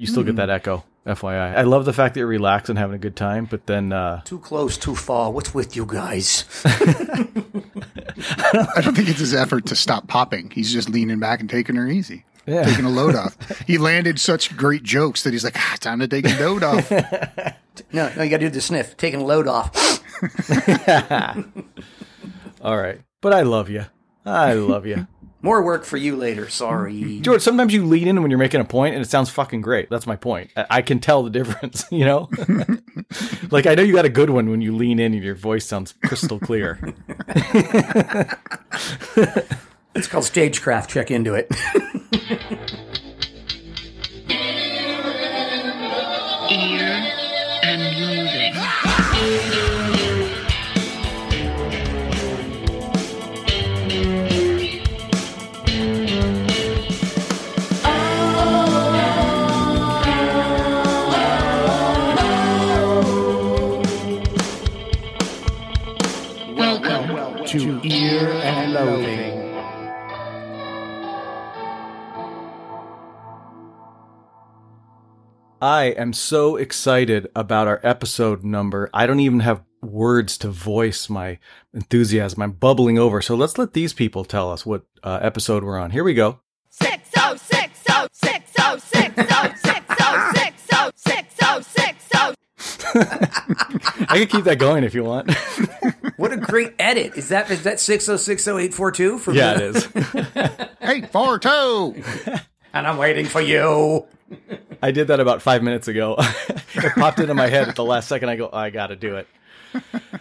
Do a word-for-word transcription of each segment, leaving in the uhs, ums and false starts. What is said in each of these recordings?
You still mm-hmm. get that echo, F Y I. I love the fact that you're relaxed and having a good time, but then... Uh, too close, too far. What's with you guys? I don't think it's his effort to stop popping. He's just leaning back and taking her easy. Yeah. Taking a load off. He landed such great jokes that he's like, ah, time to take a load off. No, no, you got to do the sniff. Taking a load off. All right. But I love you. I love you. More work for you later. Sorry. George, sometimes you lean in when you're making a point and it sounds fucking great. That's my point. I, I can tell the difference, you know? Like, I know you got a good one when you lean in and your voice sounds crystal clear. It's called stagecraft. Check into it. Ear and loathing. Ah! To Ear and Loathing. I am so excited about our episode number. I don't even have words to voice my enthusiasm. I'm bubbling over. So let's let these people tell us what uh, episode we're on. Here we go. six oh six oh six oh six oh six oh six oh six oh six oh six oh I can keep that going if you want. What a great edit. Is that is that six oh six oh eight four two? From yeah, the- it is. eight four two. And I'm waiting for you. I did that about five minutes ago. It popped into my head at the last second. I go, I got to do it.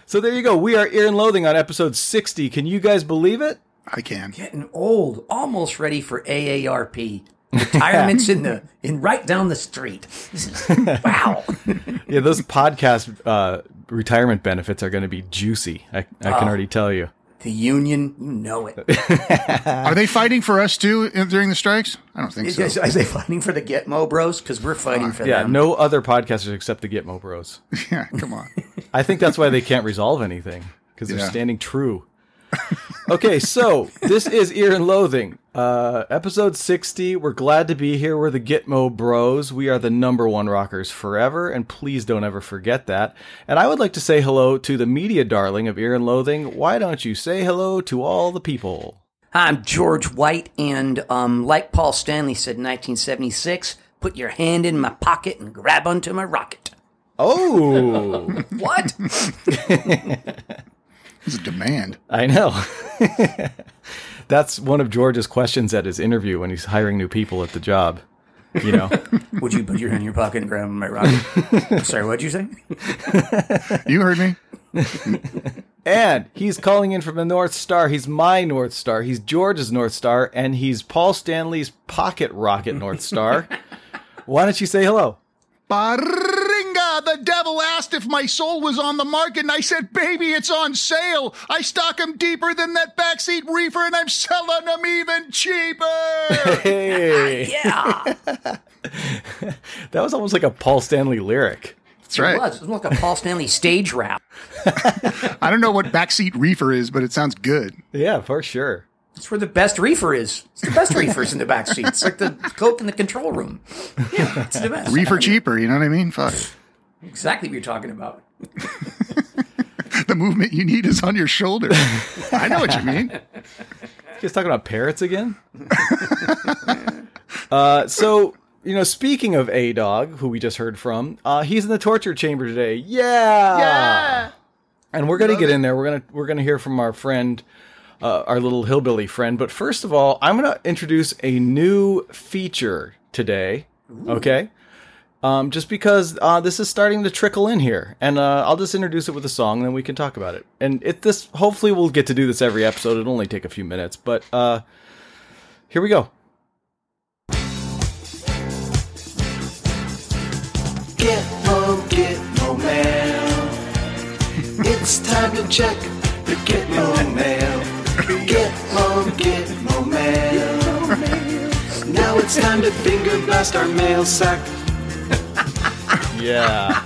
So there you go. We are Ear and Loathing on episode sixty. Can you guys believe it? I can. Getting old. Almost ready for A A R P. Retirement's in the in right down the street. Wow. Yeah, those podcast uh, retirement benefits are going to be juicy. I, I oh, can already tell you. The union, you know it. Are they fighting for us too during the strikes? I don't think so. Is, is they fighting for the Gitmo Bros? Because we're fighting uh, for yeah, them. Yeah, no other podcasters except the Gitmo Bros. Yeah, come on. I think that's why they can't resolve anything because they're yeah. standing true. Okay, so this is Ear and Loathing, uh, episode sixty. We're glad to be here. We're the Gitmo Bros. We are the number one rockers forever, and please don't ever forget that. And I would like to say hello to the media darling of Ear and Loathing. Why don't you say hello to all the people? Hi, I'm George White, and um, like Paul Stanley said in nineteen seventy-six, put your hand in my pocket and grab onto my rocket. Oh. What? It's a demand. I know. That's one of George's questions at his interview when he's hiring new people at the job. You know, would you put your hand in your pocket and grab my rocket? Sorry, what'd you say? You heard me. And he's calling in from the North Star. He's my North Star. He's George's North Star, and he's Paul Stanley's pocket rocket North Star. Why don't you say hello? Bar- The devil asked if my soul was on the market, and I said, baby, it's on sale. I stock them deeper than that backseat reefer, and I'm selling them even cheaper. Hey. Yeah. That was almost like a Paul Stanley lyric. That's right. It was. It was like a Paul Stanley stage rap. I don't know what backseat reefer is, but it sounds good. Yeah, for sure. It's where the best reefer is. It's the best reefers in the back seat. It's like the Coke in the control room. Yeah, it's the best. Reefer cheaper, you know what I mean? Fuck. Exactly what you're talking about. The movement you need is on your shoulder. I know what you mean. Just talking about parrots again? uh, so, you know, speaking of A-Dog, who we just heard from, uh, he's in the torture chamber today. Yeah! Yeah! And we're going to get in there. We're going to we're going to hear from our friend... Uh, our little hillbilly friend. But first of all, I'm going to introduce a new feature today. Ooh. Okay? Um, just because uh, this is starting to trickle in here. And uh, I'll just introduce it with a song, and then we can talk about it. And it this hopefully we'll get to do this every episode. It'll only take a few minutes. But uh, here we go. Gitmo, Gitmo mail. It's time to check the Gitmo mail. Gitmo, Gitmo mail. Now it's time to finger blast our mail sack. Yeah.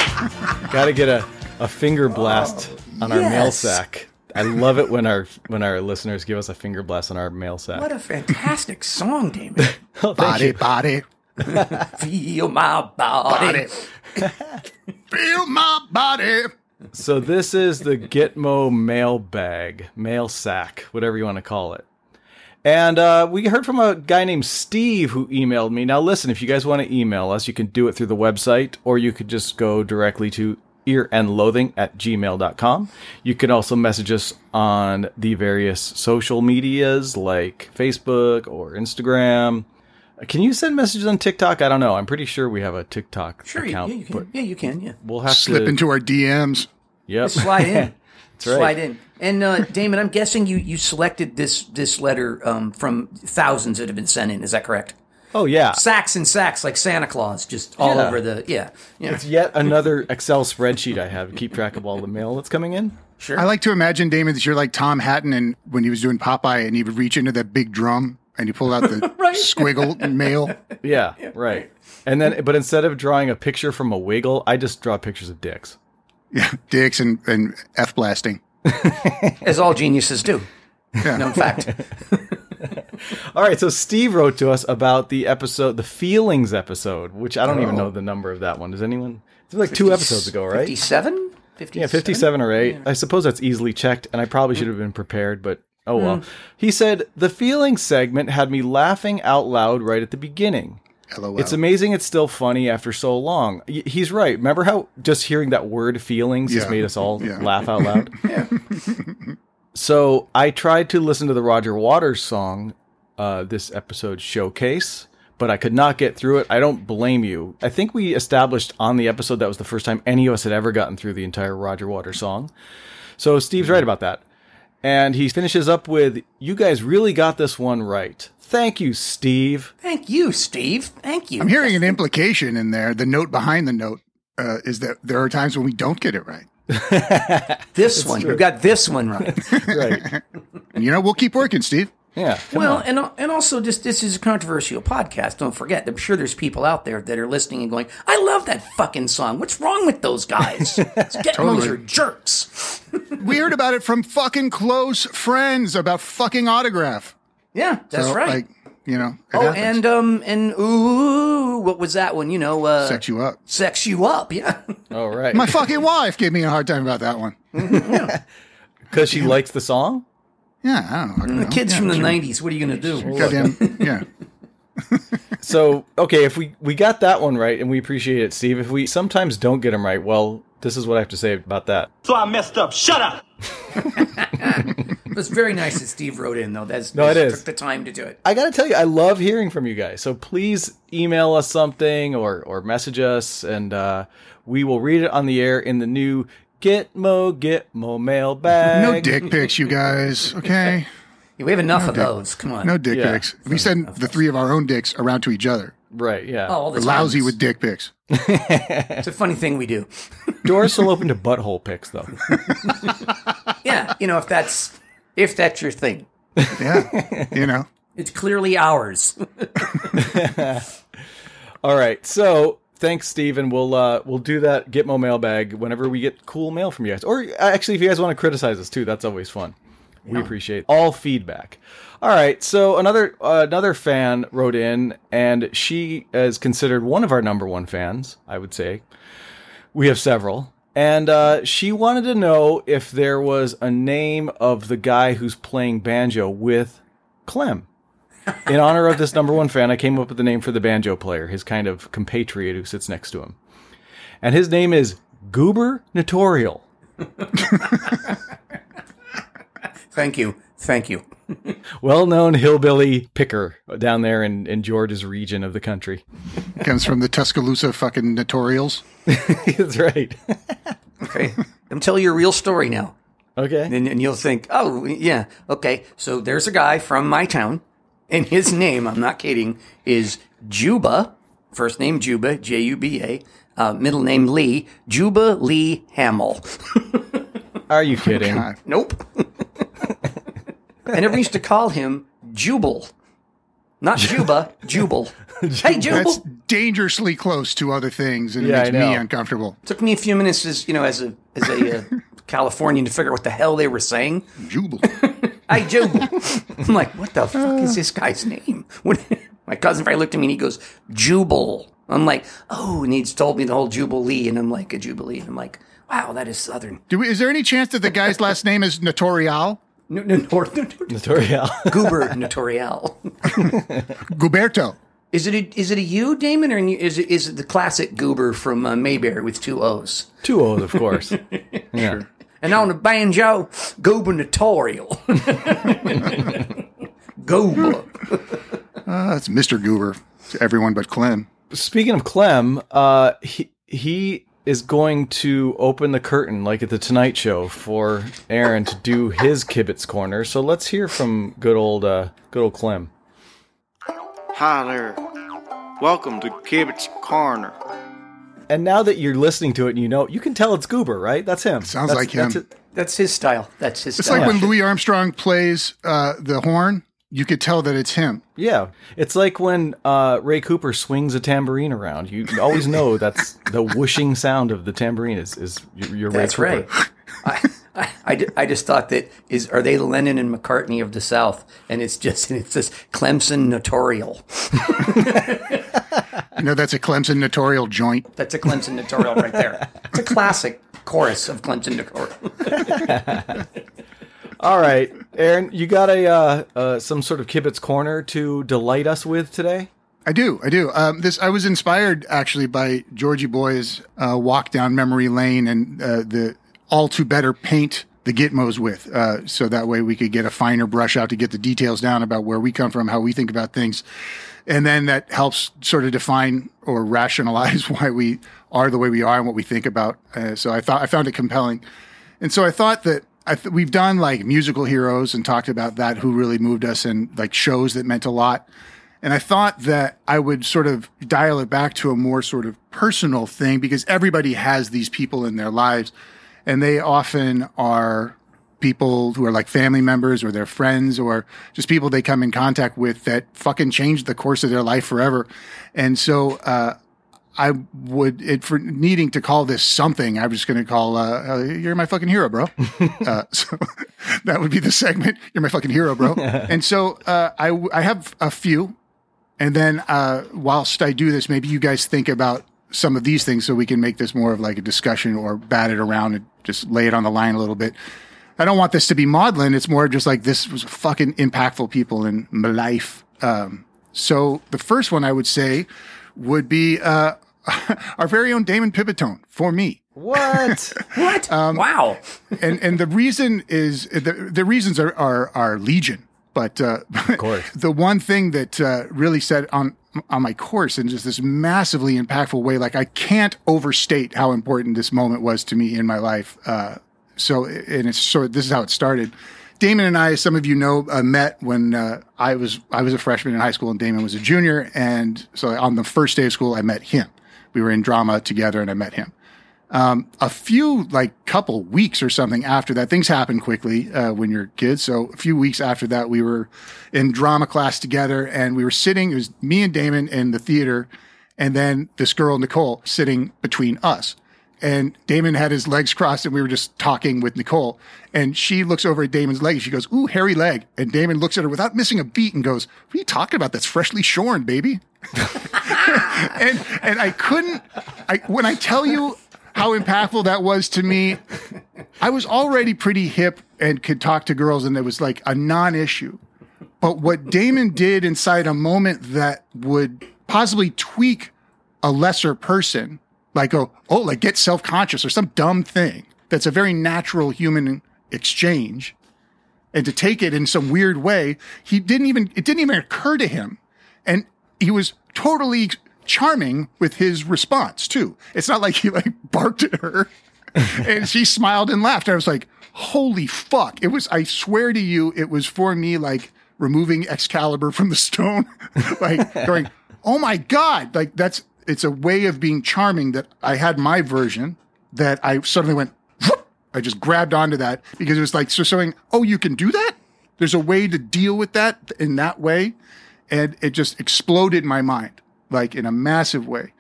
Gotta get a, a finger blast oh, on our yes. mail sack. I love it when our when our listeners give us a finger blast on our mail sack. What a fantastic song, Damon. Oh, body, you. Body, Feel my body. body. Feel my body. So this is the Gitmo mail bag, mail sack, whatever you want to call it. And uh, we heard from a guy named Steve who emailed me. Now, listen, if you guys want to email us, you can do it through the website, or you could just go directly to earandloathing at gmail dot com. You can also message us on the various social medias like Facebook or Instagram. Can you send messages on TikTok? I don't know. I'm pretty sure we have a TikTok sure, account. Yeah, you can. Yeah, you can. Yeah. We'll have slip to slip into our D Ms. Yep. Just slide in. That's right. Slide in. And uh, Damon, I'm guessing you, you selected this this letter um, from thousands that have been sent in. Is that correct? Oh, yeah. Sacks and sacks like Santa Claus, just all yeah. over the, yeah. yeah. It's yet another Excel spreadsheet I have to keep track of all the mail that's coming in. Sure. I like to imagine, Damon, that you're like Tom Hatton and when he was doing Popeye and he would reach into that big drum and he pulled out the right. squiggle mail. Yeah, yeah, right. And then, but instead of drawing a picture from a wiggle, I just draw pictures of dicks. Yeah, dicks and, and F-blasting. As all geniuses do. Yeah. No, in fact. All right, so Steve wrote to us about the episode, the feelings episode, which I don't oh. even know the number of that one. Does anyone? It's like fifty, two episodes ago, right? fifty-seven? Yeah, fifty-seven or eight. Yeah. I suppose that's easily checked, and I probably should have been prepared, but oh well. Mm. He said, the feelings segment had me laughing out loud right at the beginning. L O L. It's amazing it's still funny after so long. Y- he's right. Remember how just hearing that word feelings yeah. has made us all yeah. laugh out loud? Yeah. So I tried to listen to the Roger Waters song, uh, this episode's showcase, but I could not get through it. I don't blame you. I think we established on the episode that was the first time any of us had ever gotten through the entire Roger Waters song. So Steve's right about that. And he finishes up with, you guys really got this one right. Thank you, Steve. Thank you, Steve. Thank you. I'm hearing an implication in there. The note behind the note uh, is that there are times when we don't get it right. This That's one. True. You got this one right. Right. And, you know, we'll keep working, Steve. Yeah. Well, on. and and also, this, this is a controversial podcast. Don't forget. I'm sure there's people out there that are listening and going, I love that fucking song. What's wrong with those guys? Get totally. Those are jerks. We heard about it from fucking close friends about fucking Autograph. Yeah, that's so, right. Like, you know, oh, happens. and um, and ooh, what was that one? You know, uh, sex you up, sex you up. Yeah. Oh right. My fucking wife gave me a hard time about that one because she likes the song. Yeah, I don't know. I don't know. The kids yeah, from the nineties. What are you gonna do? Goddamn, yeah. So okay, if we we got that one right, and we appreciate it, Steve. If we sometimes don't get them right, well, this is what I have to say about that. So I messed up. Shut up. It's very nice that Steve wrote in, though. That's no, it is. Took the time to do it. I got to tell you, I love hearing from you guys. So please email us something or or message us, and uh, we will read it on the air in the new Gitmo Gitmo mailbag. No dick pics, you guys. Okay. Yeah, we have enough no of dick. Those. Come on. No dick yeah. pics. We send the three of our own dicks around to each other. Right, yeah. Oh, all the We're lousy with dick pics. It's a funny thing we do. Doors still open to butthole pics, though. Yeah, you know, if that's... If that's your thing. Yeah, you know. It's clearly ours. All right. So thanks, Steve. And we'll, uh, we'll do that Gitmo mailbag whenever we get cool mail from you guys. Or actually, if you guys want to criticize us, too, that's always fun. We yeah. appreciate all feedback. All right. So another uh, another fan wrote in, and she is considered one of our number one fans, I would say. We have several. And uh, she wanted to know if there was a name of the guy who's playing banjo with Clem. In honor of this number one fan, I came up with the name for the banjo player, his kind of compatriot who sits next to him. And his name is Goober Notorial. Thank you. Thank you. Well-known hillbilly picker down there in, in Georgia's region of the country. Comes from the Tuscaloosa fucking Notorials. That's right. Okay. I'm telling you a real story now. Okay. And, and you'll think, oh, yeah, okay. So there's a guy from my town, and his name, I'm not kidding, is Juba. First name Juba, J U B A. Uh, middle name Lee. Juba Lee Hamill. Are you kidding? Oh, nope. I never used to call him Jubal. Not Juba, Jubal. Hey, Jubal. That's dangerously close to other things, and yeah, it makes me uncomfortable. It took me a few minutes as, you know, as a as a uh, Californian to figure out what the hell they were saying. Jubal. Hey, Jubal. I'm like, what the fuck uh, is this guy's name? What, My cousin Frank looked at me and he goes, Jubal. I'm like, oh, and he's told me the whole Jubilee, and I'm like, a Jubilee. And I'm like, wow, that is Southern. Do we, is there any chance that the guy's last name is Notorial? No, no, no, no, Notorial. Goober Notorial. Guberto. Is it a, is it a U, Damon, or is it is it the classic Goober from uh, Mayberry with two O's? Two O's, of course. Yeah. Sure. And on the banjo, gubernatorial. Goober. Uh, that's Mister Goober to everyone but Clem. Speaking of Clem, uh, he he is going to open the curtain like at the Tonight Show for Aaron to do his Kibitz Corner. So let's hear from good old uh, good old Clem. Hi there. Welcome to Kibitz Corner. And now that you're listening to it and you know, you can tell it's Goober, right? That's him. It sounds that's, like that's him. It. That's his style. That's his it's style. It's like when Louis Armstrong plays uh, the horn, you could tell that it's him. Yeah. It's like when uh, Ray Cooper swings a tambourine around. You always know that's the whooshing sound of the tambourine is, is your Ray that's Cooper. That's right. I, I, I just thought that, is are they Lennon and McCartney of the South? And it's just, it's this Clemson Notorial. You know, that's a Clemson Notorial joint. That's a Clemson Notorial right there. It's a classic chorus of Clemson Notorial. All right, Aaron, you got a uh, uh, some sort of Kibitz Corner to delight us with today? I do, I do. Um, this I was inspired, actually, by Georgie Boy's uh, walk down memory lane and uh, the all to better paint the Gitmos with. Uh, so that way we could get a finer brush out to get the details down about where we come from, how we think about things. And then that helps sort of define or rationalize why we are the way we are and what we think about. Uh, so I thought I found it compelling. And so I thought that I th- we've done like musical heroes and talked about that, who really moved us, and like shows that meant a lot. And I thought that I would sort of dial it back to a more sort of personal thing, because everybody has these people in their lives, and they often are people who are like family members or their friends or just people they come in contact with that fucking changed the course of their life forever. And so uh, I would, it, for needing to call this something, I'm just going to call, uh, uh, you're my fucking hero, bro. uh, so that would be the segment, you're my fucking hero, bro. And so uh, I, I have a few. And then uh, whilst I do this, maybe you guys think about some of these things so we can make this more of like a discussion or bat it around and just lay it on the line a little bit. I don't want this to be maudlin. It's more just like this was fucking impactful people in my life. Um, so the first one I would say would be uh, our very own Damon Pipitone for me. What? What? Um, wow. and and the reason is the the reasons are are, are legion. But uh, of course. The one thing that uh, really set on on my course in just this massively impactful way, like I can't overstate how important this moment was to me in my life. Uh, So, and it's so. This is how it started. Damon and I, as some of you know, uh, met when uh, I was I was a freshman in high school, and Damon was a junior. And so, on the first day of school, I met him. We were in drama together, and I met him. Um, a few, like, couple weeks or something after that, things happen quickly uh, when you're kids. So, a few weeks after that, we were in drama class together, and we were sitting. It was me and Damon in the theater, and then this girl Nicole sitting between us. And Damon had his legs crossed, and we were just talking with Nicole. And she looks over at Damon's leg. And she goes, ooh, hairy leg. And Damon looks at her without missing a beat and goes, what are you talking about? That's freshly shorn, baby. and and I couldn't, I, when I tell you how impactful that was to me, I was already pretty hip and could talk to girls, and it was like a non-issue. But what Damon did inside a moment that would possibly tweak a lesser person, like, oh, oh, like get self-conscious or some dumb thing. That's a very natural human exchange. And to take it in some weird way, he didn't even, it didn't even occur to him. And he was totally charming with his response too. It's not like he like barked at her and she smiled and laughed. I was like, holy fuck. It was, I swear to you, it was for me like removing Excalibur from the stone, like going, oh my God, like that's, it's a way of being charming that I had my version that I suddenly went, whoop, I just grabbed onto that because it was like, so showing, oh, you can do that? There's a way to deal with that in that way. And it just exploded my mind, like in a massive way.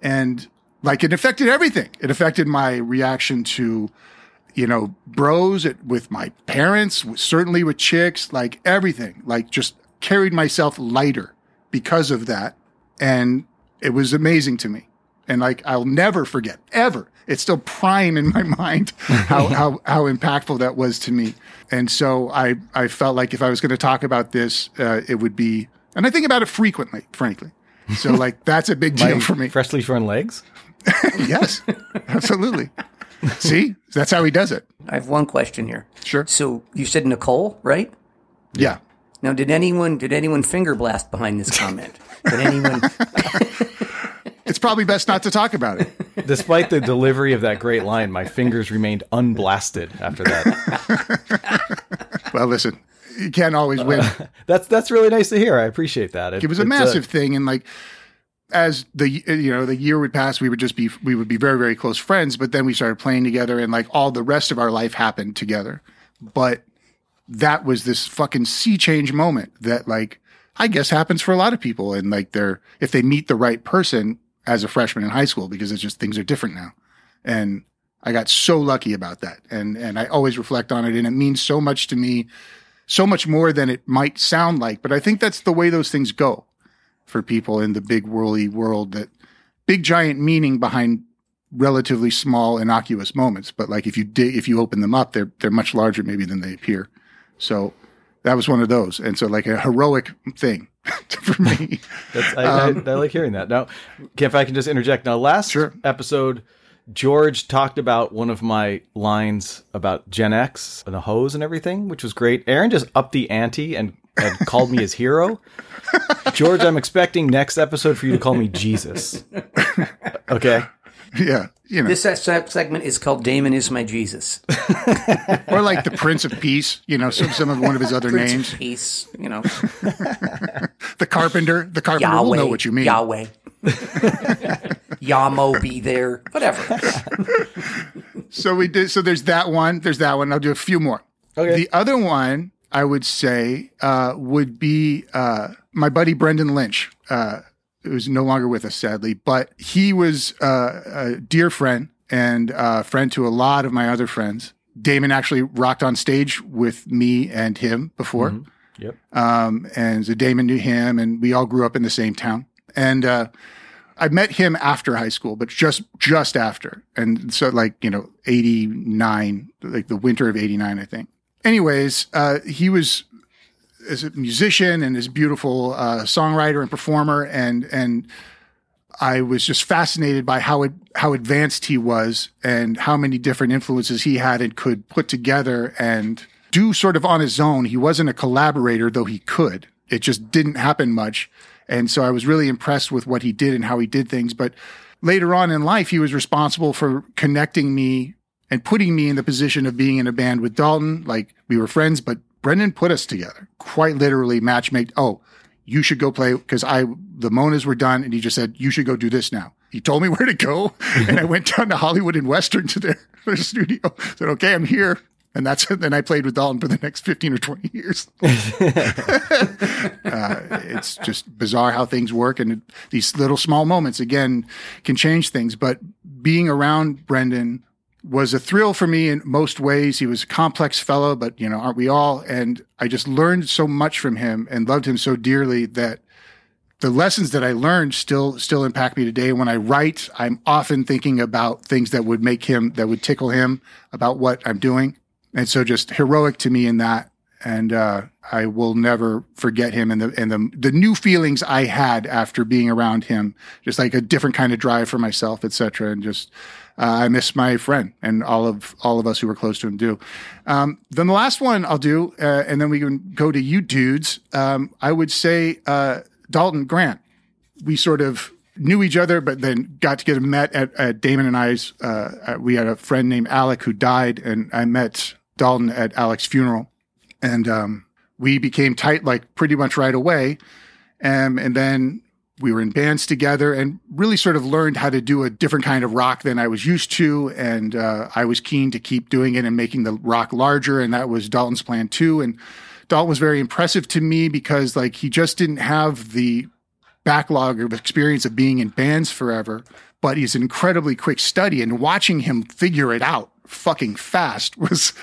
And like, it affected everything. It affected my reaction to, you know, bros it, with my parents, certainly with chicks, like everything, like just carried myself lighter because of that. And it was amazing to me. And like, I'll never forget, ever. It's still prime in my mind how, how, how impactful that was to me. And so I, I felt like if I was going to talk about this, uh, it would be, and I think about it frequently, frankly. So like, that's a big deal for me. Freshly shorn legs? Yes, absolutely. See, that's how he does it. I have one question here. Sure. So you said Nicole, right? Yeah. Now, did anyone, did anyone finger blast behind this comment? Did anyone... It's probably best not to talk about it. Despite the delivery of that great line, my fingers remained unblasted after that. Well, listen, you can't always win. Uh, that's that's really nice to hear. I appreciate that. It, it was a massive uh, thing, and like as the you know the year would pass, we would just be we would be very very close friends. But then we started playing together, and like all the rest of our life happened together. But that was this fucking sea change moment that like I guess happens for a lot of people, and like they're if they meet the right person as a freshman in high school, because it's just things are different now. And I got so lucky about that. And and I always reflect on it, and it means so much to me, so much more than it might sound like. But I think that's the way those things go for people in the big whirly world, that big giant meaning behind relatively small innocuous moments. But like if you dig, if you open them up, they're they're much larger maybe than they appear. So that was one of those. And so like a heroic thing for me. That's, I, um, I, I like hearing that. Now, if I can just interject. Now, last sure. episode, George talked about one of my lines about Gen X and the hose and everything, which was great. Aaron just upped the ante and, and called me his hero. George, I'm expecting next episode for you to call me Jesus. Okay. Yeah. You know. This segment is called Damon is my Jesus. Or like the Prince of Peace, you know, some, some of one of his other Prince names. Prince of Peace, you know. The Carpenter. The Carpenter Yahweh, will know what you mean. Yahweh. Yamo be there. Whatever. So we did. So there's that one. There's that one. I'll do a few more. Okay. The other one I would say uh, would be uh, my buddy Brendan Lynch, uh, who's no longer with us, sadly, but he was uh, a dear friend and a friend to a lot of my other friends. Damon actually rocked on stage with me and him before. Mm-hmm. Yep. Um, and so Damon knew him, and we all grew up in the same town. And uh, I met him after high school, but just just after. And so like, you know, eighty-nine, like the winter of eighty-nine, I think. Anyways, uh, he was... as a musician and as a beautiful uh, songwriter and performer, and and I was just fascinated by how it, how advanced he was and how many different influences he had and could put together and do sort of on his own. He wasn't a collaborator, though he could. It just didn't happen much, and so I was really impressed with what he did and how he did things. But later on in life, he was responsible for connecting me and putting me in the position of being in a band with Dalton. Like, we were friends, but Brendan put us together, quite literally matchmade. Oh, you should go play, because I the Monas were done, and he just said, you should go do this now. He told me where to go, and I went down to Hollywood and Western to their, their studio. I said, okay, I'm here. And that's then I played with Dalton for the next fifteen or twenty years. uh, it's just bizarre how things work, and these little small moments, again, can change things. But being around Brendan was a thrill for me in most ways. He was a complex fellow, but, you know, aren't we all? And I just learned so much from him and loved him so dearly that the lessons that I learned still still impact me today. When I write, I'm often thinking about things that would make him, that would tickle him about what I'm doing. And so just heroic to me in that. And uh, I will never forget him and the and the the new feelings I had after being around him, just like a different kind of drive for myself, et cetera. And just... Uh, I miss my friend, and all of all of us who were close to him do. Um, then the last one I'll do, uh, and then we can go to you dudes. Um, I would say uh, Dalton Grant. We sort of knew each other, but then got together, met at, at Damon and I's. Uh, we had a friend named Alec who died, and I met Dalton at Alec's funeral. And um, we became tight, like, pretty much right away. Um, and then... we were in bands together and really sort of learned how to do a different kind of rock than I was used to. And uh, I was keen to keep doing it and making the rock larger. And that was Dalton's plan too. And Dalton was very impressive to me because, like, he just didn't have the backlog of experience of being in bands forever, but he's an incredibly quick study, and watching him figure it out fucking fast was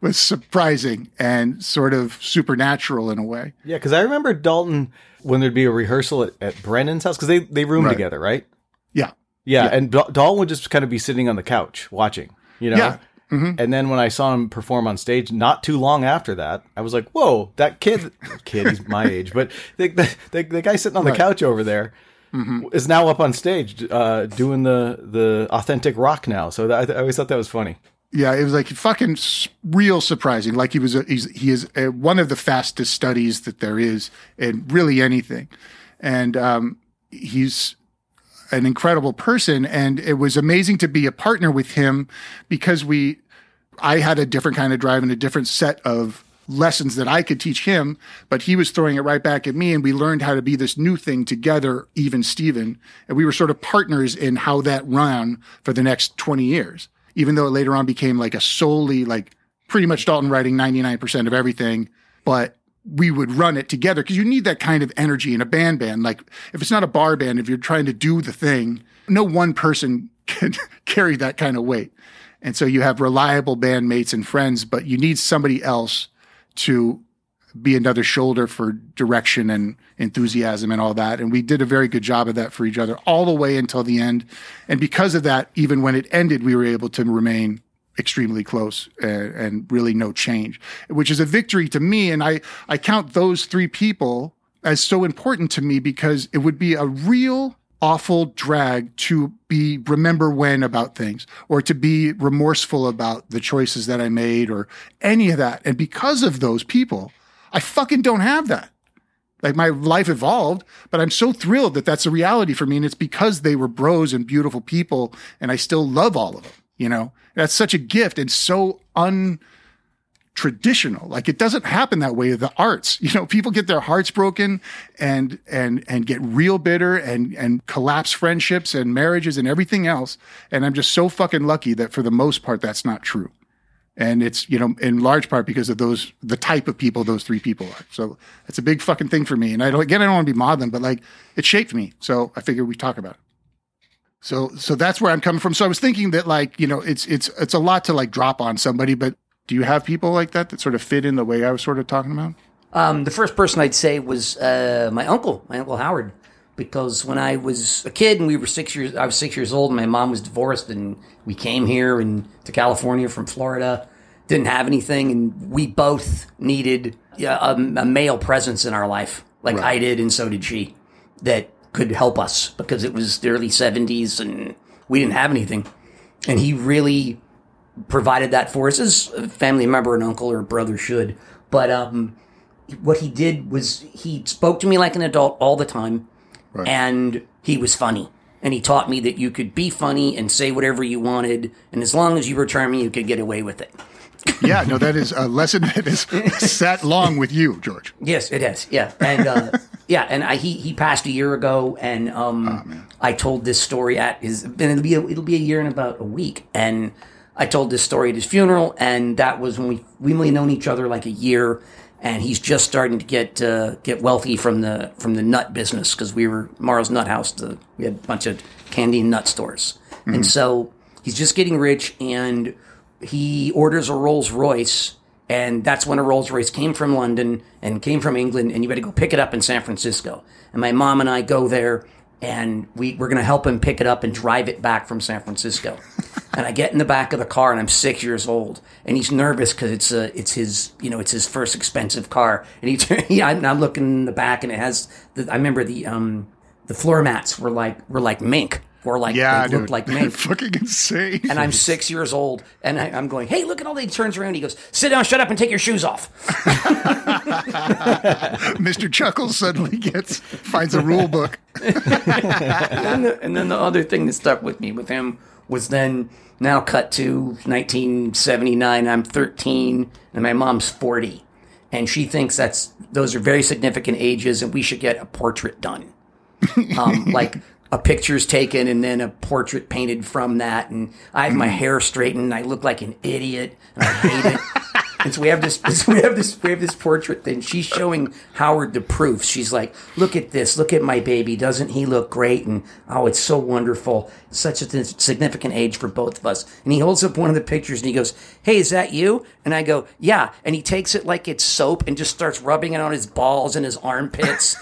was surprising and sort of supernatural in a way. Yeah, because I remember Dalton when there'd be a rehearsal at, at Brennan's house, because they, they roomed right. together, right? Yeah. yeah. Yeah, and Dahl would just kind of be sitting on the couch watching, you know? Yeah. Mm-hmm. And then when I saw him perform on stage not too long after that, I was like, whoa, that kid, kid, he's my age, but the, the, the guy sitting on right. the couch over there mm-hmm. is now up on stage uh, doing the, the authentic rock now. So that, I always thought that was funny. Yeah, it was like fucking real surprising. Like he was, a, he's, he is a, one of the fastest studies that there is in really anything. And um, he's an incredible person. And it was amazing to be a partner with him because we, I had a different kind of drive and a different set of lessons that I could teach him, but he was throwing it right back at me. And we learned how to be this new thing together, even Steven. And we were sort of partners in how that ran for the next twenty years, even though it later on became like a solely like pretty much Dalton writing ninety-nine percent of everything, but we would run it together because you need that kind of energy in a band band. Like if it's not a bar band, if you're trying to do the thing, no one person can carry that kind of weight. And so you have reliable bandmates and friends, but you need somebody else to be another shoulder for direction and enthusiasm and all that. And we did a very good job of that for each other all the way until the end. And because of that, even when it ended, we were able to remain extremely close and, and really no change, which is a victory to me. And I, I count those three people as so important to me because it would be a real awful drag to be remember when about things or to be remorseful about the choices that I made or any of that. And because of those people, I fucking don't have that. Like my life evolved, but I'm so thrilled that that's a reality for me. And it's because they were bros and beautiful people. And I still love all of them. You know, that's such a gift and so untraditional. Like it doesn't happen that way in the arts. You know, people get their hearts broken and and and get real bitter and and collapse friendships and marriages and everything else. And I'm just so fucking lucky that for the most part that's not true. And it's, you know, in large part because of those the type of people those three people are. So it's a big fucking thing for me. And I don't again I don't want to be maudlin, but like it shaped me. So I figured we talk about it. So, so that's where I'm coming from. So I was thinking that like, you know, it's, it's, it's a lot to like drop on somebody, but do you have people like that that sort of fit in the way I was sort of talking about? Um, the first person I'd say was, uh, my uncle, my uncle Howard, because when I was a kid and we were six years, I was six years old and my mom was divorced and we came here and to California from Florida, didn't have anything. And we both needed a, a male presence in our life. Like right. I did. And so did she that could help us because it was the early seventies and we didn't have anything. And he really provided that for us as a family member, an uncle or a brother should. But um, what he did was he spoke to me like an adult all the time. Right. And he was funny. And he taught me that you could be funny and say whatever you wanted. And as long as you were charming, you could get away with it. Yeah, no, that is a lesson that has sat long with you, George. Yes, it has. Yeah. And uh, yeah, and I, he, he passed a year ago, and um, oh, I told this story at his, and it'll be, a, it'll be a year in about a week. And I told this story at his funeral, and that was when we, we've only known each other like a year, and he's just starting to get uh, get wealthy from the from the nut business, because we were, Morrow's Nut House, the, we had a bunch of candy and nut stores. Mm-hmm. And so he's just getting rich, and he orders a Rolls Royce, and that's when a Rolls Royce came from London and came from England, and you better go pick it up in San Francisco. And my mom and I go there, and we, we're going to help him pick it up and drive it back from San Francisco. And I get in the back of the car, and I'm six years old, and he's nervous because it's a, it's his, you know, it's his first expensive car. And he, he I'm, I'm looking in the back, and it has, the, I remember the um the floor mats were like were like mink. Or like, yeah, they looked like me. Fucking insane. And I'm six years old, and I, I'm going, hey, look at all that. He turns around, he goes, sit down, shut up, and take your shoes off. Mister Chuckles suddenly gets, finds a rule book. and, then the, and then the other thing that stuck with me with him was then, now cut to nineteen seventy-nine, I'm thirteen, and my mom's forty. And she thinks that's, those are very significant ages, and we should get a portrait done. Um, like, a picture's taken and then a portrait painted from that. And I have my hair straightened. And I look like an idiot. And I hate it. And so we have this, we have this, we have this portrait thing. She's showing Howard the proof. She's like, look at this. Look at my baby. Doesn't he look great? And, oh, it's so wonderful. Such a significant age for both of us. And he holds up one of the pictures and he goes, hey, is that you? And I go, yeah. And he takes it like it's soap and just starts rubbing it on his balls and his armpits.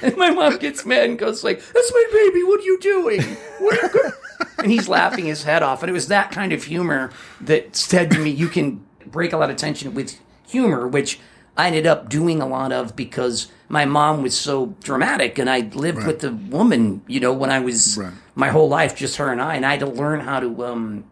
And my mom gets mad and goes like, that's my baby. What are you doing? What are you doing? And he's laughing his head off. And it was that kind of humor that said to me, you can break a lot of tension with humor, which I ended up doing a lot of because my mom was so dramatic. And I lived right. with a woman, you know, when I was right. my whole life, just her and I. And I had to learn how to um,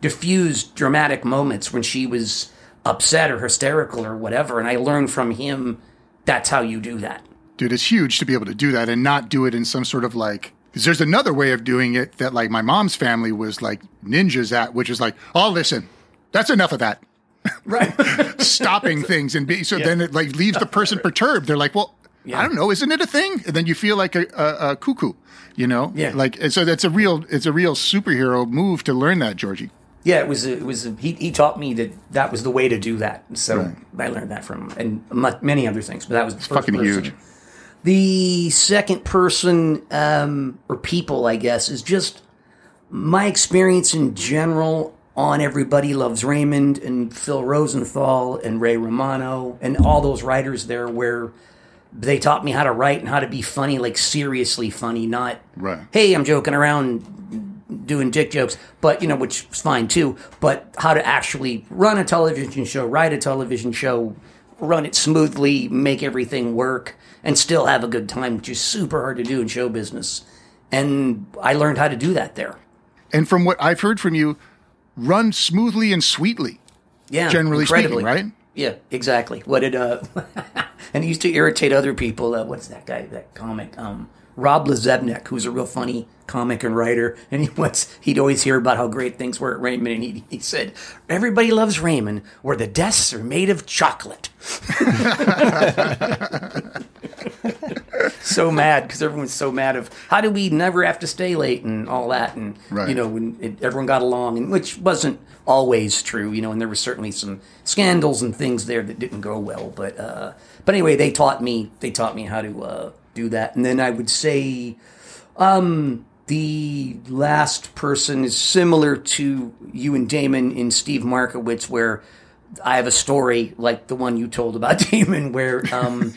diffuse dramatic moments when she was upset or hysterical or whatever. And I learned from him, that's how you do that. Dude, it's huge to be able to do that and not do it in some sort of like... Because there's another way of doing it that, like, my mom's family was, like, ninjas at, which is like, oh, listen, that's enough of that. Right. Stopping things. And be, so yeah. then it, like, leaves the person perturbed. They're like, well, yeah. I don't know. Isn't it a thing? And then you feel like a, a, a cuckoo, you know? Yeah. Like, and so that's a real, it's a real superhero move to learn that, Georgie. Yeah, it was, a, it was, a, he, he taught me that that was the way to do that. So right. I learned that from him and many other things, but that was the it's first fucking person. Huge. The second person, um, or people, I guess, is just my experience in general on Everybody Loves Raymond and Phil Rosenthal and Ray Romano and all those writers there where they taught me how to write and how to be funny, like seriously funny, not, right. hey, I'm joking around doing dick jokes, but, you know, which is fine too, but how to actually run a television show, write a television show, run it smoothly, make everything work, and still have a good time, which is super hard to do in show business. And I learned how to do that there. And from what I've heard from you, run smoothly and sweetly. Yeah, generally incredibly. Speaking, right? Yeah, exactly. What did uh, and it used to irritate other people. Uh, what's that guy? That comic, um, Rob Lezebnik, who's a real funny comic and writer. And he once he'd always hear about how great things were at Raymond, and he he said, "Everybody Loves Raymond, where the desks are made of chocolate." So mad because everyone's so mad of how do we never have to stay late and all that, and right. you know when it, everyone got along, and which wasn't always true, you know, and there were certainly some scandals and things there that didn't go well, but uh, but anyway, they taught me they taught me how to uh, do that, and then I would say um, the last person is similar to you and Damon in Steve Markowitz, where I have a story like the one you told about Damon, where. Um,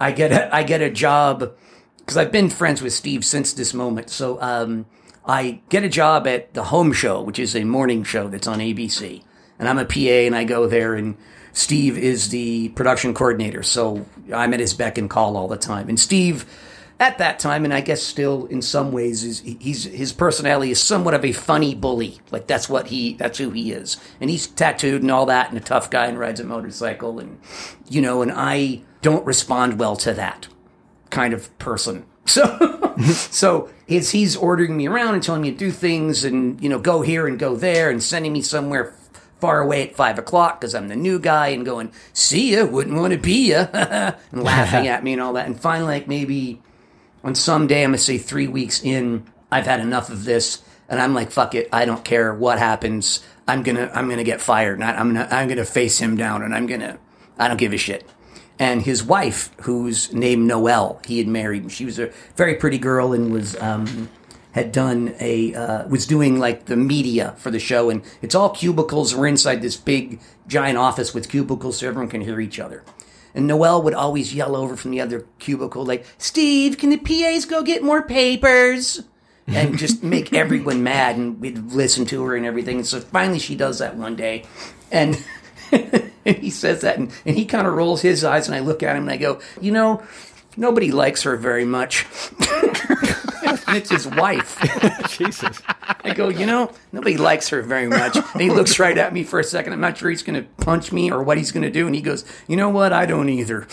I get a, I get a job because I've been friends with Steve since this moment. So um, I get a job at the Home Show, which is a morning show that's on A B C. And I'm a P A and I go there and Steve is the production coordinator. So I'm at his beck and call all the time. And Steve at that time, and I guess still in some ways, is he's his personality is somewhat of a funny bully. Like that's what he that's who he is. And he's tattooed and all that and a tough guy and rides a motorcycle. And, you know, and I... don't respond well to that kind of person. So, so is he's ordering me around and telling me to do things and, you know, go here and go there and sending me somewhere f- far away at five o'clock because I'm the new guy and going, see ya, wouldn't want to be ya, and laughing at me and all that. And finally, like maybe on some day, I'm going to say three weeks in, I've had enough of this. And I'm like, fuck it. I don't care what happens. I'm going to, I'm going to get fired. Not, I'm going to, I'm going to face him down and I'm going to, I don't give a shit. And his wife, who's named Noelle, he had married. She was a very pretty girl and was um, had done a uh, was doing like the media for the show. And it's all cubicles. We're inside this big giant office with cubicles, so everyone can hear each other. And Noelle would always yell over from the other cubicle, like, "Steve, can the P As go get more papers?" And just make everyone mad. And we'd listen to her and everything. And so finally, she does that one day, and. And he says that, and, and he kind of rolls his eyes, and I look at him, and I go, you know, nobody likes her very much. And it's his wife. Jesus. I go, you know, nobody likes her very much. And he looks right at me for a second. I'm not sure he's going to punch me or what he's going to do. And he goes, you know what? I don't either.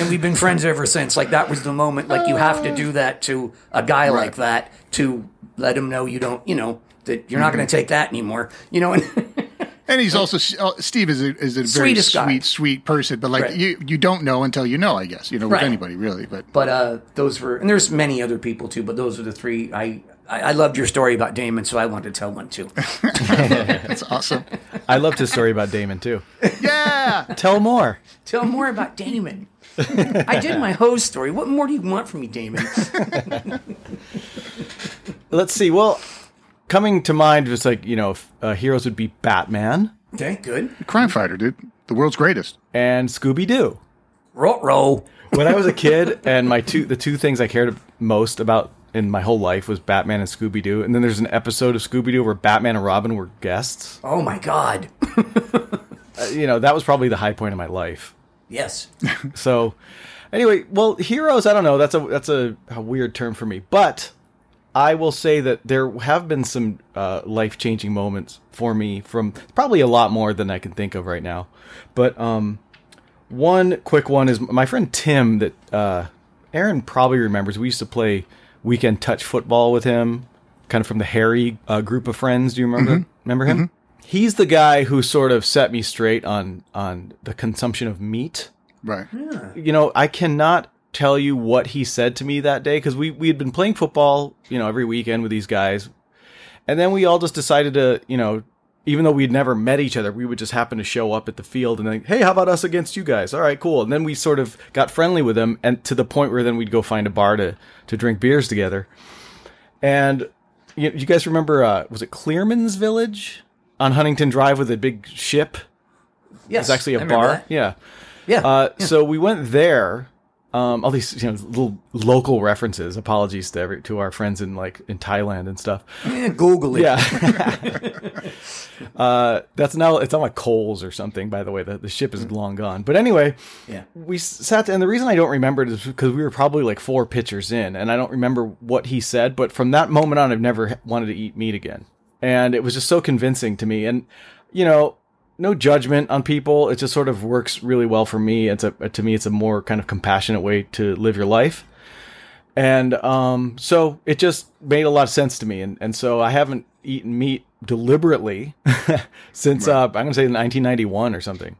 And we've been friends ever since. Like, that was the moment. Like, you have to do that to a guy right. like that to let him know you don't, you know. That you're not mm-hmm. going to take that anymore, you know. And And he's also – Steve is a, is a very sweet, sweet person. But, like, right. you, you don't know until you know, I guess. You know, with right. anybody, really. But but uh, those were – and there's many other people, too. But those are the three I – I loved your story about Damon, so I want to tell one, too. That's awesome. I loved his story about Damon, too. Yeah! Tell more. Tell more about Damon. I did my hose story. What more do you want from me, Damon? Let's see. Well, coming to mind, just like, you know, uh, heroes would be Batman. Okay, good. Crime Fighter, dude. The world's greatest. And Scooby-Doo. Ruh-roh. When I was a kid, and my two the two things I cared most about in my whole life was Batman and Scooby-Doo. And then there's an episode of Scooby-Doo where Batman and Robin were guests. Oh, my God. uh, you know, that was probably the high point of my life. Yes. So, anyway, well, heroes, I don't know. That's a that's a, a weird term for me. But I will say that there have been some uh, life-changing moments for me from probably a lot more than I can think of right now. But um, one quick one is my friend Tim that uh, Aaron probably remembers. We used to play Weekend Touch football with him, kind of from the Harry uh, group of friends. Do you remember mm-hmm. remember him? Mm-hmm. He's the guy who sort of set me straight on on the consumption of meat. Right. Yeah. You know, I cannot tell you what he said to me that day, because we, we had been playing football, you know, every weekend with these guys. And then we all just decided to, you know, even though we'd never met each other, we would just happen to show up at the field and think, hey, how about us against you guys? All right, cool. And then we sort of got friendly with them, and to the point where then we'd go find a bar to, to drink beers together. And you, you guys remember, uh, was it Clearman's Village on Huntington Drive with a big ship? Yes. It was actually a I bar. Yeah. Yeah, uh, yeah. So we went there. Um, all these, you know, little local references. Apologies to every, to our friends in like in Thailand and stuff. Yeah, Google it. Yeah, uh, that's now it's on like Kohl's or something. By the way, the, the ship is long gone. But anyway, yeah, we sat there, and the reason I don't remember it is because we were probably like four pitchers in, and I don't remember what he said. But from that moment on, I've never wanted to eat meat again, and it was just so convincing to me. And you know, no judgment on people. It just sort of works really well for me. It's a, to me, it's a more kind of compassionate way to live your life. And, um, so it just made a lot of sense to me. And, and so I haven't eaten meat deliberately since, right. uh, I'm going to say nineteen ninety-one or something.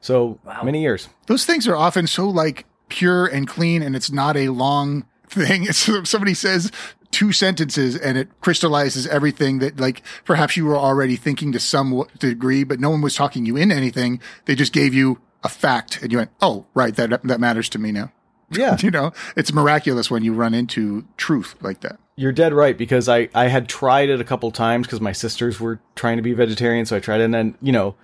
So wow. many years. Those things are often so like pure and clean, and it's not a long thing. It's somebody says two sentences and it crystallizes everything that like perhaps you were already thinking to some degree, but no one was talking you into anything. They just gave you a fact and you went, oh, right. That, that matters to me now. Yeah. You know, it's miraculous when you run into truth like that. You're dead right. Because I, I had tried it a couple times because my sisters were trying to be vegetarian. So I tried it, and then, you know,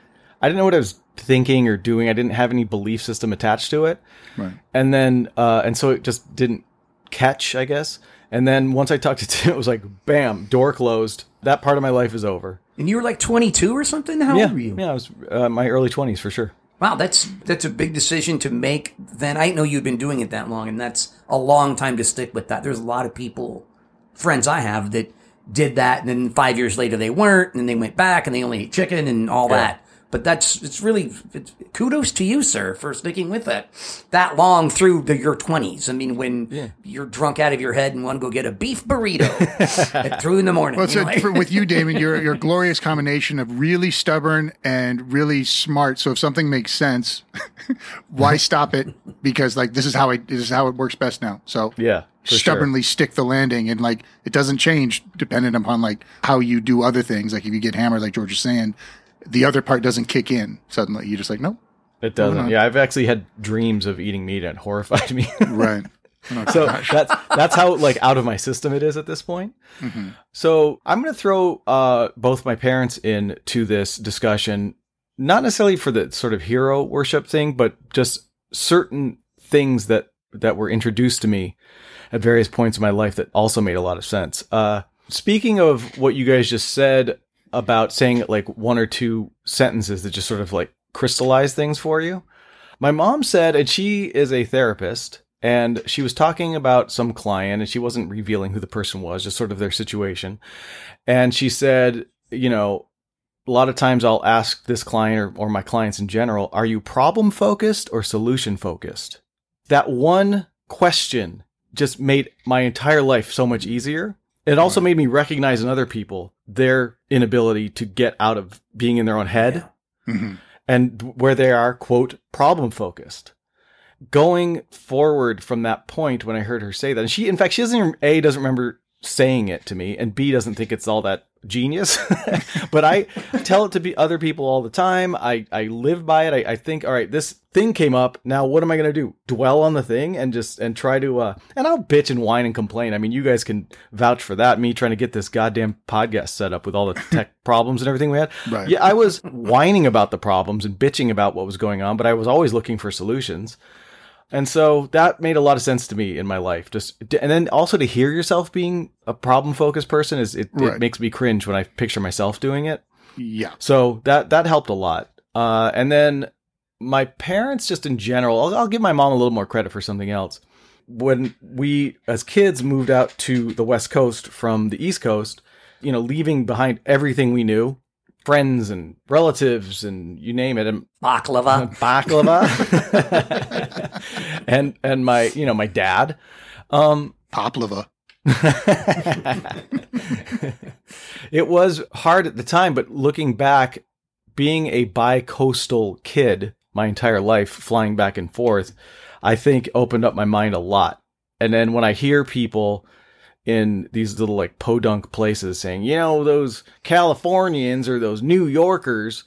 I didn't know what I was thinking or doing. I didn't have any belief system attached to it. Right. And then, uh, and so it just didn't catch, I guess. And then once I talked to Tim, it was like, bam, door closed. That part of my life is over. And you were like twenty-two or something? How yeah. old were you? Yeah, I was uh, my early twenties for sure. Wow, that's that's a big decision to make. Then I know you've been doing it that long, and that's a long time to stick with that. There's a lot of people, friends I have, that did that, and then five years later they weren't, and then they went back, and they only ate chicken and all yeah. that. But that's it's really it's, kudos to you, sir, for sticking with that that long through the, your twenties. I mean, when yeah. you're drunk out of your head and want to go get a beef burrito at three in the morning. Well, you so know, like- for, with you, Damon, you're, you're a glorious combination of really stubborn and really smart. So if something makes sense, why stop it? Because like this is how I this is how it works best now. So yeah. stubbornly sure. stick the landing, and like it doesn't change dependent upon like how you do other things. Like if you get hammered, like George is saying, the other part doesn't kick in suddenly. You're just like, nope. It doesn't. Yeah, I've actually had dreams of eating meat and it horrified me. Right. Oh, so gosh. that's that's how like out of my system it is at this point. Mm-hmm. So I'm going to throw uh, both my parents in to this discussion, not necessarily for the sort of hero worship thing, but just certain things that, that were introduced to me at various points in my life that also made a lot of sense. Uh, speaking of what you guys just said, about saying like one or two sentences that just sort of like crystallize things for you. My mom said, and she is a therapist, and she was talking about some client, and she wasn't revealing who the person was, just sort of their situation. And she said, you know, a lot of times I'll ask this client or, or my clients in general, are you problem focused or solution focused? That one question just made my entire life so much easier. It also made me recognize in other people their inability to get out of being in their own head, yeah. mm-hmm. and where they are, quote, problem focused. Going forward from that point, when I heard her say that, and she, in fact, she doesn't, A, doesn't remember saying it to me, and B, doesn't think it's all that genius, but I tell it to be other people all the time. I, I live by it. I, I think, all right, this thing came up. Now, what am I going to do? Dwell on the thing and just, and try to, uh, and I'll bitch and whine and complain. I mean, you guys can vouch for that. Me trying to get this goddamn podcast set up with all the tech problems and everything we had. Right. Yeah. I was whining about the problems and bitching about what was going on, but I was always looking for solutions. And so that made a lot of sense to me in my life. Just and then also to hear yourself being a problem-focused person is it, right. it makes me cringe when I picture myself doing it. Yeah. So that that helped a lot. Uh, and then my parents, just in general, I'll, I'll give my mom a little more credit for something else. When we, as kids, moved out to the West Coast from the East Coast, you know, leaving behind everything we knew. Friends and relatives and you name it, and baklava, baklava, and and my you know my dad, um, poplava. It was hard at the time, but looking back, being a bi-coastal kid my entire life, flying back and forth, I think opened up my mind a lot. And then when I hear people in these little like podunk places saying, you know, those Californians or those New Yorkers,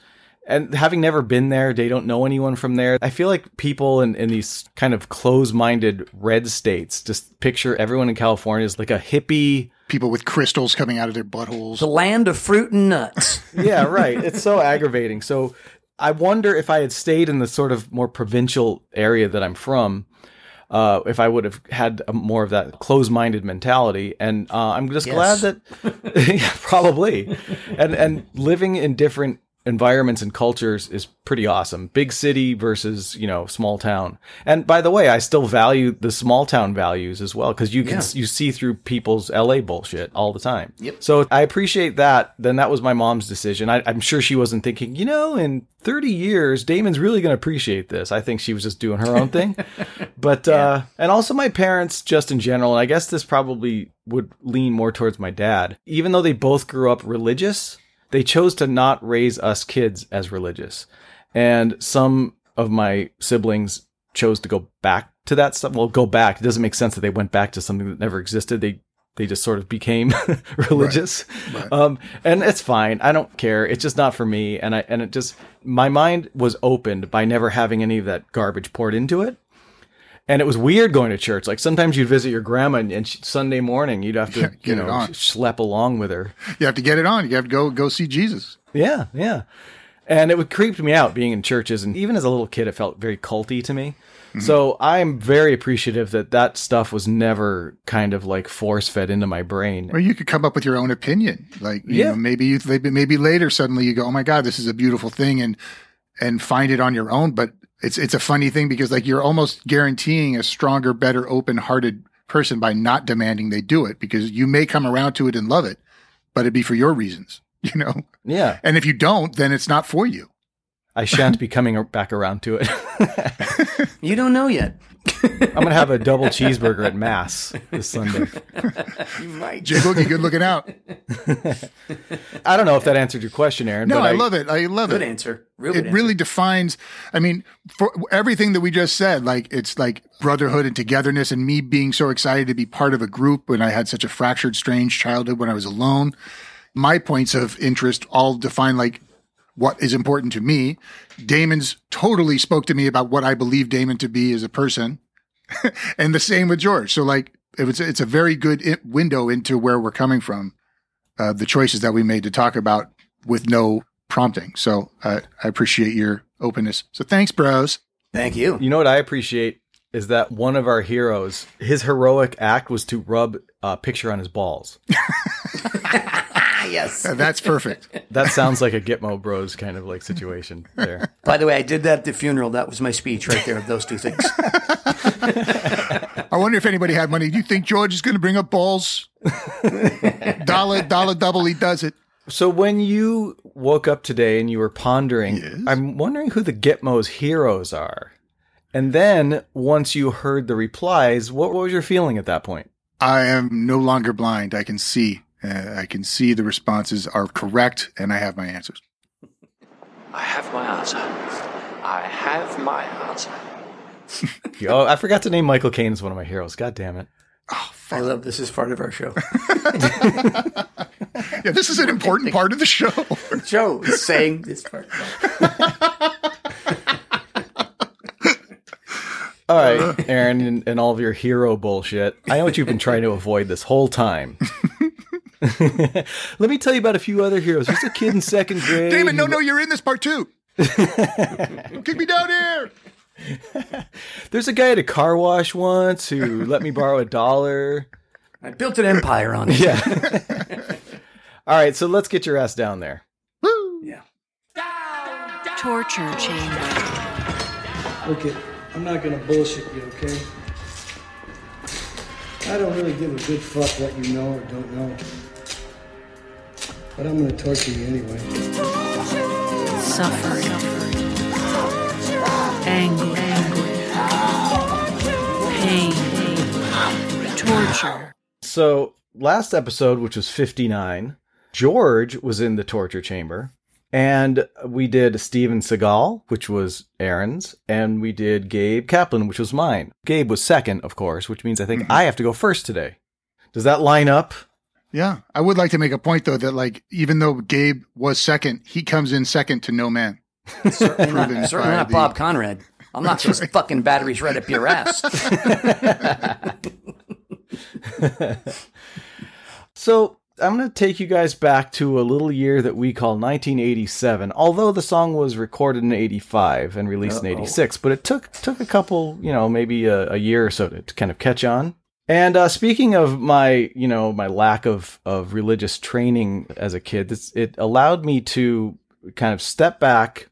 and having never been there, they don't know anyone from there. I feel like people in, in these kind of close-minded red states just picture everyone in California as like a hippie. People with crystals coming out of their buttholes. The land of fruit and nuts. Yeah, right. It's so aggravating. So I wonder if I had stayed in the sort of more provincial area that I'm from, Uh, if I would have had a, more of that closed-minded mentality. And uh, I'm just yes. glad that yeah, probably. And and living in different environments and cultures is pretty awesome. Big city versus, you know, small town. And by the way, I still value the small town values as well, because you can yeah. you see through people's L A bullshit all the time. Yep. So I appreciate that. Then that was my mom's decision. I, I'm sure she wasn't thinking, you know, in thirty years, Damon's really going to appreciate this. I think she was just doing her own thing. But, yeah. uh, and also my parents, just in general, and I guess this probably would lean more towards my dad, even though they both grew up religious, they chose to not raise us kids as religious. And some of my siblings chose to go back to that stuff. Well, go back. It doesn't make sense that they went back to something that never existed. They They just sort of became religious. Right, right. Um, and it's fine. I don't care. It's just not for me. And I, and it just, my mind was opened by never having any of that garbage poured into it. And it was weird going to church. Like sometimes you'd visit your grandma and, and she, Sunday morning, you'd have to, yeah, you know, schlep along with her. You have to get it on. You have to go, go see Jesus. Yeah. Yeah. And it would creep me out being in churches. And even as a little kid, it felt very culty to me. Mm-hmm. So I'm very appreciative that that stuff was never kind of like force fed into my brain. Or you could come up with your own opinion. Like, you yeah. know, maybe you, maybe later suddenly you go, oh my God, this is a beautiful thing, and, and find it on your own. But it's, it's a funny thing because like you're almost guaranteeing a stronger, better, open hearted person by not demanding they do it, because you may come around to it and love it, but it'd be for your reasons, you know? Yeah. And if you don't, then it's not for you. I shan't be coming back around to it. You don't know yet. I'm going to have a double cheeseburger at Mass this Sunday. You might. Jay Boogie, good looking out. I don't know if that answered your question, Aaron. No, but I, I love it. I love good it. Good answer. Real good it answer. Really defines, I mean, for everything that we just said, like it's like brotherhood and togetherness and me being so excited to be part of a group when I had such a fractured, strange childhood when I was alone. My points of interest all define like what is important to me. Damon's totally spoke to me about what I believe Damon to be as a person. And the same with George. So like, it's, it's a very good it window into where we're coming from, uh, the choices that we made to talk about with no prompting. So uh, I appreciate your openness. So thanks, bros. Thank you. You know what I appreciate is that one of our heroes, his heroic act was to rub a picture on his balls. Yes. That's perfect. That sounds like a Gitmo Bros kind of like situation there. By the way, I did that at the funeral. That was my speech right there of those two things. I wonder if anybody had money. Do you think George is going to bring up balls? dollar, dollar, double, he does it. So when you woke up today and you were pondering, yes. I'm wondering who the Gitmo's heroes are. And then once you heard the replies, what, what was your feeling at that point? I am no longer blind. I can see. Uh, I can see the responses are correct, and I have my answers. I have my answer. I have my answer. Yo, I forgot to name Michael Caine as one of my heroes. God damn it. Oh, I love this is part of our show. Yeah, this is an important part of the show. Joe is saying this part. All right, Aaron, and, and all of your hero bullshit. I know what you've been trying to avoid this whole time. Let me tell you about a few other heroes. Just a kid in second grade. Damon, no, no, you're in this part too. Kick me down here. There's a guy at a car wash once who let me borrow a dollar. I built an empire on it. Yeah. All right, so let's get your ass down there. Woo! Yeah. Down, down. Torture chamber. Look, it, I'm not going to bullshit you, okay? I don't really give a good fuck what you know or don't know. But I'm going to torture you anyway. Suffering. Anger. Pain. Torture. So, last episode, which was fifty-nine, George was in the torture chamber. And we did Steven Seagal, which was Aaron's, and we did Gabe Kaplan, which was mine. Gabe was second, of course, which means I think mm-hmm. I have to go first today. Does that line up? Yeah. I would like to make a point, though, that like even though Gabe was second, he comes in second to no man. Certainly not, certainly not the... Bob Conrad. I'm not just right. Fucking batteries right up your ass. So I'm going to take you guys back to a little year that we call nineteen eighty-seven, although the song was recorded in eighty-five and released Uh-oh. in eighty-six, but it took took a couple, you know, maybe a, a year or so to, to kind of catch on. And uh, speaking of my, you know, my lack of, of religious training as a kid, this, it allowed me to kind of step back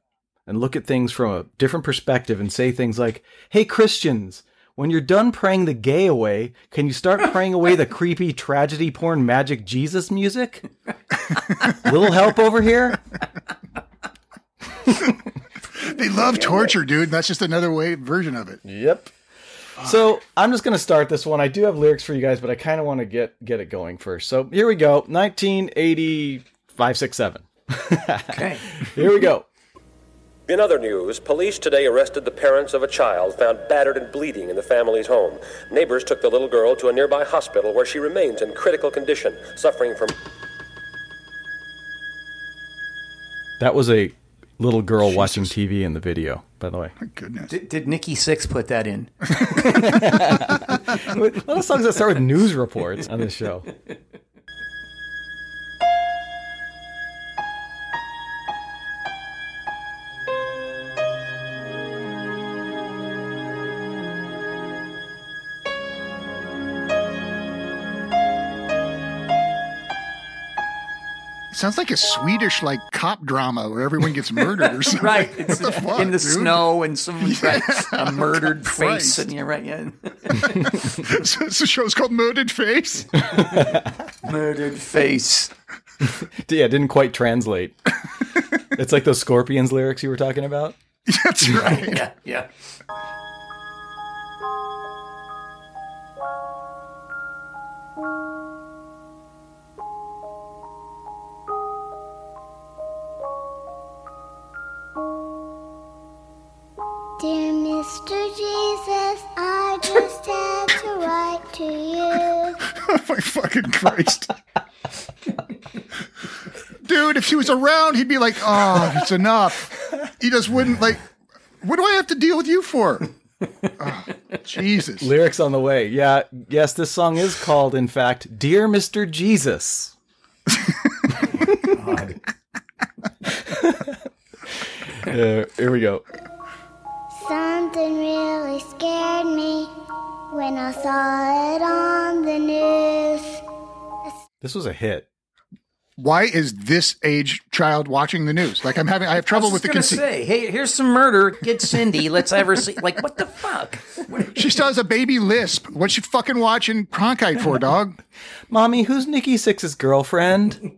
and look at things from a different perspective and say things like, hey, Christians, when you're done praying the gay away, can you start praying away the creepy tragedy porn magic Jesus music? Little help over here. They love torture, dude. That's just another way version of it. Yep. Fuck. So I'm just going to start this one. I do have lyrics for you guys, but I kind of want to get, get it going first. So here we go. nineteen eighty-five, six, seven. Okay. Here we go. In other news, police today arrested the parents of a child found battered and bleeding in the family's home. Neighbors took the little girl to a nearby hospital where she remains in critical condition, suffering from... That was a little girl Jesus. Watching T V in the video, by the way. My goodness. Did, did Nikki Sixx put that in? A lot of songs that start with news reports on this show. Sounds like a Swedish like cop drama where everyone gets murdered or something. Right. It's what the fuck, in the dude? Snow and someone's yeah. got a murdered God face. Christ. And you're right. Yeah. So the show's called Murdered Face. Murdered Face. Yeah, it didn't quite translate. It's like those Scorpions lyrics you were talking about. That's right. Yeah. Yeah. Dear Mister Jesus, I just had to write to you. Oh my fucking Christ. Dude, if she was around, he'd be like, oh, it's enough. He just wouldn't, like, what do I have to deal with you for? Oh, Jesus. Lyrics on the way. Yeah, yes, this song is called, in fact, Dear Mister Jesus. God. uh, here we go. Something really scared me when I saw it on the news. This was a hit. Why is this age child watching the news? Like I'm having, I have trouble I was with just the conceit. Say, hey, here's some murder. Get Cindy. Let's have her see. Like what the fuck? What she still has a baby lisp. What's she fucking watching Cronkite for, dog? Mommy, who's Nikki Sixx's girlfriend?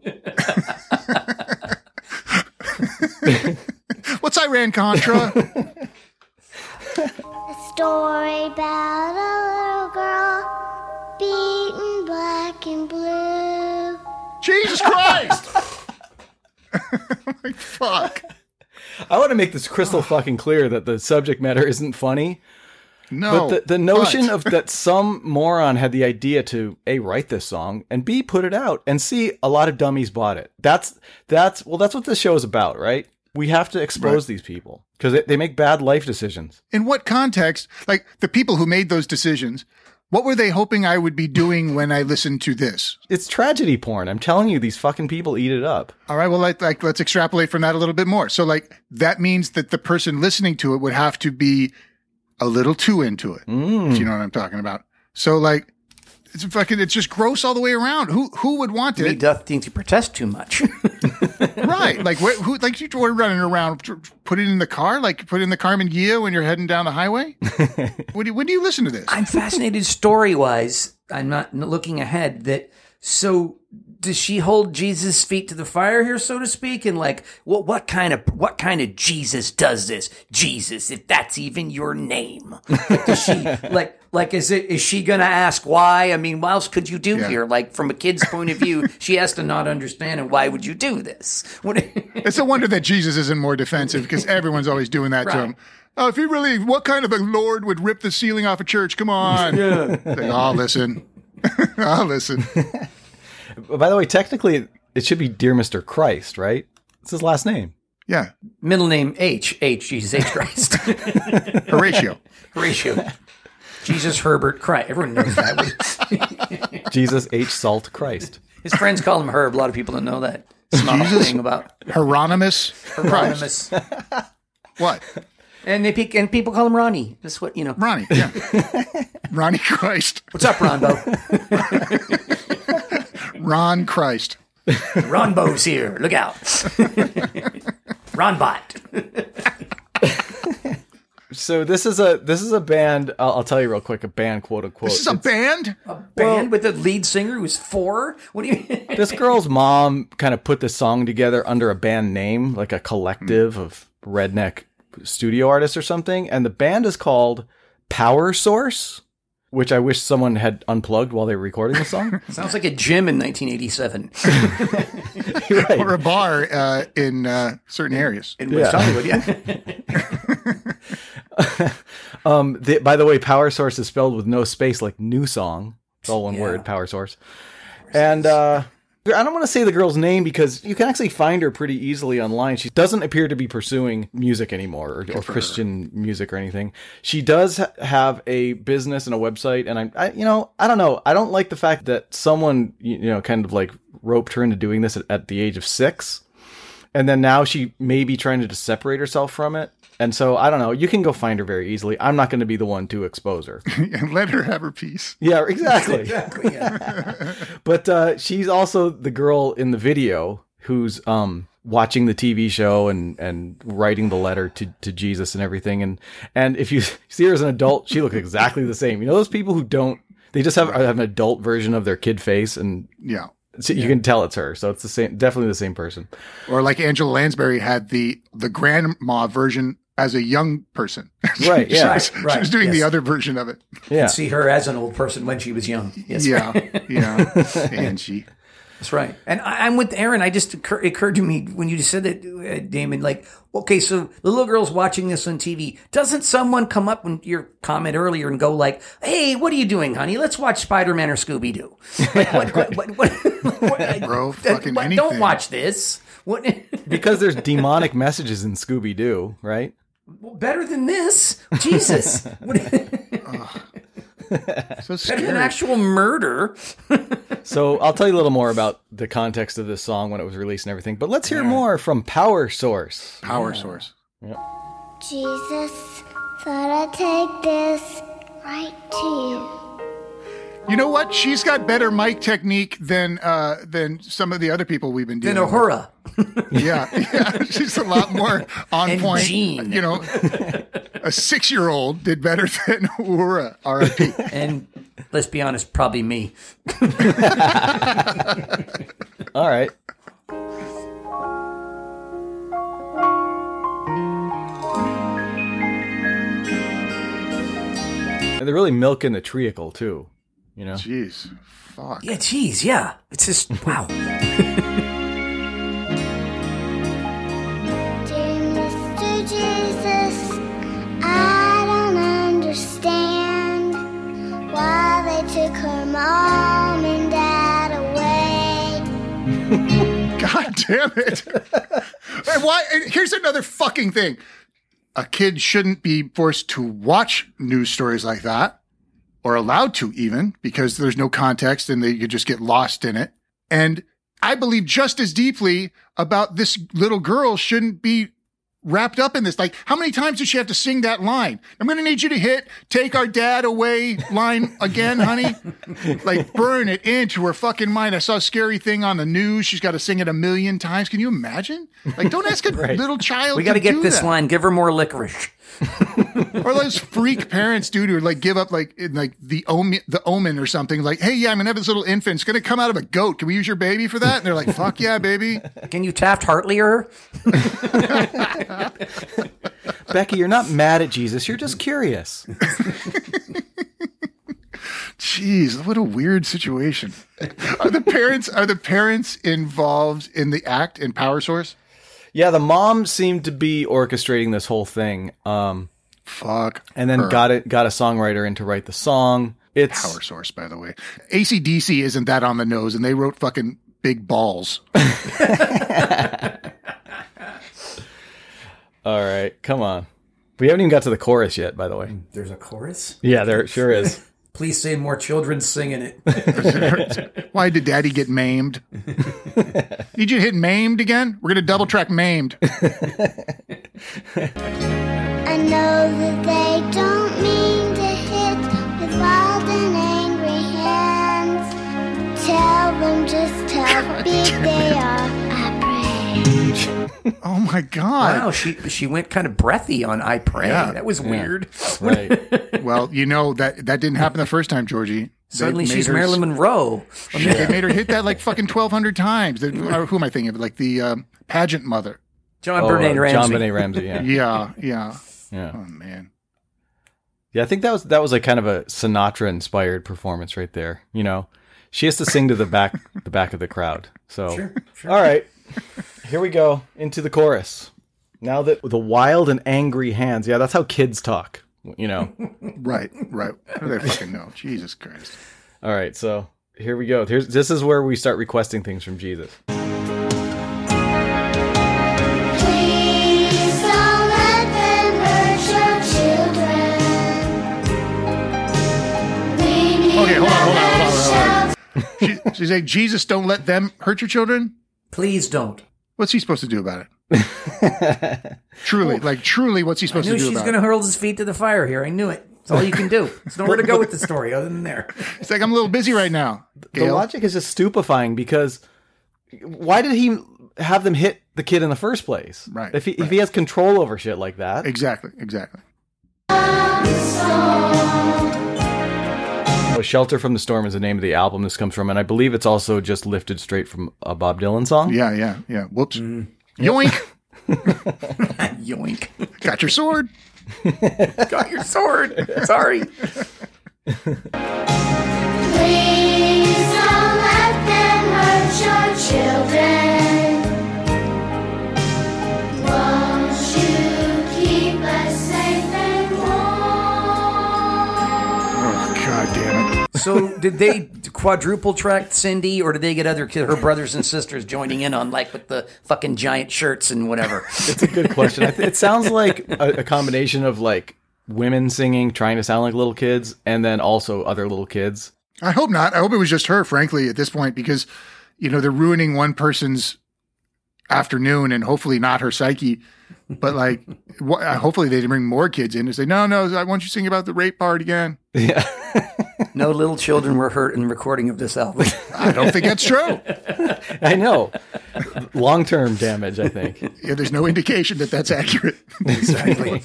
What's Iran-Contra? A story about a little girl beaten black and blue. Jesus Christ! Like, fuck. I want to make this crystal fucking clear that the subject matter isn't funny. No. But the, the notion but. of that some moron had the idea to A, write this song, and B, put it out, and C, a lot of dummies bought it. That's, that's, well, that's what this show is about, right? We have to expose right. these people because they, they make bad life decisions. In what context, like the people who made those decisions, what were they hoping I would be doing when I listened to this? It's tragedy porn. I'm telling you, these fucking people eat it up. All right. Well, like, like let's extrapolate from that a little bit more. So like that means that the person listening to it would have to be a little too into it. Mm. If you know what I'm talking about. So like it's fucking, it's just gross all the way around. Who, who would want it? He doth think to protest too much. Right. Like what, who, like you were running around, put it in the car, like put it in the Carmen Ghia when you're heading down the highway. When do, when do you listen to this? I'm fascinated story wise. I'm not looking ahead that. So does she hold Jesus' feet to the fire here, so to speak? And like, what, what kind of, what kind of Jesus does this? Jesus, if that's even your name. Like, does she like, Like, is it is she going to ask why? I mean, what else could you do yeah. here? Like, from a kid's point of view, she has to not understand, and why would you do this? What- it's a wonder that Jesus isn't more defensive, because everyone's always doing that right. to him. Oh, if he really, what kind of a Lord would rip the ceiling off a church? Come on. Yeah. Like, I'll listen. I'll listen. By the way, technically, it should be Dear Mister Christ, right? It's his last name. Yeah. Middle name H. H. Jesus H. Christ. Horatio. Horatio. Jesus Herbert Christ. Everyone knows that. Jesus H. Salt Christ. His friends call him Herb. A lot of people don't know that. It's not Jesus? A thing about Hieronymus. Hieronymus. What? And they pick, and people call him Ronnie. That's what you know. Ronnie. Yeah. Ronnie Christ. What's up, Rondo? Ron Christ. Ronbo's here. Look out. Ronbot. So this is a this is a band. I'll, I'll tell you real quick. A band, quote unquote. This is a it's, band. A band with a lead singer who's four. What do you? This girl's mom kind of put this song together under a band name, like a collective mm. of redneck studio artists or something. And the band is called Power Source, which I wish someone had unplugged while they were recording the song. Sounds like a gym in nineteen eighty-seven, right. Or a bar uh, in uh, certain areas in West yeah. Hollywood. Yeah. um, the, by the way, Power Source is spelled with no space, like new song. It's all one yeah. word, Power Source. And uh, I don't want to say the girl's name because you can actually find her pretty easily online. She doesn't appear to be pursuing music anymore or, or Christian music or anything. She does ha- have a business and a website. And I'm, I, you know, I don't know. I don't like the fact that someone, you know, kind of like roped her into doing this at, at the age of six. And then now she may be trying to just separate herself from it. And so, I don't know, you can go find her very easily. I'm not going to be the one to expose her. And let her have her peace. Yeah, exactly. Exactly. Yeah. But uh, she's also the girl in the video who's um, watching the T V show and, and writing the letter to, to Jesus and everything. And and if you see her as an adult, she looks exactly the same. You know those people who don't, they just have, have an adult version of their kid face and... yeah. So you yeah. can tell it's her. So it's the same, definitely the same person. Or like Angela Lansbury had the the grandma version as a young person. Right. Yeah. She was, right. She was doing yes. the other version of it. Yeah. And see her as an old person when she was young. Yes. Yeah. Yeah. Angie. That's right. And I, I'm with Aaron. I just occur, occurred to me when you just said that, uh, Damon, like, okay, so the little girl's watching this on T V. Doesn't someone come up in your comment earlier and go like, hey, what are you doing, honey? Let's watch Spider-Man or Scooby-Doo. Like, what, what, what, what, what, what, Bro, fucking what, anything. Don't watch this. What? Because there's demonic messages in Scooby-Doo, right? Well, better than this. Jesus. What? Oh. So scary. An actual murder. So I'll tell you a little more about the context of this song when it was released and everything, but let's hear yeah. more from Power Source. Power yeah. Source. Yep. Jesus, thought I'd take this right to you. You know what? She's got better mic technique than uh, than some of the other people we've been dealing with. Than Uhura. Yeah, yeah, she's a lot more on and point. Gene. You know, a six-year-old did better than Uhura. R I P. And let's be honest, probably me. All right. And they're really milking the treacle too. you know? Jeez. Fuck. Yeah, jeez, yeah. It's just, wow. Dear Mister Jesus, I don't understand why they took her mom and dad away. God damn it. And why? And here's another fucking thing. A kid shouldn't be forced to watch news stories like that, or allowed to even, because there's no context and they could just get lost in it. And I believe just as deeply about this little girl shouldn't be wrapped up in this. Like, how many times does she have to sing that line? I'm going to need you to hit take our dad away line again, honey. Like, burn it into her fucking mind. I saw a scary thing on the news. She's got to sing it a million times. Can you imagine? Like, don't ask a right. little child. We got to get this that. line. Give her more licorice. Or those freak parents do to like give up like in, like the omen, the omen or something. Like, hey, yeah, I'm going to have this little infant. It's going to come out of a goat. Can we use your baby for that? And they're like, fuck yeah, baby. Can you Taft-Hartley her? Becky, you're not mad at Jesus. You're just curious. Jeez, what a weird situation. Are the parents are the parents involved in the act in Power Source? Yeah, the mom seemed to be orchestrating this whole thing. Um, Fuck. And then her. got it got a songwriter in to write the song. It's Power Source, by the way. A C D C isn't that on the nose, and they wrote fucking Big Balls. All right, come on. We haven't even got to the chorus yet, by the way. There's a chorus? Yeah, there sure is. Please say more children singing it. Why did Daddy get maimed? Did you hit maimed again? We're going to double track maimed. I know that they don't mean to hit with wild and angry hands. Tell them just how big they are. Oh my God. Wow, she she went kind of breathy on I Pray. Yeah. That was yeah. weird. Right. Well, you know, that, that didn't happen the first time, Georgie. Suddenly she's her, Marilyn Monroe. I mean, yeah. They made her hit that like fucking twelve hundred times. They, who am I thinking of? Like the um, pageant mother. John oh, Benet uh, Ramsey. John Benet Ramsey, yeah. yeah. Yeah, yeah. Oh, man. Yeah, I think that was, that was like kind of a Sinatra-inspired performance right there. You know, she has to sing to the back the back of the crowd. So, sure, sure. All right. Here we go into the chorus. Now that the wild and angry hands. Yeah, that's how kids talk, you know. Right, right. How do they fucking know? Jesus Christ. All right, so here we go. Here's this is where we start requesting things from Jesus. Okay, hold on, hold on, hold on. Hold on. She, she's saying, Jesus, don't let them hurt your children? Please don't. What's he supposed to do about it? Truly, oh, like truly, what's he supposed to do about it? I knew she's going to hurl his feet to the fire here. I knew it. It's all you can do. There's nowhere to go with the story other than there. It's like, I'm a little busy right now. Gail. The logic is just stupefying because why did he have them hit the kid in the first place? Right. If he, right. If he has control over shit like that. Exactly, exactly. Oh, Shelter from the Storm is the name of the album this comes from, and I believe it's also just lifted straight from a Bob Dylan song. Yeah, yeah, yeah. Whoops. Mm. Yoink. Yoink. Got your sword. Got your sword. Sorry. Please don't let them hurt your children. Won't you keep us safe and warm? Oh, God damn it. So did they quadruple track Cindy, or did they get other her brothers and sisters joining in on like with the fucking giant shirts and whatever? It's a good question. I th- it sounds like a, a combination of like women singing, trying to sound like little kids, and then also other little kids. I hope not. I hope it was just her, frankly, at this point, because, you know, they're ruining one person's afternoon and hopefully not her psyche. But like, wh- hopefully they bring more kids in and say, no, no, I want you to sing about the rape part again. Yeah. No little children were hurt in the recording of this album. I don't think that's true. I know. Long-term damage, I think. Yeah, there's no indication that that's accurate. Exactly.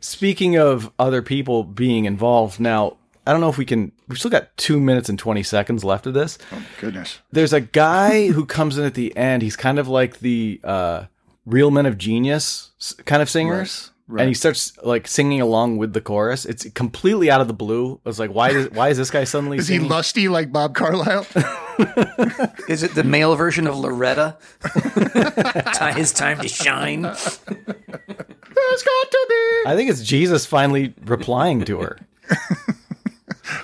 Speaking of other people being involved, now, I don't know if we can... We've still got two minutes and twenty seconds left of this. Oh, goodness. There's a guy who comes in at the end. He's kind of like the uh, Real Men of Genius kind of singers. Right. Right. And he starts like singing along with the chorus. It's completely out of the blue. I was like, why is why is this guy suddenly? Is singing? He lusty like Bob Carlyle? Is it the male version of Loretta? His time to shine. There's got to be. I think it's Jesus finally replying to her.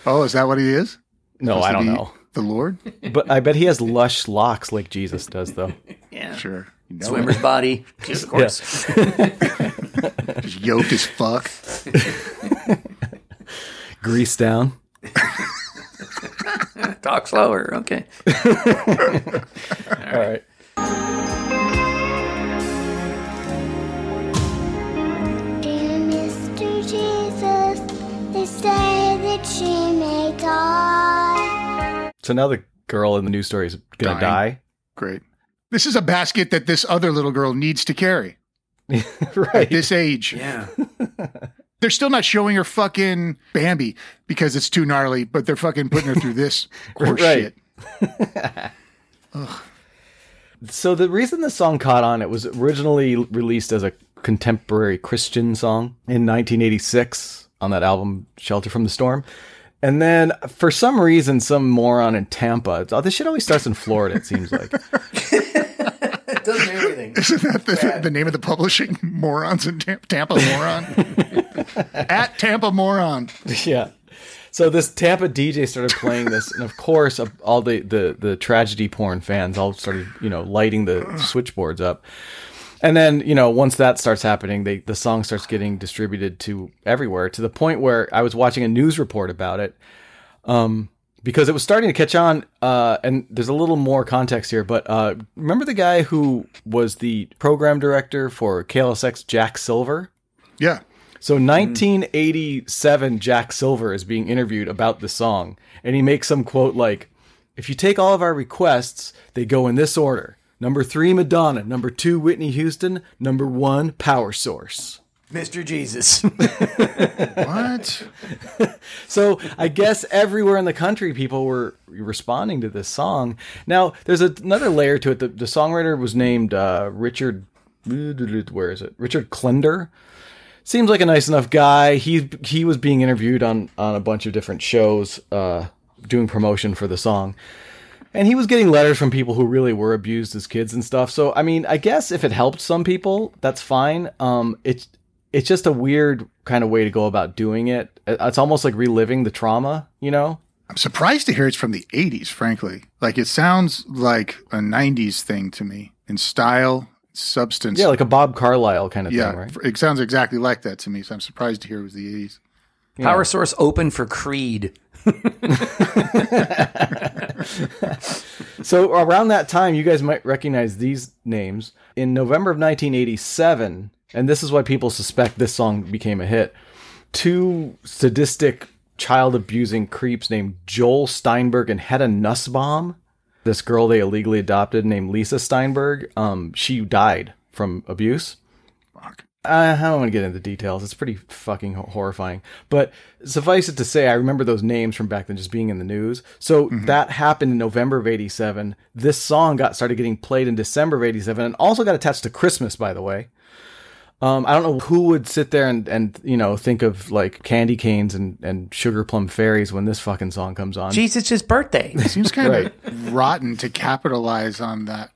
Oh, is that what he is? No, I don't know. The Lord? But I bet he has lush locks like Jesus does, though. Yeah, sure. You know Swimmer's it. Body, just, of course. Yeah. Just yoked as fuck. Grease down. Talk slower. Okay. All right. Dear Mister Jesus, they say that she may die. So now the girl in the news story is going to die. Great. This is a basket that this other little girl needs to carry. Right. At this age. Yeah. They're still not showing her fucking Bambi because it's too gnarly, but they're fucking putting her through this horse shit. Ugh. So the reason the song caught on, it was originally released as a contemporary Christian song in nineteen eighty-six on that album, Shelter from the Storm. And then, for some reason, some moron in Tampa. Oh, this shit always starts in Florida, it seems like. It doesn't do anything. Isn't that the, the name of the publishing? Morons in Tam- Tampa Moron? At Tampa Moron. Yeah. So this Tampa D J started playing this. And, of course, all the, the, the tragedy porn fans all started, you know, lighting the switchboards up. And then, you know, once that starts happening, they, the song starts getting distributed to everywhere, to the point where I was watching a news report about it um, because it was starting to catch on. Uh, and there's a little more context here. But uh, remember the guy who was the program director for K L S X, Jack Silver? Yeah. So nineteen eighty-seven, Jack Silver is being interviewed about the song. And he makes some quote like, if you take all of our requests, they go in this order. Number three, Madonna. Number two, Whitney Houston. Number one, Power Source. Mister Jesus. What? So I guess everywhere in the country, people were responding to this song. Now, there's a, another layer to it. The, the songwriter was named uh, Richard... Where is it? Richard Klender. Seems like a nice enough guy. He he was being interviewed on, on a bunch of different shows uh, doing promotion for the song. And he was getting letters from people who really were abused as kids and stuff. So, I mean, I guess if it helped some people, that's fine. Um, it's it's just a weird kind of way to go about doing it. It's almost like reliving the trauma, you know? I'm surprised to hear it's from the eighties, frankly. Like, it sounds like a nineties thing to me in style, substance. Yeah, like a Bob Carlyle kind of yeah, thing, right? It sounds exactly like that to me, so I'm surprised to hear it was the eighties. Yeah. Power Source open for Creed. So around that time, you guys might recognize these names. In November of nineteen eighty-seven, and this is why people suspect this song became a hit, two sadistic child-abusing creeps named Joel Steinberg and Hedda Nussbaum, this girl they illegally adopted named Lisa Steinberg, um, she died from abuse. Fuck. I don't want to get into details. It's pretty fucking horrifying. But suffice it to say, I remember those names from back then just being in the news. So mm-hmm. that happened in November of eighty-seven. This song got started getting played in December of eighty-seven and also got attached to Christmas, by the way. Um, I don't know who would sit there and, and you know, think of like candy canes and, and sugar plum fairies when this fucking song comes on. Jesus' birthday. It seems kind right. of rotten to capitalize on that.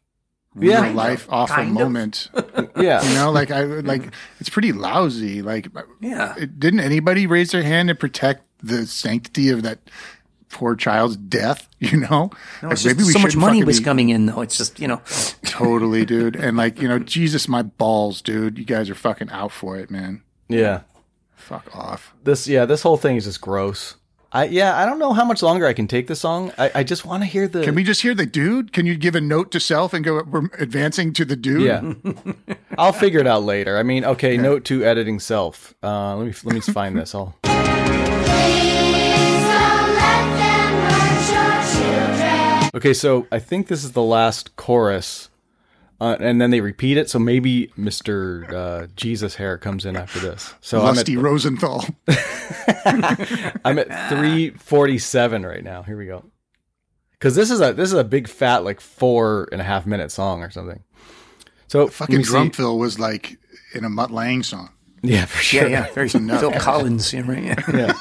Real yeah, life awful kind of. moment. Yeah. You know, like I like it's pretty lousy. Like yeah. Didn't anybody raise their hand and protect the sanctity of that poor child's death, you know? No, like, maybe we so much money was be... coming in though. It's just, you know. Totally, dude. And like, you know, Jesus, my balls, dude. You guys are fucking out for it, man. Yeah. Fuck off. This yeah, this whole thing is just gross. I, yeah, I don't know how much longer I can take this song. I, I just want to hear the... Can we just hear the dude? Can you give a note to self and go, we're advancing to the dude? Yeah. I'll figure it out later. I mean, okay, yeah. Note to editing self. Uh, let me let me find this. I'll... Please don't let them hurt your children. Okay, so I think this is the last chorus, uh, and then they repeat it, so maybe Mister Uh, Jesus Hair comes in after this. So Lusty I'm at, Rosenthal. I'm at three forty-seven right now. Here we go. Because this is a this is a big fat like four and a half minute song or something. So the fucking drum fill was like in a Mutt Lange song. Yeah, for sure. Yeah, yeah. Very Phil Collins, yeah, right? Yeah. Yeah.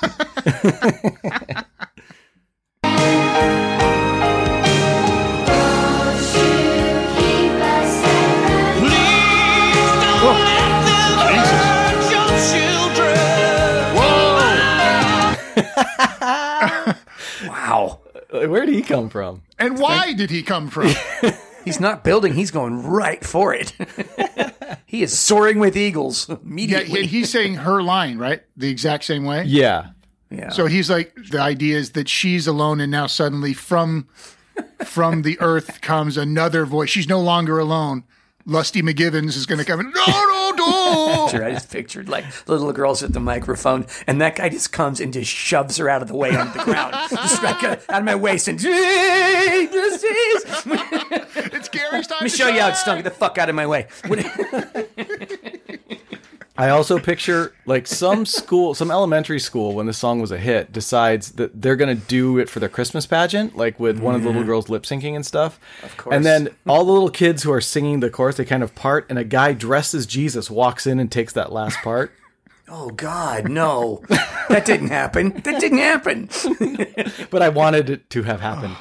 Wow. Where did he come from? And why did he come from? He's not building. He's going right for it. He is soaring with eagles immediately. Yeah, he's saying her line, right? The exact same way? Yeah. Yeah. So he's like, the idea is that she's alone, and now suddenly from from the earth comes another voice. She's no longer alone. Lusty McGivens is going to come in. No, no, no. I just pictured like little girls at the microphone, and that guy just comes and just shoves her out of the way on the ground. Just like uh, out of my waist and this is. It's Gary's time. Let me show you how it's stung. Get the fuck out of my way. I also picture like some school, some elementary school, when the song was a hit, decides that they're going to do it for their Christmas pageant, like with one of the little girls lip syncing and stuff. Of course. And then all the little kids who are singing the chorus, they kind of part, and a guy dressed as Jesus walks in and takes that last part. Oh, God, no. That didn't happen. That didn't happen. But I wanted it to have happened.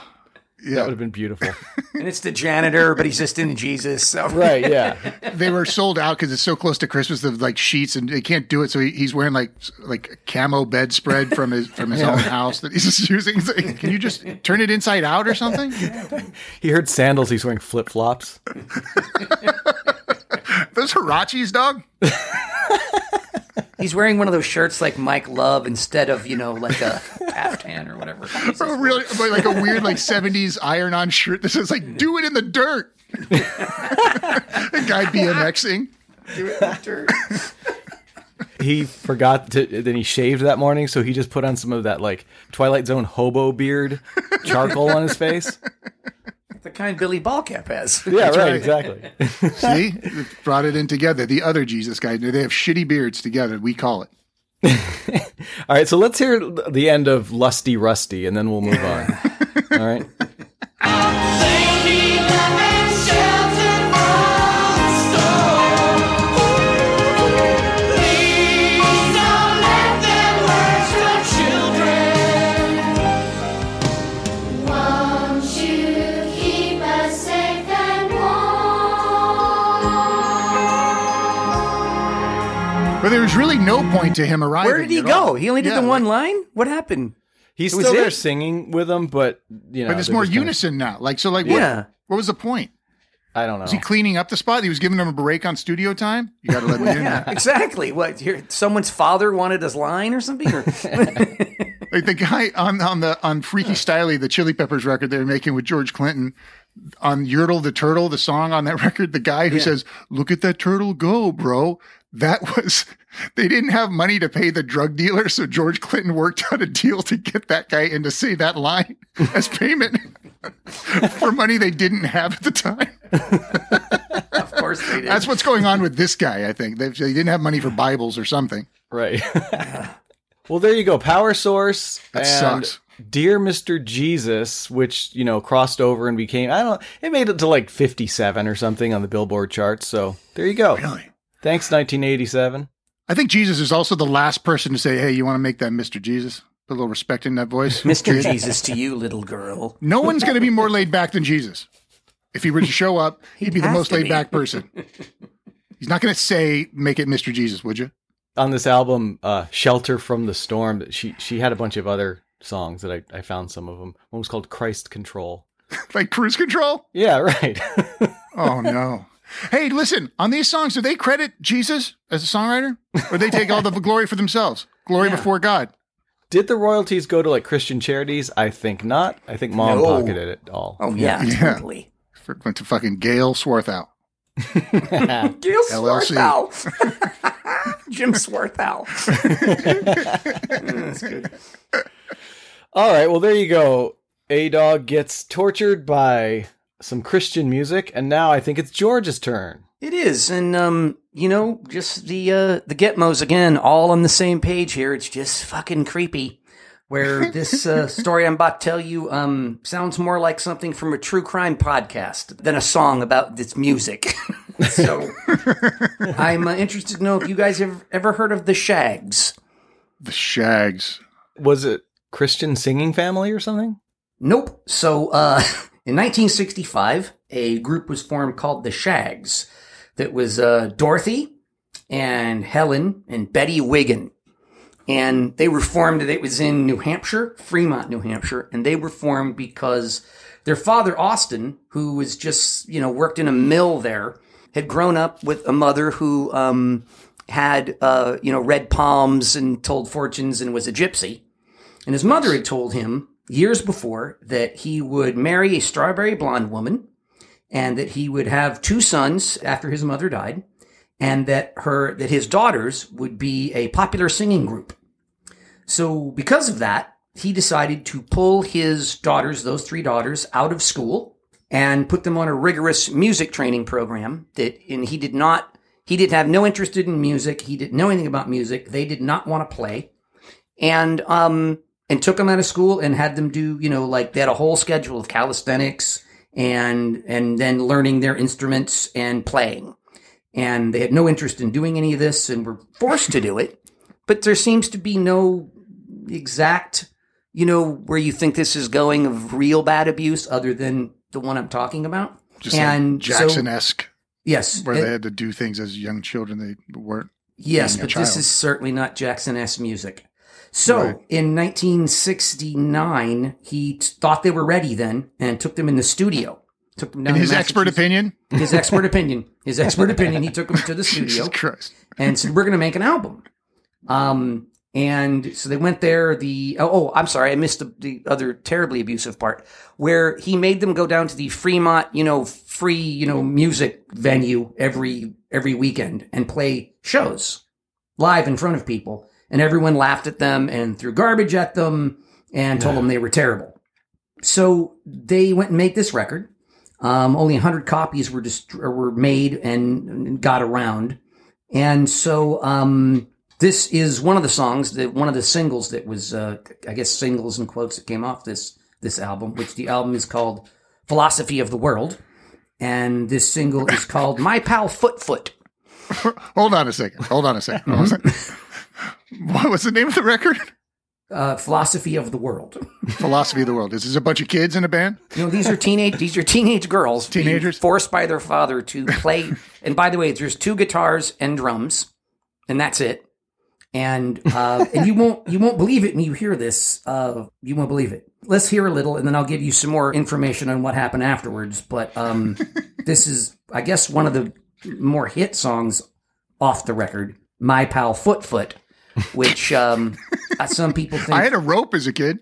Yeah. That would have been beautiful. And it's the janitor, but he's just in Jesus. So. Right, yeah. They were sold out because it's so close to Christmas of like sheets, and they can't do it. So he, he's wearing like like a camo bedspread from his from his yeah. own house that he's just using. He's like, can you just turn it inside out or something? He heard sandals. He's wearing flip flops. Those Hirachis, dog. He's wearing one of those shirts like Mike Love instead of, you know, like a caftan or whatever. Oh, really? Like a weird like seventies iron-on shirt that says like, do it in the dirt. The guy BMXing. Do it in the dirt. He forgot to, then he shaved that morning, so he just put on some of that like Twilight Zone hobo beard charcoal on his face. The kind Billy Ballcap has. Yeah, right, right, exactly. See? Brought it in together. The other Jesus guy. They have shitty beards together. We call it. All right, so let's hear the end of Lusty Rusty, and then we'll move on. All right. But there was really no point to him arriving. Where did he go? All. He only did yeah, the one like, line? What happened? He's still there it? singing with them, but, you know. But it's more unison kinda... now. Like, so, like, yeah. what, what was the point? I don't know. Was he cleaning up the spot? He was giving them a break on studio time? You got to let me in. Yeah, exactly. What, here, someone's father wanted his line or something? Or... like the guy on, on, the, on Freaky Styley, the Chili Peppers record they were making with George Clinton. On Yertle the Turtle, the song on that record, the guy who yeah. says, look at that turtle go, bro. That was, they didn't have money to pay the drug dealer, so George Clinton worked out a deal to get that guy in to say that line as payment for money they didn't have at the time. Of course they did. That's what's going on with this guy, I think. They, they didn't have money for Bibles or something. Right. Well, there you go. Power Source. That and sucks. Dear Mister Jesus, which, you know, crossed over and became, I don't know, it made it to like fifty-seven or something on the Billboard charts. So there you go. Really? Thanks, nineteen eighty-seven. I think Jesus is also the last person to say, hey, you want to make that Mister Jesus? Put a little respect in that voice. Mister Jesus to you, little girl. No one's going to be more laid back than Jesus. If he were to show up, he'd, he'd be the most laid back person. He's not going to say, make it Mister Jesus, would you? On this album, uh, Shelter from the Storm, she she had a bunch of other songs that I, I found some of them. One was called Christ Control. Like Cruise Control? Yeah, right. Oh, no. Hey, listen, on these songs, do they credit Jesus as a songwriter? Or they take all the glory for themselves? Glory yeah. before God. Did the royalties go to, like, Christian charities? I think not. I think Mom no. pocketed it all. Oh, yeah, yeah. totally. Yeah. Went to fucking Gail Swarthout. Gail Swarthout. Jim Swarthout. That's good. All right, well, there you go. A-Dog gets tortured by... some Christian music, and now I think it's George's turn. It is, and um, you know, just the uh, the Gitmos again, all on the same page here. It's just fucking creepy. Where this uh, story I'm about to tell you um sounds more like something from a true crime podcast than a song about its music. So I'm uh, interested to know if you guys have ever heard of the Shags. The Shags. Was it Christian singing family or something? Nope. So uh, in nineteen sixty-five, a group was formed called the Shags that was uh, Dorothy and Helen and Betty Wiggin. And they were formed, it was in New Hampshire, Fremont, New Hampshire, and they were formed because their father, Austin, who was just, you know, worked in a mill there, had grown up with a mother who um, had, uh, you know, read palms and told fortunes and was a gypsy. And his mother had told him years before that he would marry a strawberry blonde woman and that he would have two sons after his mother died. And that her, that his daughters would be a popular singing group. So because of that, he decided to pull his daughters, those three daughters, out of school and put them on a rigorous music training program that, and he did not, he didn't have no interest in music. He didn't know anything about music. They did not want to play, and, um, and took them out of school and had them do, you know, like they had a whole schedule of calisthenics and, and then learning their instruments and playing. And they had no interest in doing any of this and were forced to do it. But there seems to be no exact, you know, where you think this is going of real bad abuse other than the one I'm talking about. Just and like Jackson-esque. So, yes. Where it, they had to do things as young children they weren't. Yes, but child. This is certainly not Jackson-esque music. So right. In nineteen sixty-nine, he t- thought they were ready then and took them in the studio. Took him down in his expert opinion? His expert opinion. His expert opinion. He took him to the studio and said, we're going to make an album. Um, and so they went there. The Oh, oh I'm sorry. I missed the, the other terribly abusive part where he made them go down to the Fremont, you know, free, you know, music venue every every weekend and play shows live in front of people. And everyone laughed at them and threw garbage at them and told yeah. them they were terrible. So they went and made this record. Um, only one hundred copies were dist- were made and got around. And so um, this is one of the songs, that one of the singles that was, uh, I guess, singles and quotes that came off this this album, which the album is called Philosophy of the World. And this single is called My Pal Foot Foot. Hold on a second. Hold on a second. What was, what was the name of the record? Uh, Philosophy of the World. Philosophy of the World. Is this a bunch of kids in a band? No, these are teenage. These are teenage girls. Teenagers forced by their father to play. And by the way, there's two guitars and drums, and that's it. And uh, and you won't you won't believe it when you hear this. Uh, you won't believe it. Let's hear a little, and then I'll give you some more information on what happened afterwards. But um, this is, I guess, one of the more hit songs off the record. My Pal Foot Foot. Which um, some people think... I had a rope as a kid.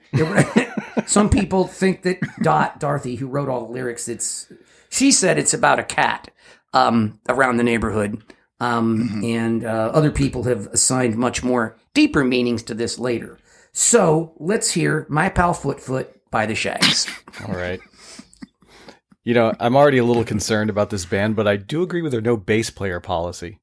Some people think that Dot Dorothy, who wrote all the lyrics, it's she said it's about a cat um, around the neighborhood. Um, mm-hmm. And uh, other people have assigned much more deeper meanings to this later. So let's hear My Pal Foot Foot by the Shags. All right. You know, I'm already a little concerned about this band, but I do agree with their no bass player policy.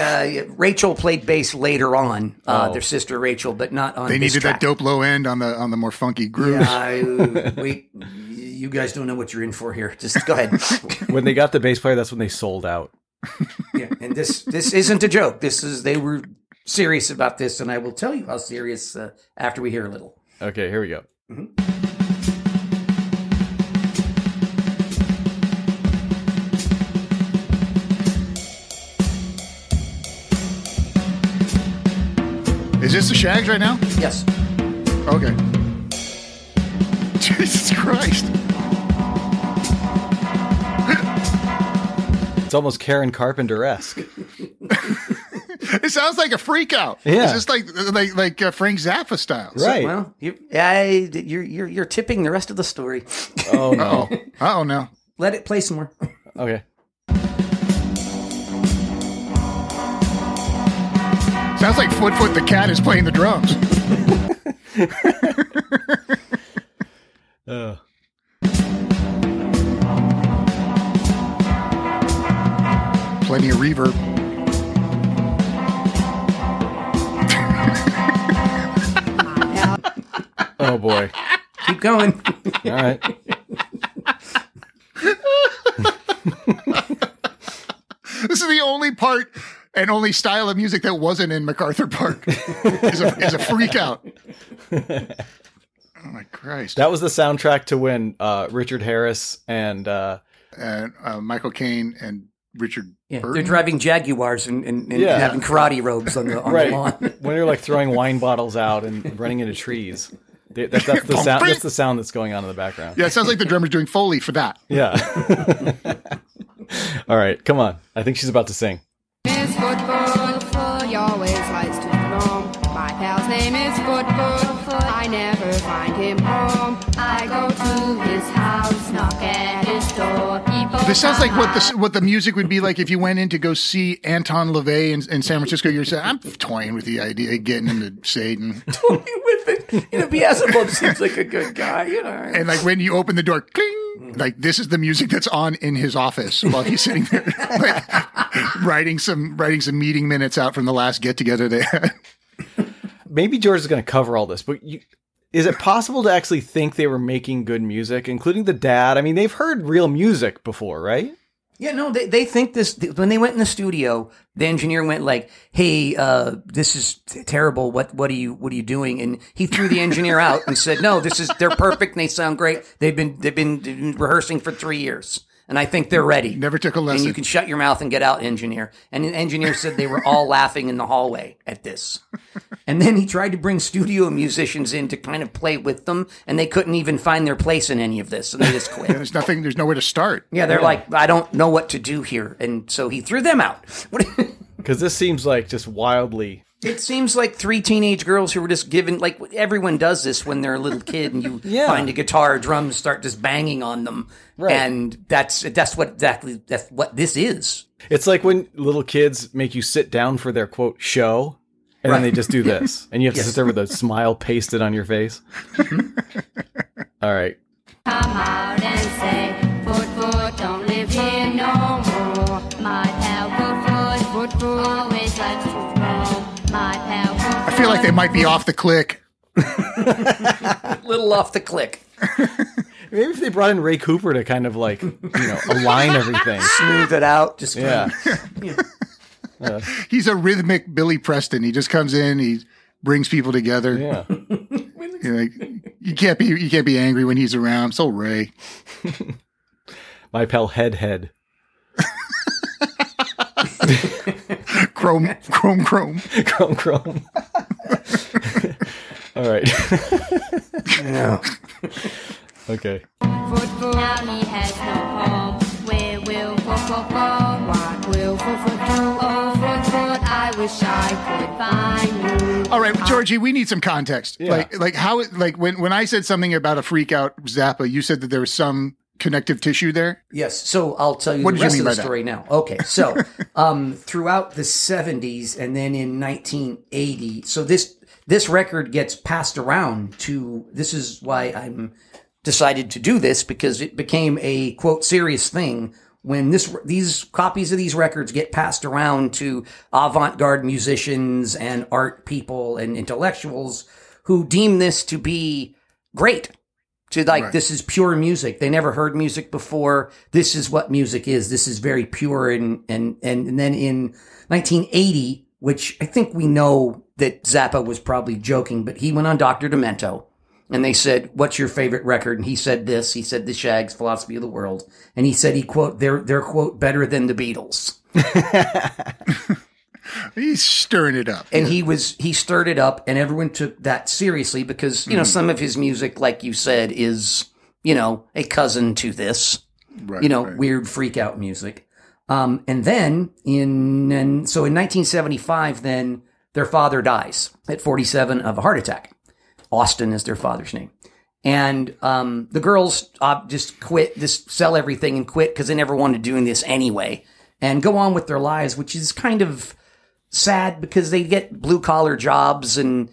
Uh, Rachel played bass later on, uh, oh. their sister Rachel, but not on. They this needed track. That dope low end on the on the more funky groove. Yeah, I, we, you guys don't know what you're in for here. Just go ahead. When they got the bass player, that's when they sold out. Yeah, and this this isn't a joke. This is they were serious about this, and I will tell you how serious uh, after we hear a little. Okay, here we go. Mm-hmm. Is this the Shags right now? Yes. Okay. Jesus Christ. It's almost Karen Carpenter-esque. It sounds like a freak out. Yeah. It's just like like like uh, Frank Zappa style. Right. So, well, you, I, you're you're you're tipping the rest of the story. Oh no. Oh no. Let it play some more. Okay. Sounds like Foot Foot the cat is playing the drums. uh. Plenty of reverb. Oh boy. Keep going. All right. and only style of music that wasn't in MacArthur Park is a, is a freak out. Oh my Christ! That was the soundtrack to when uh, Richard Harris and uh, and uh, Michael Caine and Richard yeah, Burton? They're driving Jaguars and, and, and yeah. having karate robes on the on right. the lawn. When you're like throwing wine bottles out and running into trees. That, that's, that's, the sound, that's the sound that's going on in the background. Yeah, it sounds like the drummer's doing Foley for that. Yeah. All right, come on. I think she's about to sing. Miss Football, he always likes to roam. My pal's name is Football, I never find him home. I go to his house, knock at his door. This sounds like what the what the music would be like if you went in to go see Anton LaVey in, in San Francisco. You're saying, I'm toying with the idea of getting him to Satan. Toying with it. You know, Beelzebub seems like a good guy, you know. And like when you open the door, cling, like this is the music that's on in his office while he's sitting there like, writing some writing some meeting minutes out from the last get together they had. Maybe George is going to cover all this, but you. Is it possible to actually think they were making good music, including the dad? I mean, they've heard real music before, right? Yeah, no, they they think this, when they went in the studio, the engineer went like, hey, uh, this is t- terrible. What what are you what are you doing? And he threw the engineer out and said, no, this is, they're perfect and they sound great. They've been, they've been rehearsing for three years. And I think they're ready. Never took a lesson. And you can shut your mouth and get out, engineer. And the engineer said they were all laughing in the hallway at this. And then he tried to bring studio musicians in to kind of play with them, and they couldn't even find their place in any of this, and they just quit. Yeah, there's nothing. There's nowhere to start. Yeah, they're yeah. like, I don't know what to do here, and so he threw them out. Because this seems like just wildly. It seems like three teenage girls who were just given, like, everyone does this when they're a little kid and you yeah. find a guitar or drums, start just banging on them. Right. And that's that's what exactly that's what this is. It's like when little kids make you sit down for their, quote, show, and right. then they just do this. And you have yes. to sit there with a smile pasted on your face. All right. Come out and say, foot, foot, don't live here no more. My pal, foot, foot, foot, always likes to I feel like they might be off the click. A little off the click. Maybe if they brought in Ray Cooper to kind of like, you know, align everything. Smooth it out. Just yeah. Of, yeah. Uh, He's a rhythmic Billy Preston. He just comes in, he brings people together. Yeah. You're like, you can't be you can't be angry when he's around. So Ray. My pal Head Head. Chrome, chrome, chrome, chrome, chrome. All right. No. Okay. He has no home. Where will What will I wish I could find you. All right, Georgie, we need some context. Yeah. Like, like how, like when when I said something about a freak out Zappa, you said that there was some connective tissue there? Yes. So I'll tell you what the rest you of the story that? now. Okay. So um, throughout the seventies and then in nineteen eighty, so this this record gets passed around to, this is why I'm decided to do this, because it became a, quote, serious thing when this these copies of these records get passed around to avant-garde musicians and art people and intellectuals who deem this to be great. To like, right. This is pure music. They never heard music before. This is what music is. This is very pure. And, and, and, and then in nineteen eighty, which I think we know that Zappa was probably joking, but he went on Doctor Demento and they said, what's your favorite record? And he said this, he said the Shags, Philosophy of the World. And he said, he quote, they're, they're quote, better than the Beatles. He's stirring it up. And he was, he stirred it up and everyone took that seriously because, you know, mm. some of his music, like you said, is, you know, a cousin to this, right, you know, right. weird freak out music. Um, and then in, and so in nineteen seventy-five, then their father dies at forty-seven of a heart attack. Austin is their father's name. And, um, the girls uh, just quit, just sell everything and quit because they never wanted doing this anyway and go on with their lives, which is kind of sad because they get blue collar jobs and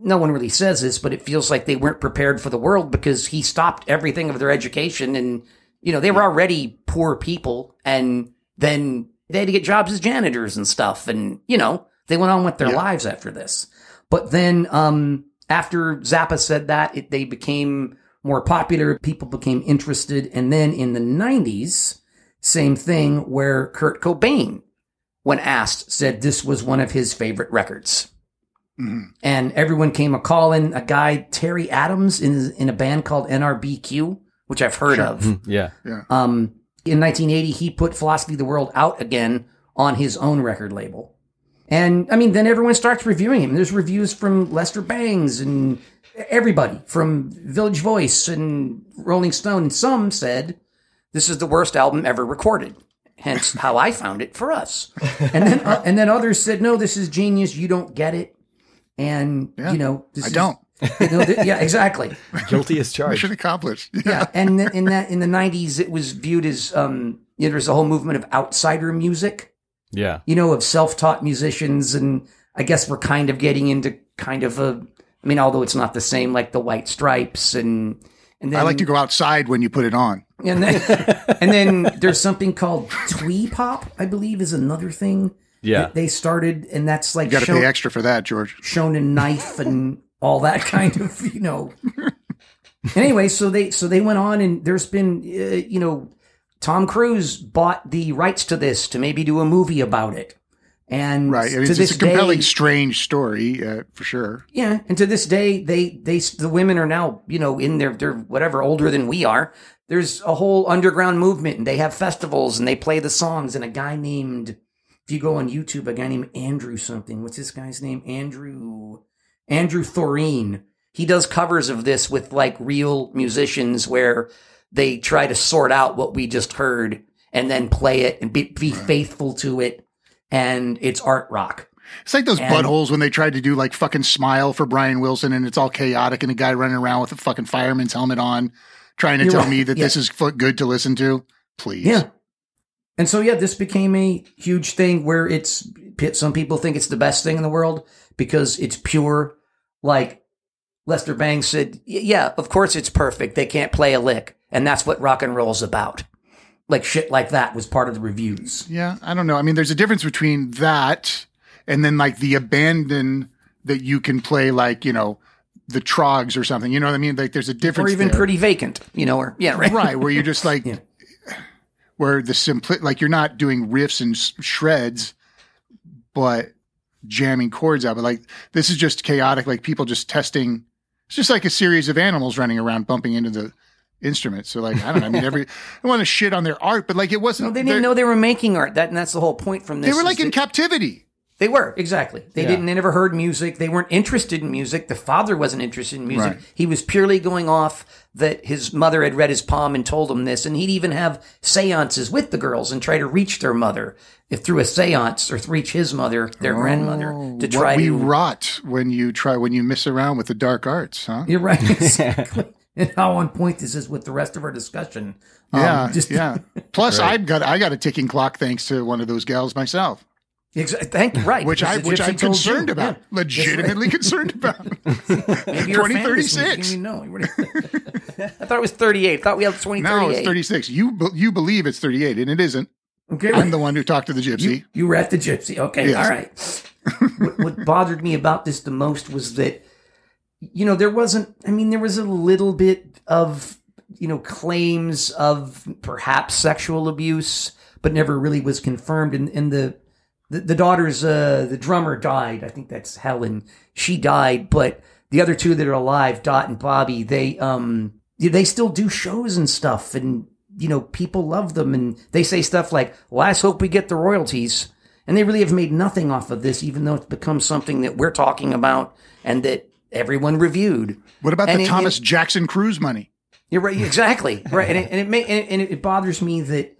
no one really says this, but it feels like they weren't prepared for the world because he stopped everything of their education. And, you know, they were already poor people and then they had to get jobs as janitors and stuff. And, you know, they went on with their yeah. lives after this. But then, um, after Zappa said that, it, they became more popular. People became interested. And then in the nineties, same thing where Kurt Cobain when asked, said this was one of his favorite records. Mm-hmm. And everyone came a call in. A guy, Terry Adams, in in a band called N R B Q, which I've heard sure. of. Yeah. yeah. Um, in nineteen eighty, he put Philosophy of the World out again on his own record label. And, I mean, then everyone starts reviewing him. There's reviews from Lester Bangs and everybody, from Village Voice and Rolling Stone. And some said, this is the worst album ever recorded. Hence how I found it for us. And then uh, and then others said, no, this is genius. You don't get it. And, yeah, you know. This I is, don't. You know, th- yeah, exactly. Guilty as charged. Mission accomplished. Yeah. yeah. And th- in that in the nineties, it was viewed as, um, you know, there's a whole movement of outsider music. Yeah. You know, of self-taught musicians. And I guess we're kind of getting into kind of a, I mean, although it's not the same, like the White Stripes and. And then, I like to go outside when you put it on. And then, and then there's something called twee pop, I believe, is another thing. Yeah, that they started, and that's like you got to pay extra for that, George. Shonen Knife and all that kind of, you know. Anyway, so they so they went on, and there's been, uh, you know, Tom Cruise bought the rights to this to maybe do a movie about it. And right, it's, it's a compelling, day, strange story uh, for sure. Yeah, and to this day, they they the women are now, you know, in their their whatever, older than we are. There's a whole underground movement, and they have festivals, and they play the songs. And a guy named, if you go on YouTube, a guy named Andrew something. What's this guy's name? Andrew Andrew Thoreen. He does covers of this with like real musicians, where they try to sort out what we just heard and then play it and be, be right. faithful to it. And it's art rock. It's like those and, buttholes when they tried to do like fucking Smile for Brian Wilson, and it's all chaotic and a guy running around with a fucking fireman's helmet on trying to tell right. me that yeah. this is good to listen to. Please. Yeah. And so, yeah, this became a huge thing where it's, some people think it's the best thing in the world because it's pure. Like Lester Bangs said, yeah, of course it's perfect. They can't play a lick. And that's what rock and roll's about. Like shit like that was part of the reviews. Yeah, I don't know. I mean, there's a difference between that and then like the abandon that you can play, like, you know, the Trogs or something. You know what I mean? Like there's a difference. Or even there. Pretty Vacant, you know, or yeah, right. Right, where you're just like, yeah. where the simple, like you're not doing riffs and shreds, but jamming chords out. But like this is just chaotic. Like people just testing. It's just like a series of animals running around bumping into the instruments. So like I don't know. I mean, every I want to shit on their art, but like it wasn't. No, they didn't know they were making art. That and that's the whole point from this. They were like in they, captivity. They were exactly. They yeah. didn't. They never heard music. They weren't interested in music. The father wasn't interested in music. Right. He was purely going off that his mother had read his palm and told him this. And he'd even have seances with the girls and try to reach their mother if through a seance or reach his mother, their oh, grandmother, to try what we to rot when you try when you mess around with the dark arts, huh? You're right. Exactly. And how on point this is with the rest of our discussion. Um, yeah, just yeah. Plus, right. I've got I got a ticking clock thanks to one of those gals myself. Exactly. Thank you. Right. Which I which I'm concerned you. about. Yeah. Legitimately right. concerned about. Maybe you're twenty thirty-six. You know. I thought it was thirty-eight. I thought we had twenty thirty-eight. No, it's thirty-six. You you believe it's thirty-eight, and it isn't. Okay. I'm the one who talked to the gypsy. You, you were at the gypsy. Okay. Yes. All right. what, what bothered me about this the most was that, you know, there wasn't, I mean, there was a little bit of, you know, claims of perhaps sexual abuse, but never really was confirmed. And, and the, the, the daughter's, uh, the drummer died. I think that's Helen. She died, but the other two that are alive, Dot and Bobby, they, um, they still do shows and stuff. And, you know, people love them. And they say stuff like, well, I hope we get the royalties. And they really have made nothing off of this, even though it's become something that we're talking about and that everyone reviewed. What about and the it, Thomas it, Jackson Cruise money? You're right, exactly right, and it, and it may, and, it, and it bothers me that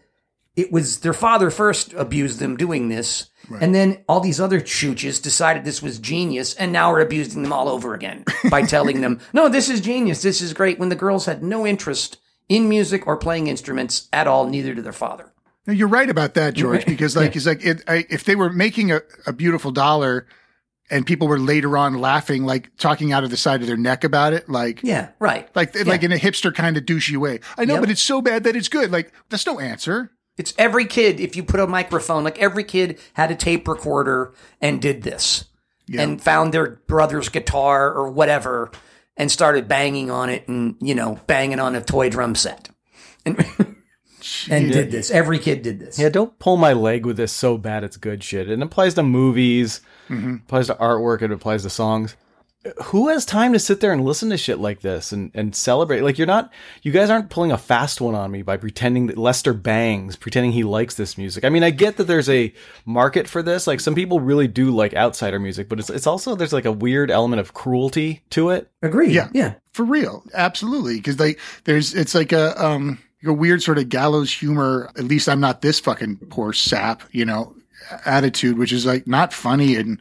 it was their father first abused them doing this, right. and then all these other chooches decided this was genius, and now are abusing them all over again by telling them, "No, this is genius. This is great." When the girls had no interest in music or playing instruments at all, neither did their father. No, you're right about that, George, because like it's like it, I, if they were making a, a beautiful dollar. And people were later on laughing, like talking out of the side of their neck about it. Like, yeah, right. Like, yeah. like in a hipster kind of douchey way. I know, yep. but it's so bad that it's good. Like, that's no answer. It's every kid. If you put a microphone, like every kid had a tape recorder and did this yep. and found their brother's guitar or whatever and started banging on it and, you know, banging on a toy drum set. And She and did. did this. Every kid did this. Yeah, don't pull my leg with this so bad it's good shit. And it applies to movies, mm-hmm. it applies to artwork, it applies to songs. Who has time to sit there and listen to shit like this and, and celebrate? Like, you're not, you guys aren't pulling a fast one on me by pretending that Lester bangs, pretending he likes this music. I mean, I get that there's a market for this. Like, some people really do like outsider music, but it's it's also, there's like a weird element of cruelty to it. Agreed. Yeah. Yeah. For real. Absolutely. Cause like, there's, it's like a, um, a weird sort of gallows humor. At least I'm not this fucking poor sap, you know, attitude, which is like not funny and,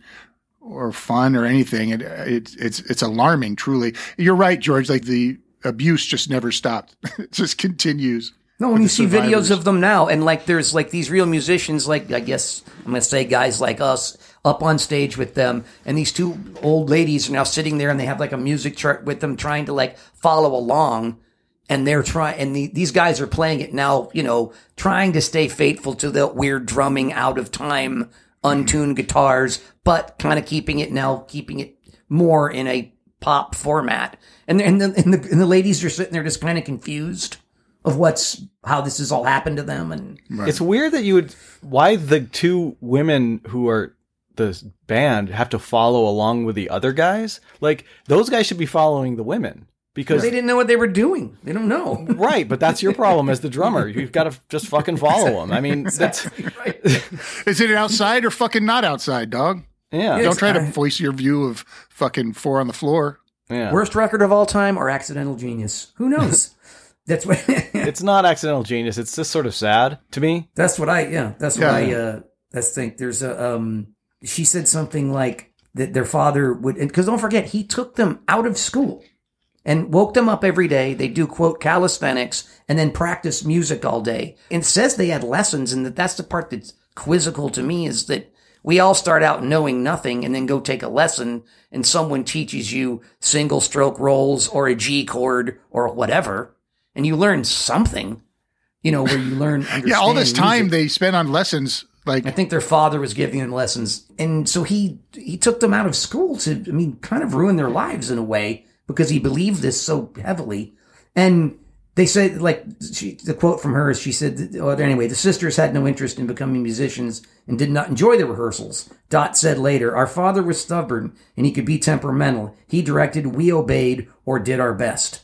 or fun or anything. It, it, it's, it's alarming, truly. You're right, George. Like, the abuse just never stopped. It just continues. No, when you see videos of them now, and like, there's like these real musicians, like, I guess I'm going to say guys like us, up on stage with them, and these two old ladies are now sitting there and they have like a music chart with them trying to like follow along. And they're trying, and the, these guys are playing it now, you know, trying to stay faithful to the weird drumming, out of time, untuned guitars, but kind of keeping it now, keeping it more in a pop format. And, and, the, and, the, and the ladies are sitting there just kind of confused of what's, how this has all happened to them. And right. It's weird that you would, why the two women who are the band have to follow along with the other guys? Like, those guys should be following the women. Because they didn't know what they were doing. They don't know. Right. But that's your problem as the drummer. You've got to just fucking follow them. I mean, exactly that's right. Is it outside or fucking not outside, dog? Yeah. It's, don't try to voice your view of fucking Four on the Floor. Yeah. Worst record of all time or Accidental Genius? Who knows? That's what. It's not Accidental Genius. It's just sort of sad to me. That's what I, yeah. That's yeah. what I, uh, that's think. There's a, um, she said something like that their father would, because don't forget, he took them out of school. And woke them up every day. They do, quote, calisthenics, and then practice music all day. And says they had lessons, and that that's the part that's quizzical to me, is that we all start out knowing nothing and then go take a lesson, and someone teaches you single stroke rolls or a G chord or whatever, and you learn something, you know, where you learn understanding. Yeah, all this time music. They spent on lessons. Like, I think their father was giving them lessons. And so he he took them out of school to, I mean, kind of ruin their lives in a way. Because he believed this so heavily. And they said, like, she, the quote from her is, she said, that, oh, anyway, the sisters had no interest in becoming musicians and did not enjoy the rehearsals. Dot said later, our father was stubborn and he could be temperamental. He directed, we obeyed, or did our best.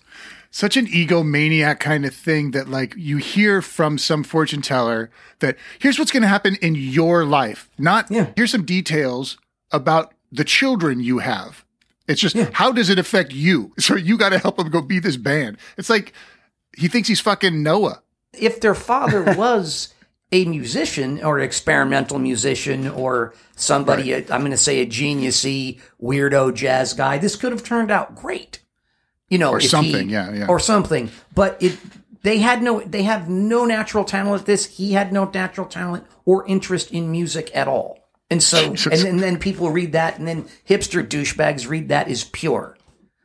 Such an egomaniac kind of thing that, like, you hear from some fortune teller that here's what's going to happen in your life. Not, yeah. Here's some details about the children you have. It's just, yeah. How does it affect you? So you got to help him go be this band. It's like, he thinks he's fucking Noah. If their father was a musician or experimental musician or somebody, right. I'm going to say a geniusy, weirdo jazz guy, this could have turned out great. You know, or something, he, yeah, yeah. Or something. But it, they had no, they have no natural talent at this. He had no natural talent or interest in music at all. And so, and, and then people read that, and then hipster douchebags read that as pure.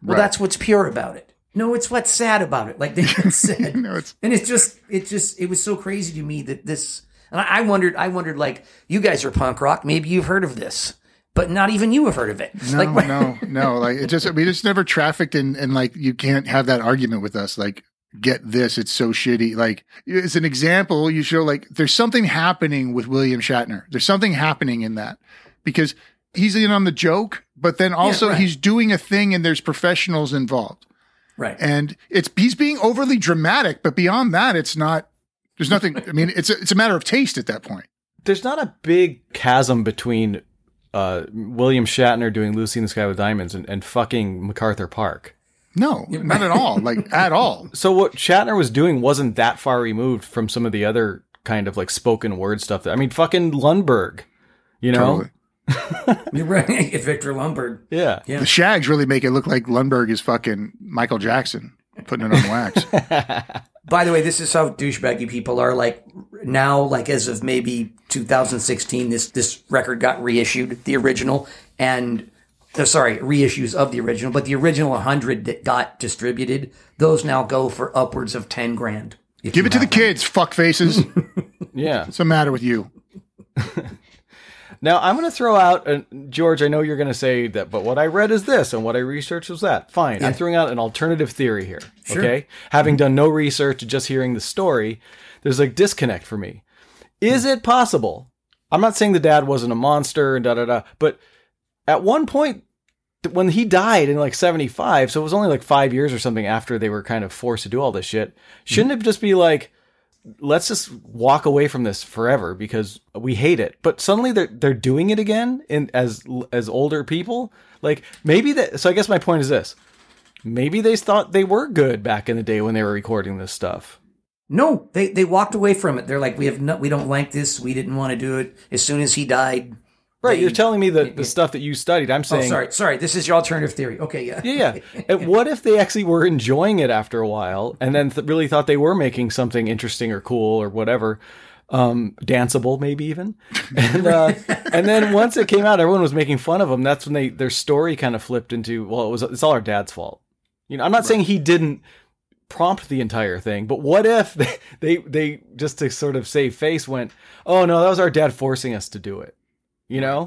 Well, right. That's what's pure about it. No, it's what's sad about it. Like they said, no, it's- and it's just, it just, it was so crazy to me that this. And I wondered, I wondered, like, you guys are punk rock. Maybe you've heard of this, but not even you have heard of it. No, like, no, no. Like, it just, we just never trafficked in, and like, you can't have that argument with us. Like, get this, it's so shitty. Like, as an example, you show, like, there's something happening with William Shatner. There's something happening in that, because he's in on the joke, but then also yeah, right. He's doing a thing and there's professionals involved. Right. And it's, he's being overly dramatic, but beyond that, it's not, there's nothing. I mean, it's a, it's a matter of taste at that point. There's not a big chasm between uh, William Shatner doing Lucy in the Sky with Diamonds and, and fucking MacArthur Park. No, not at all. Like, at all. So what Shatner was doing wasn't that far removed from some of the other kind of like spoken word stuff. That, I mean, fucking Lundberg, you know? Totally. You're right. Victor Lundberg. Yeah. yeah. The Shags really make it look like Lundberg is fucking Michael Jackson, putting it on wax. By the way, this is how douchebaggy people are. Like, now, like, as of maybe two thousand sixteen, this, this record got reissued, the original, and... Oh, sorry, reissues of the original, but the original one hundred that got distributed, those now go for upwards of ten grand. Give it to the kids, fuck faces. Yeah. What's the matter with you? Now, I'm going to throw out, uh, George, I know you're going to say that, but what I read is this and what I researched was that. Fine. Yeah. I'm throwing out an alternative theory here. Sure. Okay. Having done no research, just hearing the story, there's a disconnect for me. Is hmm. it possible? I'm not saying the dad wasn't a monster and da, da, da, but at one point when he died in like seventy-five, so it was only like five years or something after they were kind of forced to do all this shit. Shouldn't hmm. it just be like, let's just walk away from this forever because we hate it. But suddenly they're they're doing it again in as as older people. Like maybe that. So I guess my point is this: maybe they thought they were good back in the day when they were recording this stuff. No, they they walked away from it. They're like, we have no, we don't like this. We didn't want to do it. As soon as he died. Right, you're telling me that the stuff that you studied, I'm saying... Oh, sorry, sorry, this is your alternative theory. Okay, yeah. Yeah, yeah. And what if they actually were enjoying it after a while and then th- really thought they were making something interesting or cool or whatever, um, danceable maybe even? And uh, and then once it came out, everyone was making fun of them. That's when they their story kind of flipped into, well, it was it's all our dad's fault. You know, I'm not right. saying he didn't prompt the entire thing, but what if they, they, they, just to sort of save face, went, oh, no, that was our dad forcing us to do it. You know,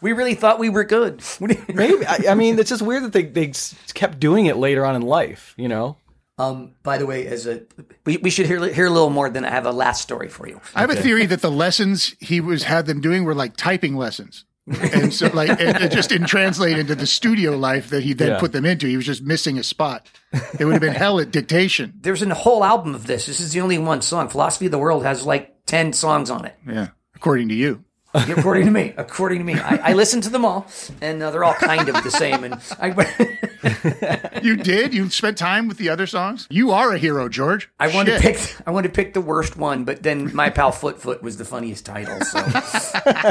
we really thought we were good. Maybe I, I mean, it's just weird that they, they kept doing it later on in life. You know. Um. By the way, as a we, we should hear hear a little more than I have a last story for you. I have okay. a theory that the lessons he was had them doing were like typing lessons, and so like it, it just didn't translate into the studio life that he then yeah. put them into. He was just missing a spot. It would have been hell at dictation. There's a whole album of this. This is the only one song. Philosophy of the World has like ten songs on it. Yeah, according to you. According to me, according to me, I, I listened to them all, and uh, they're all kind of the same. And I, you did? You spent time with the other songs? You are a hero, George. I wanted Shit. to pick. I wanted to pick the worst one, but then my pal Foot Foot was the funniest title. So,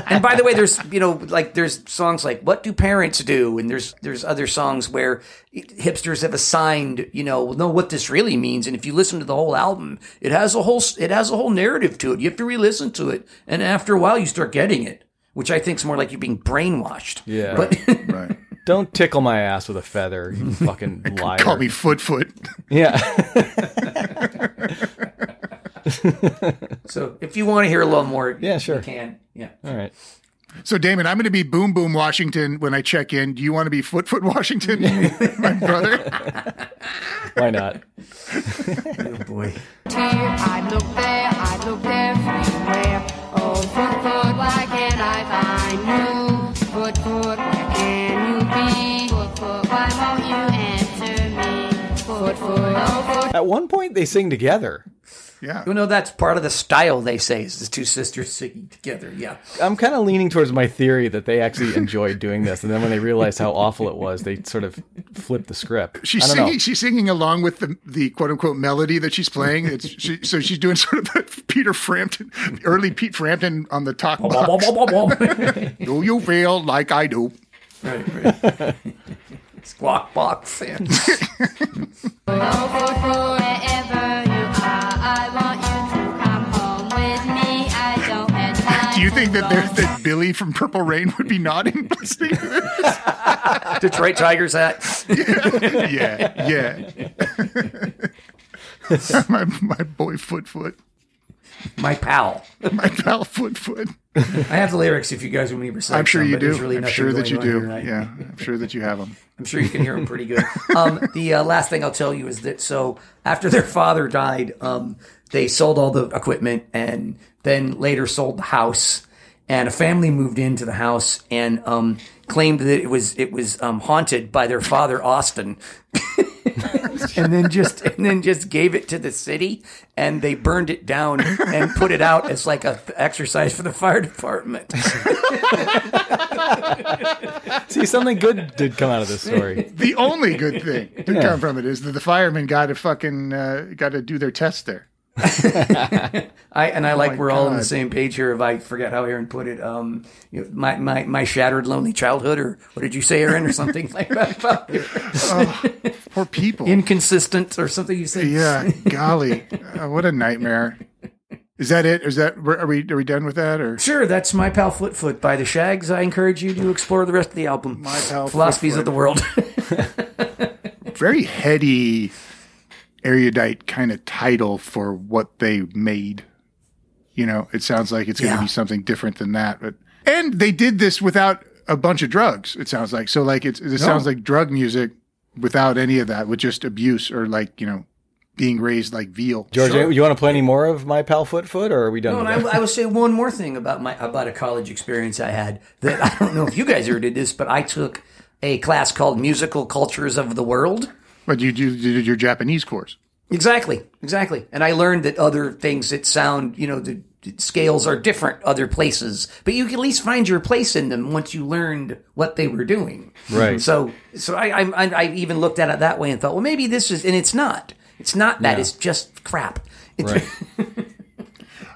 and by the way, there's you know like there's songs like "What Do Parents Do," and there's there's other songs where hipsters have assigned you know know what this really means. And if you listen to the whole album, it has a whole it has a whole narrative to it. You have to re-listen to it, and after a while, you start getting it, which I think is more like you being brainwashed. Yeah, but right. right. Don't tickle my ass with a feather, you fucking liar. Call me Foot Foot. Yeah. So if you want to hear a little more, yeah, sure, you can. Yeah. All right. So Damon, I'm going to be Boom Boom Washington when I check in. Do you want to be Foot Foot Washington, my brother? Why not? Oh boy. I look there, I look everywhere. Oh, Foot Foot, why can't I find you? Foot Foot, where can you be? Foot Foot, why won't you answer me? Foot Foot, oh Foot. At one point, they sing together. Yeah. You know, that's part of the style, they say, is the two sisters singing together. Yeah. I'm kind of leaning towards my theory that they actually enjoyed doing this. And then when they realized how awful it was, they sort of flipped the script. She's, I don't singing, know. she's singing along with the, the quote unquote melody that she's playing. It's, she, so she's doing sort of the Peter Frampton, early Pete Frampton on the talk box. Do you feel like I do? Right, right. Squawk box. Do you think that that Billy from Purple Rain would be nodding listening to this? Detroit Tigers hat. Yeah, yeah. yeah. my my boy Foot Foot. My pal. My pal Foot Foot. I have the lyrics if you guys want me to recite. I'm sure some, you do. Really I'm sure that you do. Here, right? Yeah, I'm sure that you have them. I'm sure you can hear them pretty good. Um, the uh, last thing I'll tell you is that so after their father died, um, they sold all the equipment and then later sold the house. And a family moved into the house and um, claimed that it was it was um, haunted by their father Austin. and then just and then just gave it to the city, and they burned it down and put it out as like a exercise for the fire department. See, something good did come out of this story. The only good thing to yeah. come from it is that the firemen got to fucking uh, got to do their tests there. I and I oh like we're God. all on the same page here. If I forget how Aaron put it, um, you know, my, my my shattered lonely childhood, or what did you say, Aaron, or something like that? Oh, poor people, inconsistent, or something you said. Yeah, golly, uh, what a nightmare. Is that it? Is that are we are we done with that? Or sure, that's My Pal Foot Foot by the Shags. I encourage you to explore the rest of the album. My Pal Philosophies Foot Foot. of the World. Very heady. Erudite kind of title for what they made. You know, it sounds like it's yeah. going to be something different than that. But And they did this without a bunch of drugs, it sounds like. So, like, it's, it no. sounds like drug music without any of that, with just abuse or, like, you know, being raised like veal. George, sure. You want to play any more of My Pal Foot Foot, or are we done? No, and I, I will say one more thing about my about a college experience I had that I don't know if you guys ever did this, but I took a class called Musical Cultures of the World. But you, you, you did your Japanese course. Exactly, exactly. And I learned that other things that sound, you know, the scales are different other places, but you can at least find your place in them once you learned what they were doing. Right. So, so I, I, I even looked at it that way and thought, well, maybe this is, and it's not. It's not that. Yeah. It's just crap. It's right.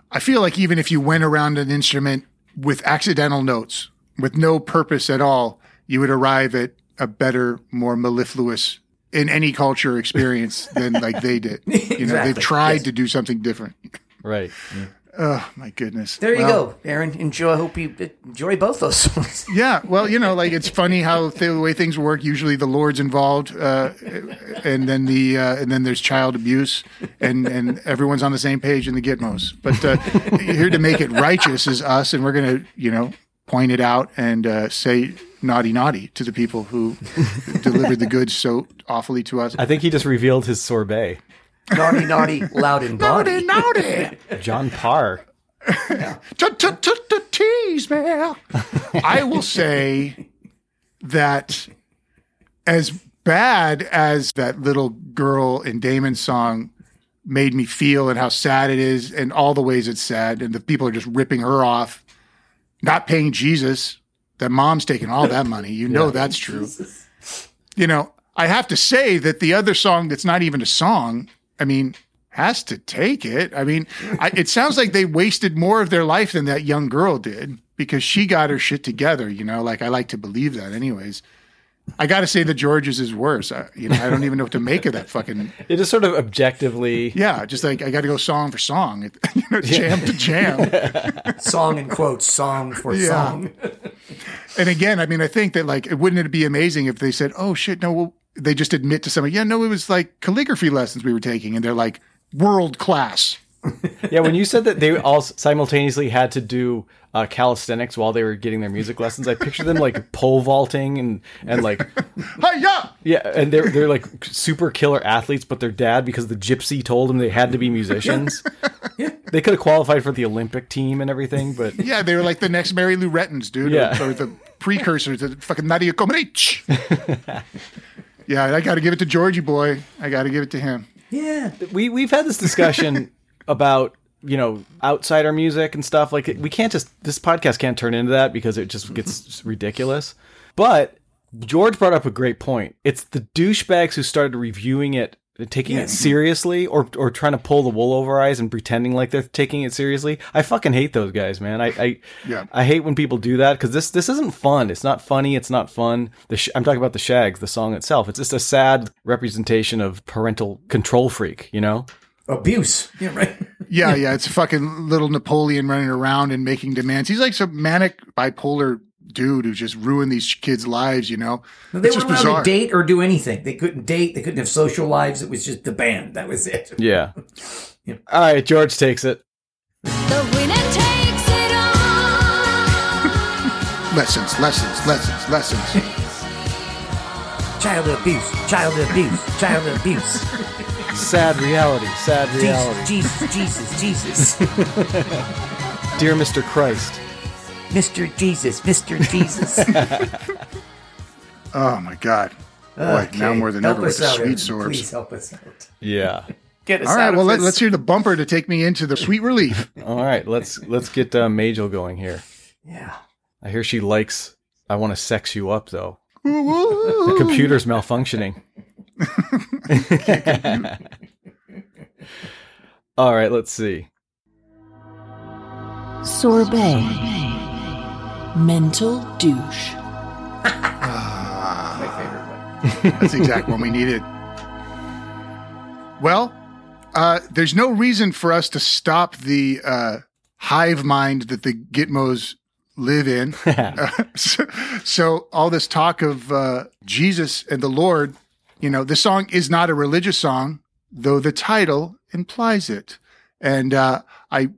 I feel like even if you went around an instrument with accidental notes, with no purpose at all, you would arrive at a better, more mellifluous in any culture experience than like they did. You know, exactly. They've tried yes. to do something different. Right. Yeah. Oh, my goodness. There you well, go, Aaron. Enjoy. I hope you enjoy both those songs. Yeah. Well, you know, like, it's funny how th- the way things work. Usually the Lord's involved, uh, and then the uh, and then there's child abuse, and, and everyone's on the same page in the Gitmos. But uh, here to make it righteous is us, and we're going to, you know, point it out and uh, say naughty, naughty to the people who delivered the goods so awfully to us. I think he just revealed his sorbet. Naughty, naughty, loud and naughty, naughty. John Parr. Tease me. I will say that as bad as that little girl in Damon's song made me feel, and how sad it is, and all the ways it's sad, and the people are just ripping her off, not paying Jesus, that mom's taking all that money. You know yeah. that's true. Jesus. You know, I have to say that the other song that's not even a song, I mean, has to take it. I mean, I, it sounds like they wasted more of their life than that young girl did, because she got her shit together, you know? Like, I like to believe that anyways. I got to say that George's is worse. I, you know, I don't even know what to make of that fucking... It is sort of objectively... Yeah, just like, I got to go song for song, you know, jam yeah. to jam. Song in quotes, song for yeah. song. And again, I mean, I think that, like, wouldn't it be amazing if they said, oh, shit, no, well, they just admit to somebody, yeah, no, it was like calligraphy lessons we were taking, and they're like, world class. Yeah, when you said that they all simultaneously had to do uh, calisthenics while they were getting their music lessons, I pictured them like pole vaulting and, and like, hi-ya! Yeah, and they're they're like super killer athletes, but their dad, because the gypsy told them they had to be musicians. Yeah. They could have qualified for the Olympic team and everything, but yeah, they were like the next Mary Lou Retton's, dude. Yeah. Or, or the precursors to fucking Nadia Comaneci. Yeah, I got to give it to Georgie boy. I got to give it to him. Yeah. We, we've had this discussion about, you know, outsider music and stuff. Like, we can't just, this podcast can't turn into that, because it just gets ridiculous. But George brought up a great point. It's the douchebags who started reviewing it and taking yeah. it seriously, or or trying to pull the wool over eyes and pretending like they're taking it seriously. I fucking hate those guys, man. I I, yeah. I hate when people do that, because this, this isn't fun. It's not funny. It's not fun. The sh- I'm talking about the Shags, the song itself. It's just a sad representation of parental control freak, you know? Abuse. Yeah, right. yeah, yeah. It's fucking little Napoleon running around and making demands. He's like some manic bipolar dude who just ruined these kids' lives, you know? No, they weren't allowed to date or do anything. They couldn't date. They couldn't have social lives. It was just the band. That was it. Yeah. yeah. All right, George takes it. The winner takes it all. lessons, lessons, lessons, lessons. Child abuse, child abuse, child abuse. Sad reality, sad reality. Jesus, Jesus, Jesus, Jesus. Dear Mister Christ. Mister Jesus, Mister Jesus. Oh, my God. Boy, okay. Now more than help ever with the sweet sorbs. Please help us out. Yeah. Get us all right, out well, let, let's hear the bumper to take me into the sweet relief. All right, let's let's get uh, Majel going here. Yeah. I hear she likes I Want to Sex You Up, though. The computer's malfunctioning. All right, let's see. Sorbet. Mental douche. Ah, my favorite one. That's the exact one we needed. Well, uh, there's no reason for us to stop the uh, hive mind that the Gitmos live in. uh, so, so all this talk of uh, Jesus and the Lord, you know, this song is not a religious song, though the title implies it. And uh, I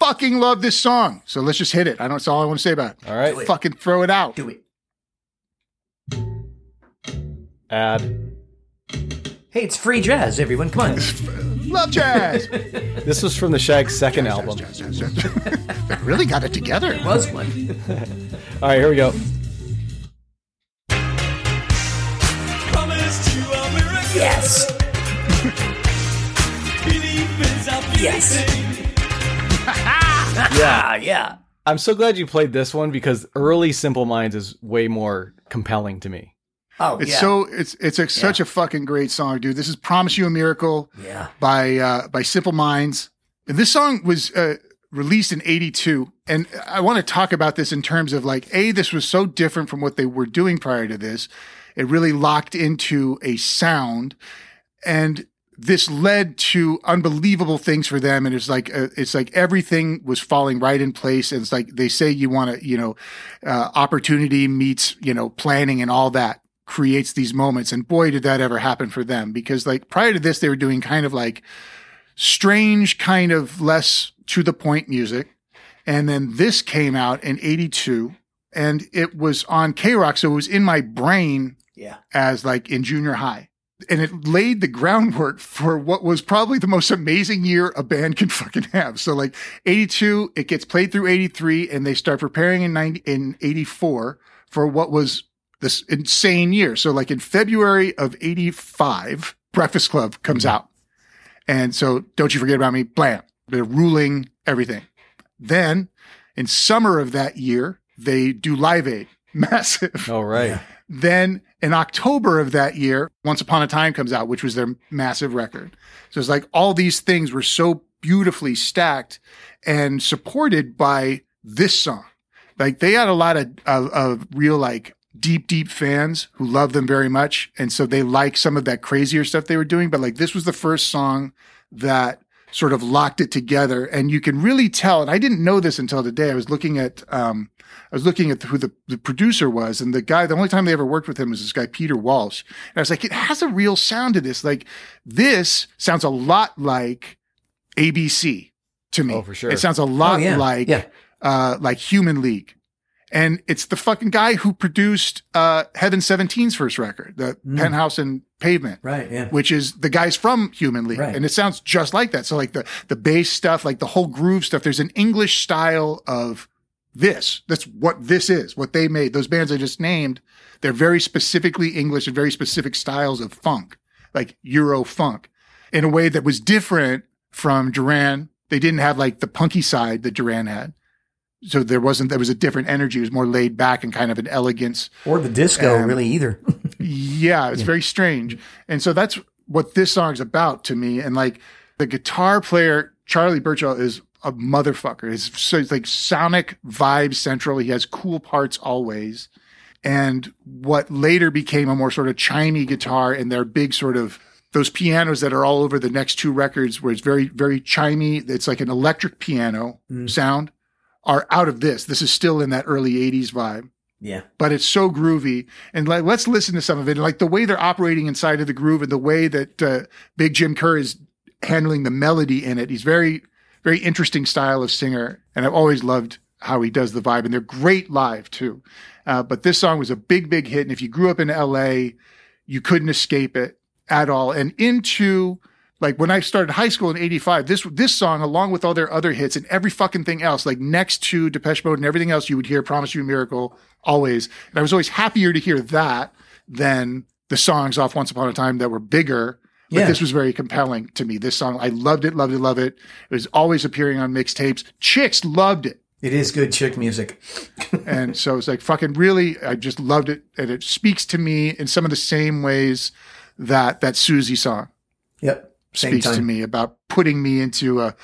fucking love this song. So let's just hit it. I don't, that's all I want to say about it. All right. Fucking throw it out. Do it. Ad. Hey, it's free jazz, everyone. Come on. Love jazz. This was from the Shag's second jazz, album. Jazz, jazz, jazz, jazz. They really got it together. It was one. All right, here we go. Yes. Yes. Yeah, yeah. I'm so glad you played this one because early Simple Minds is way more compelling to me. Oh, it's yeah. so it's it's a, yeah. such a fucking great song, dude. This is "Promise You a Miracle" yeah. by uh, by Simple Minds, and this song was uh, released in eighty-two. And I want to talk about this in terms of like, a this was so different from what they were doing prior to this. It really locked into a sound, and this led to unbelievable things for them. And it's like, uh, it's like everything was falling right in place. And it's like, they say you want to, you know, uh, opportunity meets, you know, planning and all that creates these moments. And boy, did that ever happen for them, because like prior to this, they were doing kind of like strange, kind of less to the point music. And then this came out in eighty-two and it was on K-Rock. So it was in my brain yeah. as like in junior high. And it laid the groundwork for what was probably the most amazing year a band can fucking have. So like eighty-two, it gets played through eighty-three, and they start preparing in ninety, in eighty-four for what was this insane year. So like in February of eighty-five, Breakfast Club comes out. And so Don't You Forget About Me, blam, they're ruling everything. Then in summer of that year, they do Live Aid, massive. All right. Yeah. Then in October of that year, Once Upon a Time comes out, which was their massive record. So it's like all these things were so beautifully stacked and supported by this song. Like they had a lot of, of, of real like deep, deep fans who love them very much. And so they like some of that crazier stuff they were doing. But like this was the first song that sort of locked it together. And you can really tell, and I didn't know this until today. I was looking at, um, I was looking at who the, the producer was, and the guy, the only time they ever worked with him was this guy, Peter Walsh. And I was like, it has a real sound to this. Like this sounds a lot like A B C to me. Oh, for sure. It sounds a lot oh, yeah. like, yeah. uh, like Human League. And it's the fucking guy who produced, uh, Heaven seventeen's first record, the mm. Penthouse and Pavement, right? Yeah. Which is the guys from Human League. Right. And it sounds just like that. So like the, the bass stuff, like the whole groove stuff, there's an English style of this. That's what this is, what they made. Those bands I just named, they're very specifically English and very specific styles of funk, like Euro funk, in a way that was different from Duran. They didn't have like the punky side that Duran had. So there wasn't, there was a different energy. It was more laid back and kind of an elegance. Or the disco, um, really, either. yeah, it's yeah. very strange. And so that's what this song's about to me. And like the guitar player, Charlie Birchall, is a motherfucker. It's, so it's like sonic vibe central. He has cool parts always. And what later became a more sort of chimey guitar and their big sort of, those pianos that are all over the next two records where it's very, very chimey. It's like an electric piano mm. sound. Are out of this. This is still in that early eighties vibe. Yeah. But it's so groovy. And like, let's listen to some of it. And like the way they're operating inside of the groove and the way that uh, Big Jim Kerr is handling the melody in it. He's very, very interesting style of singer. And I've always loved how he does the vibe. And they're great live too. Uh, but this song was a big, big hit. And if you grew up in L A, you couldn't escape it at all. And into... Like when I started high school in eighty-five, this this song, along with all their other hits and every fucking thing else, like next to Depeche Mode and everything else, you would hear Promise You a Miracle always. And I was always happier to hear that than the songs off Once Upon a Time that were bigger. But yeah. this was very compelling to me. This song, I loved it, loved it, loved it. It was always appearing on mixtapes. Chicks loved it. It is good chick music. And so it's like fucking really, I just loved it. And it speaks to me in some of the same ways that that Susie song. Yep. Speaks to me about putting me into a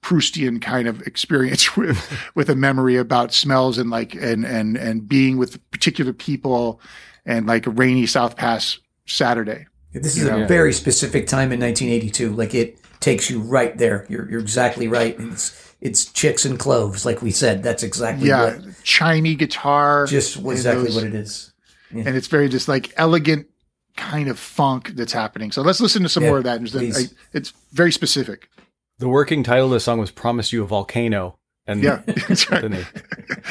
Proustian kind of experience with, with a memory about smells and like, and, and, and being with particular people and like a rainy South Pass Saturday. This is you know? a very specific time in nineteen eighty-two. Like it takes you right there. You're, you're exactly right. And it's, it's chicks and cloves. Like we said, that's exactly yeah, what. Chimey guitar. Just exactly those, what it is. Yeah. And it's very just like elegant, kind of funk that's happening. So let's listen to some yeah, more of that. It's very specific. The working title of the song was Promise You a Volcano, and yeah, that's right. Then they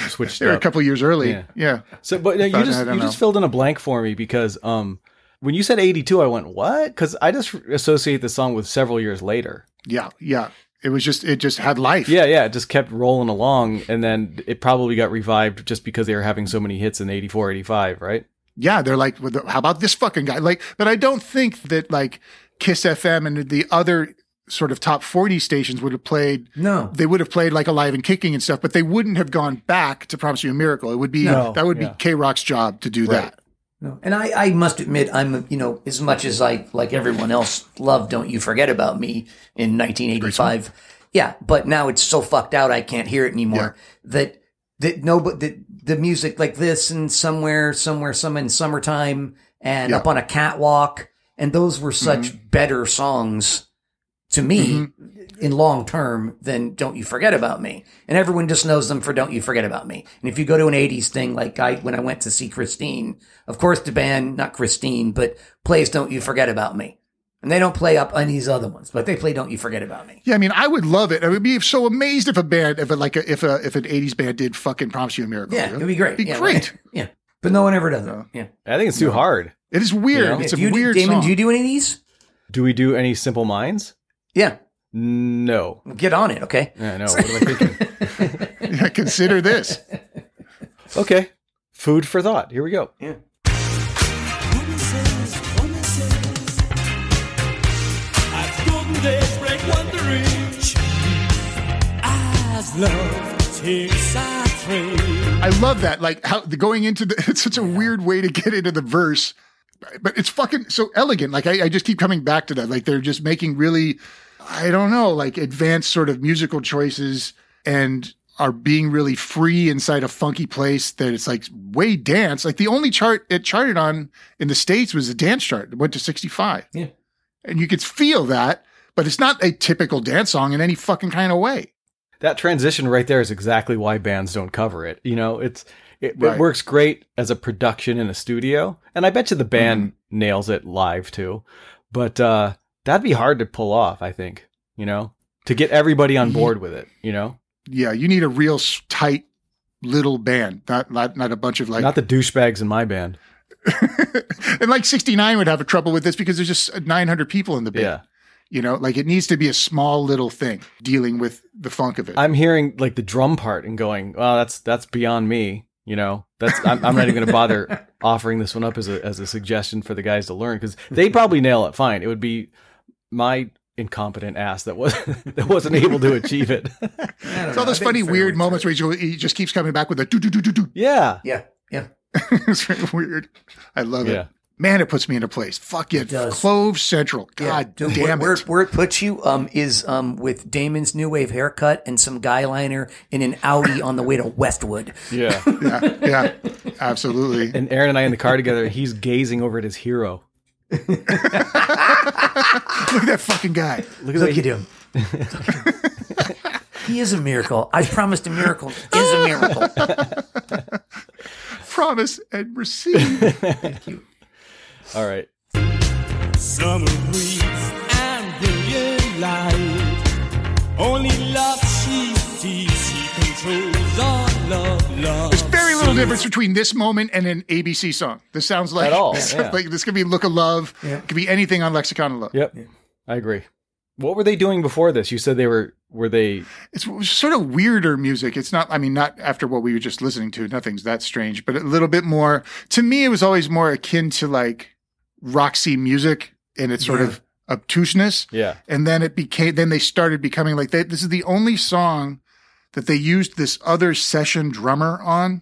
switched they were up. A couple years early. Yeah. yeah. So, but no, you thought, just you know. just filled in a blank for me because um, when you said eighty-two, I went what? Because I just associate the song with several years later. Yeah, yeah. It was just it just had life. Yeah, yeah. It just kept rolling along, and then it probably got revived just because they were having so many hits in eighty-four, eighty-five, right? Yeah, they're like, how about this fucking guy? Like, but I don't think that like Kiss F M and the other sort of top forty stations would have played. No, they would have played like Alive and Kicking and stuff, but they wouldn't have gone back to Promise You a Miracle. It would be no. that would yeah. be K-Rock's job to do right. that. No, and I, I must admit, I'm you know as much as I like everyone else love Don't You Forget About Me in nineteen eighty-five. Yeah, but now it's so fucked out I can't hear it anymore. Yeah. That that no, but that. The music like this and somewhere, somewhere, some in Summertime and yeah. Up on a Catwalk. And those were such mm-hmm. better songs to me mm-hmm. in long term than Don't You Forget About Me. And everyone just knows them for Don't You Forget About Me. And if you go to an eighties thing, like I, when I went to see Christine, of course the band, not Christine, but plays Don't You Forget About Me. And they don't play up on these other ones, but they play Don't You Forget About Me. Yeah, I mean, I would love it. I would be so amazed if a band, if a, like a, if a, if an eighties band did fucking Promise You a Miracle. Yeah, it would be great. It would be yeah, great. Right. Yeah, but no one ever does it. Yeah. I think it's too hard. It is weird. You know? It's a do you, weird Damon, song. Do you do any of these? Do we do any Simple Minds? Yeah. No. Get on it, okay? I know. What am I thinking? Yeah, consider this. Okay. Food for thought. Here we go. Yeah. I love that. Like how the going into the, it's such a weird way to get into the verse, but it's fucking so elegant. Like I, I just keep coming back to that. Like they're just making really, I don't know, like advanced sort of musical choices and are being really free inside a funky place that it's like way dance. Like the only chart it charted on in the States was the dance chart. It went to sixty-five. Yeah. And you could feel that, but it's not a typical dance song in any fucking kind of way. That transition right there is exactly why bands don't cover it. You know, it's it, right. it works great as a production in a studio. And I bet you the band mm-hmm. nails it live too. But uh, that'd be hard to pull off, I think, you know, to get everybody on board with it, you know? Yeah, you need a real tight little band, not not, not a bunch of like... Not the douchebags in my band. And like sixty-nine would have a trouble with this because there's just nine hundred people in the band. Yeah. You know, like it needs to be a small little thing dealing with the funk of it. I'm hearing like the drum part and going, "Well, that's that's beyond me." You know, that's I'm, I'm not even going to bother offering this one up as a as a suggestion for the guys to learn because they probably nail it fine. It would be my incompetent ass that was that wasn't able to achieve it. It's all those funny weird moments where he just keeps coming back with a do do do do do. Yeah, yeah, yeah. It's really weird. I love yeah. it. Man, it puts me in a place. Fuck it. It Clove Central. God yeah, dude, damn where, it. Where, where it puts you um, is um, with Damon's new wave haircut and some guy liner in an Audi on the way to Westwood. Yeah. yeah. Yeah. Absolutely. And Aaron and I in the car together, he's gazing over at his hero. Look at that fucking guy. Look at, Look at him. He is a miracle. I promised a miracle. He is a miracle. Promise and receive. Thank you. All right. Summer breeze and brilliant light. Only love she sees, she controls all love, love. There's very little difference between this moment and an A B C song. This sounds like, At all, this, yeah. like this could be Look of Love. Yeah. It could be anything on Lexicon of Love. Yep. Yeah. I agree. What were they doing before this? You said they were, were they? It's sort of weirder music. It's not, I mean, not after what we were just listening to. Nothing's that strange, but a little bit more, to me, it was always more akin to like Roxy music and its sort yeah. of obtuseness. Yeah. And then it became, then they started becoming like, they, this is the only song that they used this other session drummer on.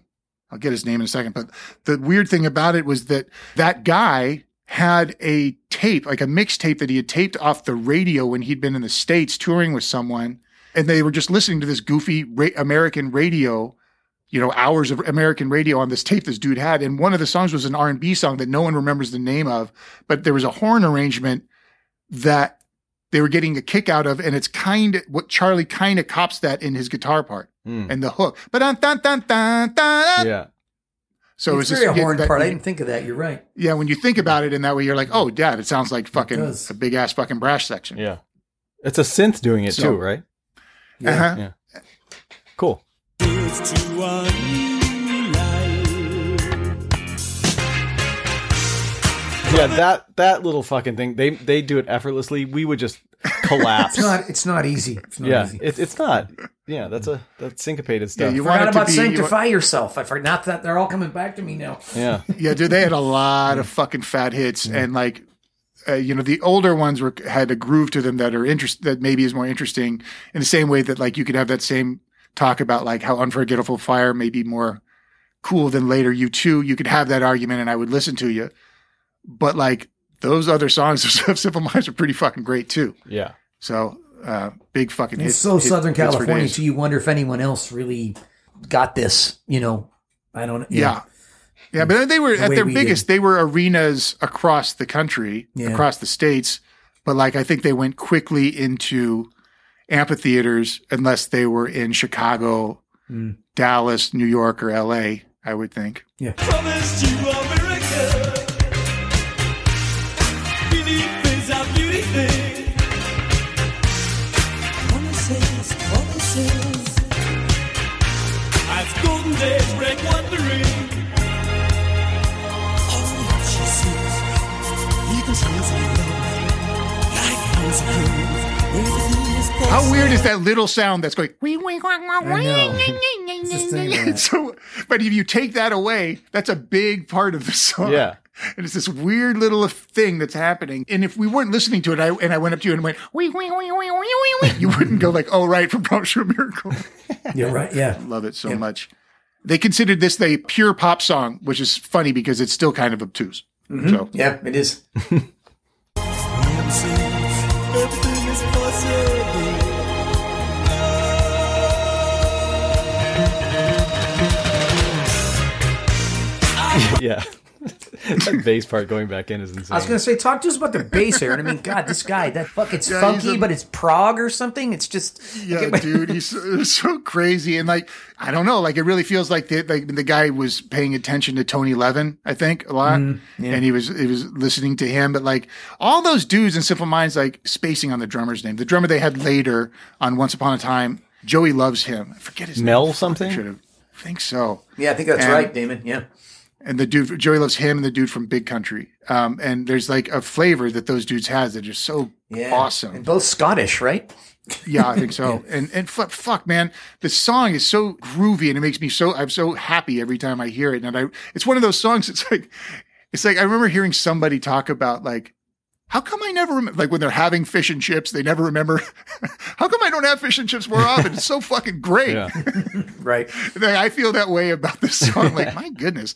I'll get his name in a second, but the weird thing about it was that that guy had a tape, like a mixtape that he had taped off the radio when he'd been in the States touring with someone. And they were just listening to this goofy ra- American radio, you know, hours of American radio on this tape this dude had. And one of the songs was an R and B song that no one remembers the name of, but there was a horn arrangement that they were getting a kick out of. And it's kind of what Charlie kind of cops that in his guitar part mm. and the hook. Yeah. So it's very a horn part. I didn't think of that. You're right. Yeah, when you think about it in that way, you're like, oh, dad, it sounds like fucking a big ass fucking brass section. Yeah, it's a synth doing it so, too, right? Yeah. Uh-huh. yeah. Cool. It's to a new life. Yeah, that that little fucking thing. They they do it effortlessly. We would just collapse. It's not. It's not easy. It's not yeah, easy. It, it's not. Yeah, that's a that's syncopated stuff. Yeah, you forgot about be, Sanctify you Yourself. I forgot that. They're all coming back to me now. Yeah. Yeah, dude. They had a lot of fucking fat hits, yeah. and like. Uh, you know, the older ones were had a groove to them that are interest that maybe is more interesting in the same way that like you could have that same talk about like how Unforgettable Fire may be more cool than later U two. You could have that argument and I would listen to you. But like those other songs of Simple Minds are pretty fucking great too. Yeah. So uh, big fucking hits. It's so hit, Southern California too. You wonder if anyone else really got this, you know, I don't know. Yeah. yeah. Yeah, but they were the at their we biggest, did. They were arenas across the country, yeah. across the states. But like, I think they went quickly into amphitheaters unless they were in Chicago, mm. Dallas, New York, or L A, I would think. Yeah. Promise to America. Things are promises, promises. I've golden days break wandering. How weird is that little sound that's going? So, but if you take that away, that's a big part of the song. Yeah. And it's this weird little thing that's happening. And if we weren't listening to it, I and I went up to you and went, wee, wee, wee, wee, wee, wee, you wouldn't go like, oh, right, from Promise to a Miracle. Yeah, right. Yeah. Love it so yeah. much. They considered this a pure pop song, which is funny because it's still kind of obtuse. Mm-hmm. So. Yeah, it is. Yeah, that bass part going back in is insane. I was going to say, talk to us about the bass, Aaron. I mean, God, this guy, that fuck, it's yeah, funky, a, but it's prog or something. It's just yeah, okay, dude, he's so, so crazy, and like, I don't know, like it really feels like the like the guy was paying attention to Tony Levin, I think, a lot, mm, yeah. and he was he was listening to him. But like all those dudes in Simple Minds, like spacing on the drummer's name, the drummer they had later on Once Upon a Time, Joey Loves Him. I forget his Mel name. Mel something. I, I think so. Yeah, I think that's and, right, Damon. Yeah. And the dude, Joey Loves Him and the dude from Big Country. Um, and there's like a flavor that those dudes has that is so yeah. awesome. And both Scottish, right? Yeah, I think so. yeah. And and fuck, fuck, man, the song is so groovy and it makes me so, I'm so happy every time I hear it. And I, it's one of those songs. It's like, it's like, I remember hearing somebody talk about like, how come I never remember, like when they're having fish and chips, they never remember, how come I don't have fish and chips more often? It's so fucking great. Yeah. Right. Like, I feel that way about this song. Like, my goodness.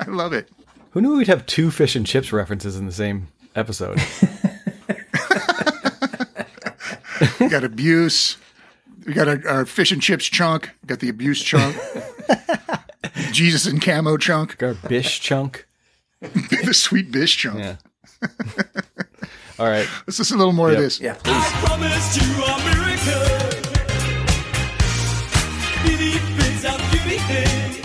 I love it. Who knew we'd have two fish and chips references in the same episode? We got abuse. We got our, our fish and chips chunk. We got the abuse chunk. Jesus and camo chunk. Got our bish chunk. The sweet bish chunk. Yeah. All right. Let's listen a little more yep. of this. Yeah. Please. I promised you a miracle. Believe things are beauty things.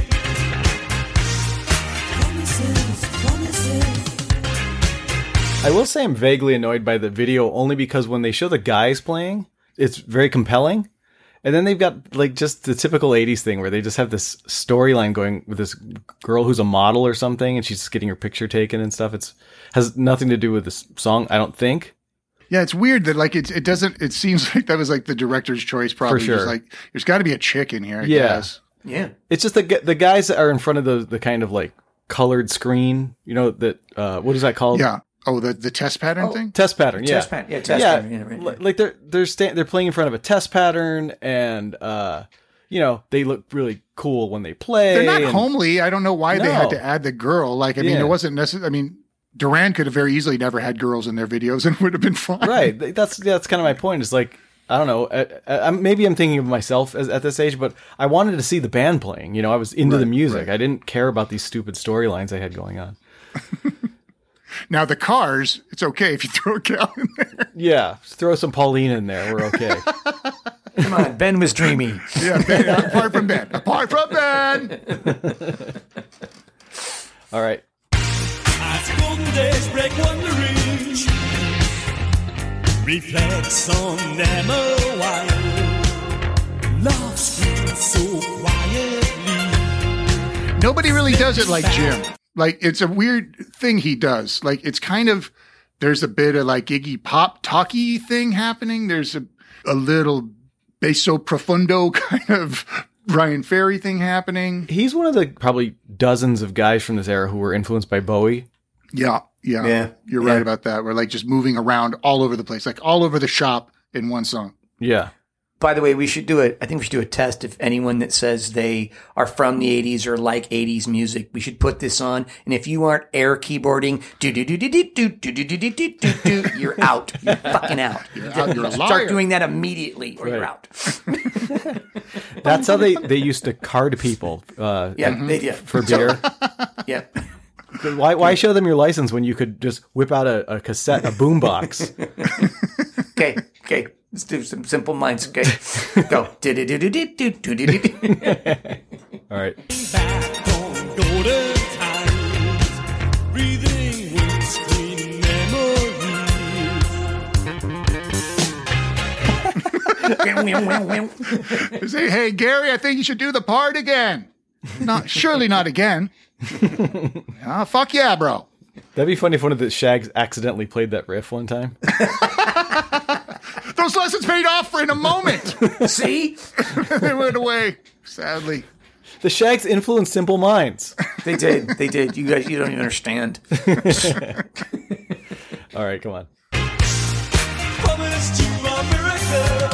I will say I'm vaguely annoyed by the video only because when they show the guys playing, it's very compelling. And then they've got like just the typical eighties thing where they just have this storyline going with this girl who's a model or something and she's just getting her picture taken and stuff. It's has nothing to do with this song, I don't think. Yeah, it's weird that like it it doesn't it seems like that was like the director's choice probably. For sure. Just like there's got to be a chick in here, I yeah. guess. Yeah. It's just the the guys that are in front of the the kind of like colored screen, you know, that uh what is that called? Yeah. Oh, the, the test pattern oh, thing? Test pattern, yeah. Test pattern, yeah, test yeah, pattern. Yeah, right, right. Like they're they're sta- they're playing in front of a test pattern, and uh, you know they look really cool when they play. They're not and... homely. I don't know why no. they had to add the girl. Like, I mean, yeah. it wasn't necessary. I mean, Duran could have very easily never had girls in their videos and would have been fine. Right. That's that's kind of my point. Is like I don't know. I, I, maybe I'm thinking of myself as, at this age, but I wanted to see the band playing. You know, I was into right, the music. Right. I didn't care about these stupid storylines I had going on. Now, the Cars, it's okay if you throw a cow in there. Yeah, throw some Pauline in there. We're okay. Come on, Ben was dreamy. Yeah, Ben, apart from Ben. Apart from Ben! All right. As golden days break wanderings, reflects on them a while. Love's nobody really does it like Jim. Like, it's a weird thing he does. Like, it's kind of, there's a bit of like Iggy Pop talky thing happening. There's a, a little basso profundo kind of Brian Ferry thing happening. He's one of the probably dozens of guys from this era who were influenced by Bowie. Yeah. Yeah. yeah. You're yeah. right about that. We're like just moving around all over the place, like all over the shop in one song. Yeah. By the way, we should do it. I think we should do a test. If anyone that says they are from the eighties or like eighties music, we should put this on. And if you aren't air keyboarding, do do do do do do do do do do do do, you're out. You're fucking out. You're out. You're a liar. Start doing that immediately, or right. you're out. That's how they, they used to card people. Uh, yeah, mm-hmm. they, yeah, for beer. yeah. Why why show them your license when you could just whip out a, a cassette, a boombox? okay. Okay. Let's do some simple minds, okay? Go. All right. Say, hey, Gary, I think you should do the part again. Not surely not again. Oh, fuck yeah, bro. That'd be funny if one of the Shags accidentally played that riff one time. Those lessons paid off for in a moment. See? They went away, sadly. The Shags influenced Simple Minds. They did. They did. You guys, you don't even understand. All right, come on. Promise to a miracle.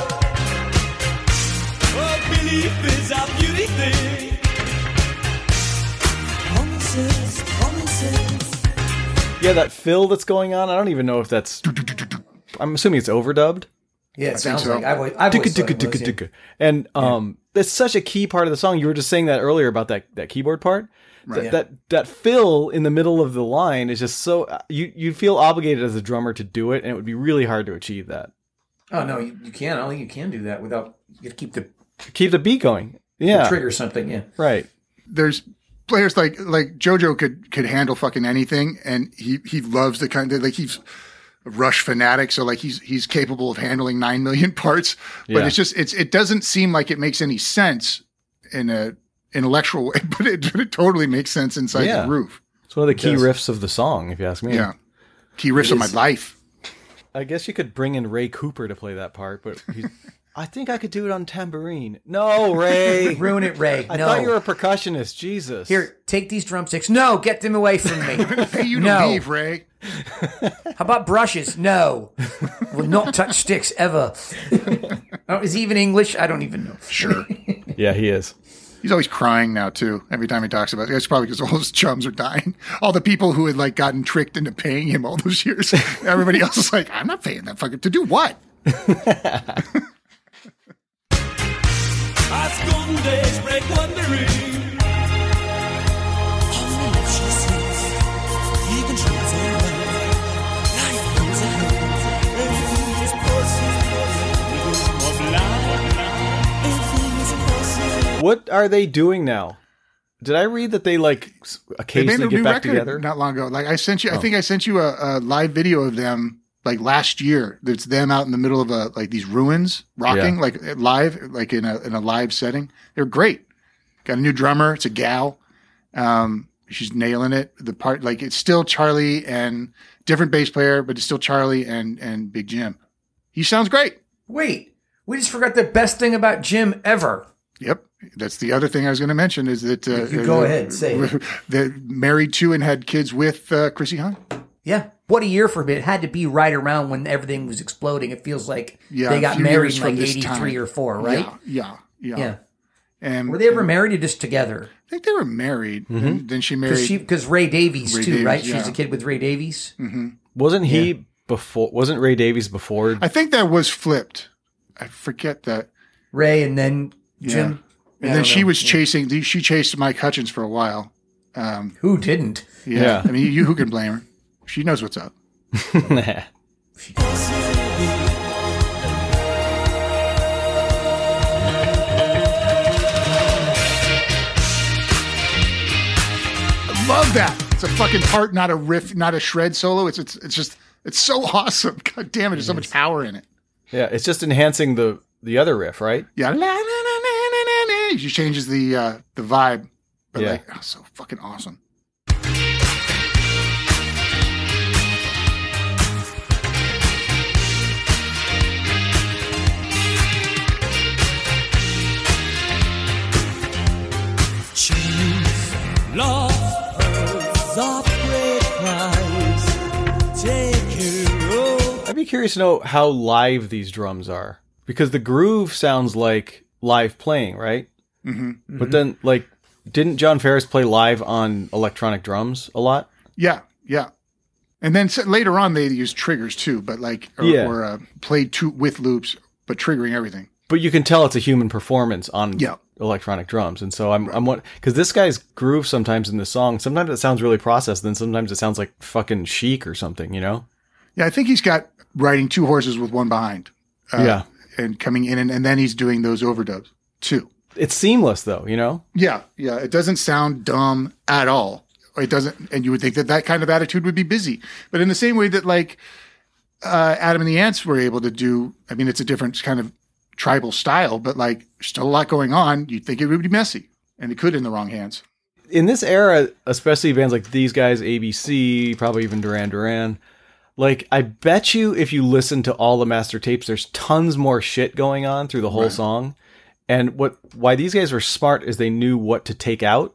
What belief is our beauty thing? Promises, promises. Yeah, that fill that's going on, I don't even know if that's... I'm assuming it's overdubbed. Yeah, it I sounds so. like I would. I would. And um, yeah. that's such a key part of the song. You were just saying that earlier about that, that keyboard part. Right. That, yeah. that that fill in the middle of the line is just so you you feel obligated as a drummer to do it, and it would be really hard to achieve that. Oh no, you, you can't. I don't think you can do that without you have to keep the keep the beat going. Yeah, trigger something. Yeah, right. There's players like like JoJo could could handle fucking anything, and he he loves the kind of like he's. Rush fanatic, so like he's he's capable of handling nine million parts, but yeah. it's just it's it doesn't seem like it makes any sense in a intellectual way, but it, but it totally makes sense inside yeah. the groove. It's one of the key riffs of the song, if you ask me. Yeah, key riffs of my life. I guess you could bring in Ray Cooper to play that part, but he's, I think I could do it on tambourine. No, Ray, ruin it, Ray. I no. thought you were a percussionist. Jesus, here, take these drumsticks. No, get them away from me. Hey, you no. leave, Ray. How about brushes? No. Will not touch sticks ever. Oh, is he even English? I don't even know. Sure. Yeah, he is. He's always crying now, too, every time he talks about it. It's probably because all his chums are dying. All the people who had, like, gotten tricked into paying him all those years. Everybody else is like, I'm not paying that fucker. To do what? As golden days break wandering. What are they doing now? Did I read that they like occasionally they get back together? Not long ago. Like I sent you, oh. I think I sent you a, a live video of them like last year. It's them out in the middle of a, like these ruins rocking yeah. like live, like in a, in a live setting. They're great. Got a new drummer. It's a gal. Um, she's nailing it. The part, like it's still Charlie and different bass player, but it's still Charlie and, and Big Jim. He sounds great. Wait, we just forgot the best thing about Jim ever. Yep. That's the other thing I was going to mention is that uh, you go uh, ahead say they're married to and had kids with uh, Chrissie Hynde. Yeah, what a year for me! It had to be right around when everything was exploding. It feels like yeah, they got married in like eighty-three or four, right? Yeah, yeah, yeah. yeah. And were they ever and, married or just together? I think they were married. Mm-hmm. And then she married because Ray Davies Ray too, Davies, right? Yeah. She's a kid with Ray Davies. Mm-hmm. Wasn't he yeah. before? Wasn't Ray Davies before? I think that was flipped. I forget that Ray and then Jim. Yeah. And yeah, then she know. was chasing, yeah. she chased Mike Hutchins for a while. Um, who didn't? Yeah. yeah. I mean, you who can blame her? She knows what's up. Nah. She I love that. It's a fucking part, not a riff, not a shred solo. It's it's it's just, it's so awesome. God damn it, there's so much power in it. Yeah, it's just enhancing the, the other riff, right? Yeah. She changes the uh, the vibe But yeah. like, oh, so fucking awesome. She's lost her soft red eyes. Take her off. I'd be curious to know how live these drums are, because the groove sounds like live playing, right? Mm-hmm. Mm-hmm. But then, like, didn't John Ferris play live on electronic drums a lot? Yeah, yeah. And then later on, they used triggers too, but like, or, yeah. or uh, played to, with loops, but triggering everything. But you can tell it's a human performance on yeah. electronic drums. And so I'm, right. I'm what, because this guy's groove sometimes in the song, sometimes it sounds really processed, then sometimes it sounds like fucking chic or something, you know? Yeah, I think he's got riding two horses with one behind. Uh, yeah. And coming in, and, and then he's doing those overdubs too. It's seamless, though, you know? Yeah, yeah. It doesn't sound dumb at all. It doesn't, and you would think that that kind of attitude would be busy. But in the same way that, like, uh, Adam and the Ants were able to do, I mean, it's a different kind of tribal style, but, like, still a lot going on. You'd think it would be messy, and it could in the wrong hands. In this era, especially bands like these guys, A B C, probably even Duran Duran, like, I bet you if you listen to all the master tapes, there's tons more shit going on through the whole right. song. And what why these guys were smart is they knew what to take out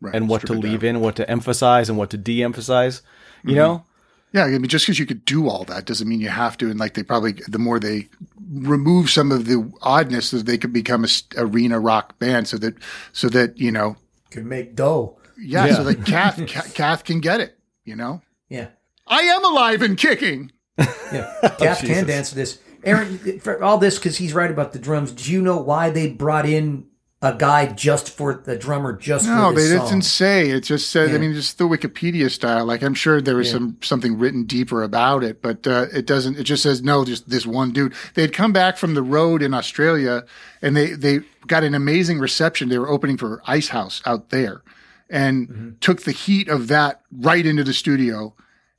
right, and what to leave down. in, what to emphasize and what to de-emphasize, you mm-hmm. know? Yeah, I mean, just because you could do all that doesn't mean you have to. And like they probably, the more they remove some of the oddness, so they could become a st- arena rock band so that, so that you know. Can make dough. Yeah, yeah. so that Kath, Kath, Kath can get it, you know? Yeah. I am alive and kicking. Yeah, Kath oh, can dance to this. Aaron, for all this, because he's right about the drums, do you know why they brought in a guy just for the drummer, just no, for this song? No, they didn't say. It just said, yeah. I mean, just the Wikipedia style. Like, I'm sure there was yeah. some something written deeper about it, but uh, it doesn't, it just says, no, just this one dude. They had come back from the road in Australia, and they, they got an amazing reception. They were opening for Ice House out there, and mm-hmm. took the heat of that right into the studio.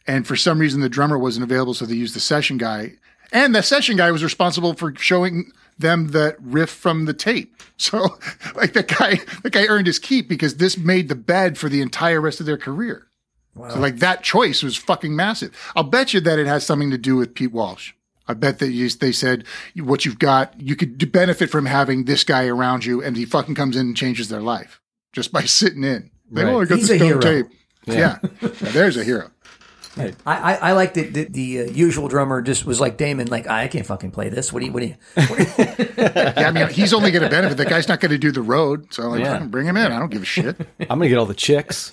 And for some reason, the drummer wasn't available, so they used the session guy. And the session guy was responsible for showing them the riff from the tape. So, like, that guy, that guy earned his keep because this made the bed for the entire rest of their career. Wow. So, like, that choice was fucking massive. I'll bet you that it has something to do with Pete Walsh. I bet that you, they said, what you've got, you could benefit from having this guy around you, and he fucking comes in and changes their life just by sitting in. They right. only got this dumb tape. Yeah. yeah. Now, there's a hero. Right. I, I, I like that the, the uh, usual drummer just was like Damon, like, I can't fucking play this. What do you, what do you, what do you? Yeah, I mean, he's only going to benefit. The guy's not going to do the road. So I'm like, yeah. bring him in. I don't give a shit. I'm going to get all the chicks.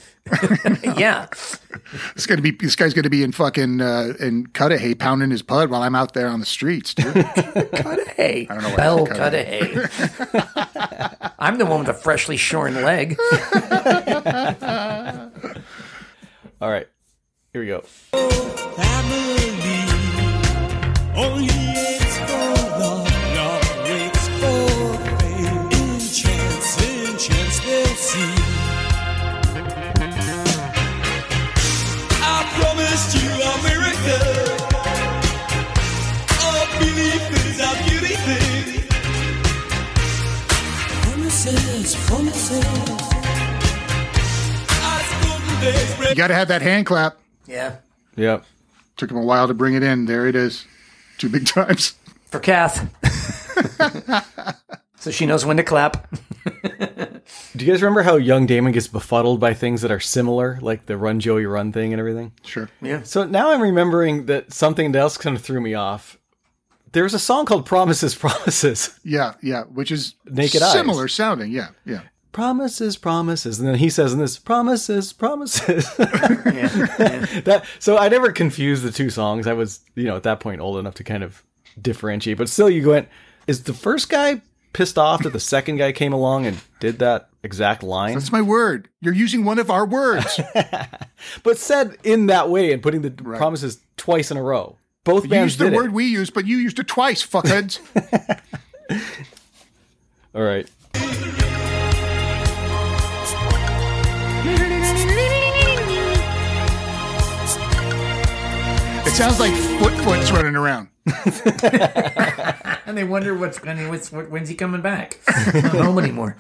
yeah. It's going to be, this guy's going to be in fucking, uh, in Cudahy pounding his pud while I'm out there on the streets, dude. Cudahy. I don't know what Bell Cudahy. Cudahy. I'm the one with a freshly shorn leg. All right. Here we go. You gotta have that hand clap. Yeah. Yep. Took him a while to bring it in. There it is. Two big times. For Kath. So she knows when to clap. Do you guys remember how young Damon gets befuddled by things that are similar, like the Run Joey Run thing and everything? Sure. Yeah. So now I'm remembering that something else kind of threw me off. There was a song called Promises, Promises. Yeah, yeah, which is Naked similar Eyes. Sounding. Yeah, yeah. Promises, promises, and then he says in this, promises, promises. yeah, yeah. That so I never confused the two songs. I was, you know, at that point old enough to kind of differentiate, but still you went, is the first guy pissed off that the second guy came along and did that exact line? That's my word. You're using one of our words. But said in that way and putting the right. promises twice in a row. Both you bands used did the word it. We used, but you used it twice, fuckheads. All right. It sounds like Foot Foot's running around. And they wonder what's going what's, when's he coming back? Not home anymore.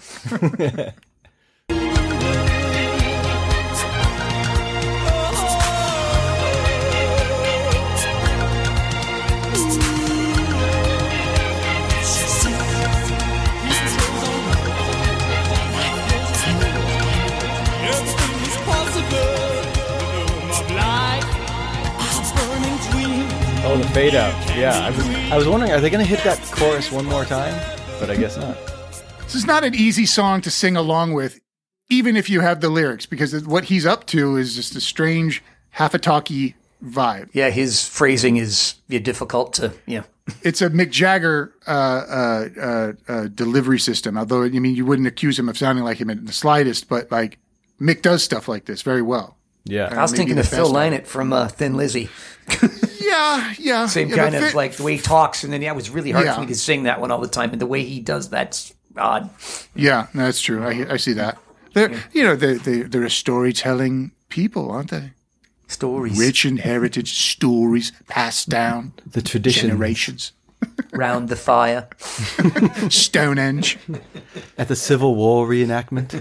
fade out. Yeah, I was, I was wondering, are they going to hit that chorus one more time? But I guess not. This is not an easy song to sing along with, even if you have the lyrics, because what he's up to is just a strange half-a-talky vibe. Yeah, his phrasing is yeah, difficult to, yeah. It's a Mick Jagger uh, uh, uh, uh, delivery system, although, I mean, you wouldn't accuse him of sounding like him in the slightest, but, like, Mick does stuff like this very well. Yeah. I was thinking of Phil Lynott from uh, Thin Lizzy. yeah, yeah. Same yeah, kind of, fi- like, the way he talks, and then, yeah, it was really hard yeah. for me to sing that one all the time, and the way he does that's odd. Yeah, no, that's true. I, I see that. They're, yeah. you know, they're, they're, they're a storytelling people, aren't they? Stories. Rich in heritage, stories passed down. The tradition. Generations. Round the fire. Stonehenge. At the Civil War reenactment.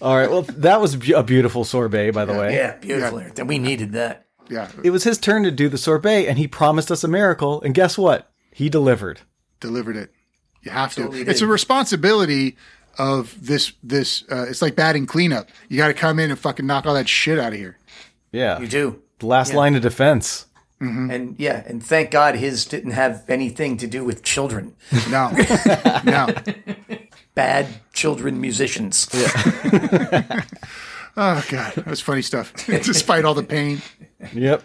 All right. Well, that was a beautiful sorbet, by the yeah, way. Yeah, beautiful. Yeah. We needed that. Yeah. It was his turn to do the sorbet, and he promised us a miracle. And guess what? He delivered. Delivered it. You have Absolutely to. It's did. a responsibility of this, this, uh, it's like batting cleanup. You got to come in and fucking knock all that shit out of here. Yeah. You do. The last yeah. line of defense. Mm-hmm. And yeah, and thank God his didn't have anything to do with children. No. no. Bad children musicians. Yeah. Oh, God. That was funny stuff, despite all the pain. Yep.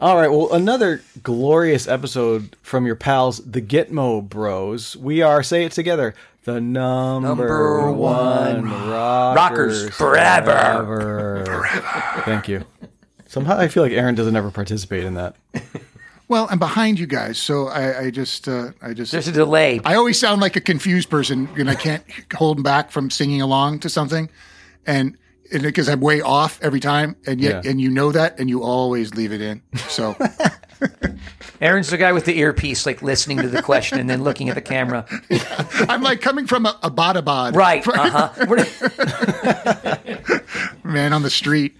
All right. Well, another glorious episode from your pals, the Gitmo Bros. We are, say it together, the number, number one, one rockers, rockers forever. forever. Forever. Thank you. Somehow I feel like Aaron doesn't ever participate in that. Well, I'm behind you guys, so I, I just, uh, I just. There's a delay. I always sound like a confused person, and I can't hold back from singing along to something, and. Because I'm way off every time, and yet, yeah. and you know that, and you always leave it in. So, Aaron's the guy with the earpiece, like listening to the question and then looking at the camera. Yeah. I'm like coming from a, a bod-a-bod. Right. Uh huh. Man on the street.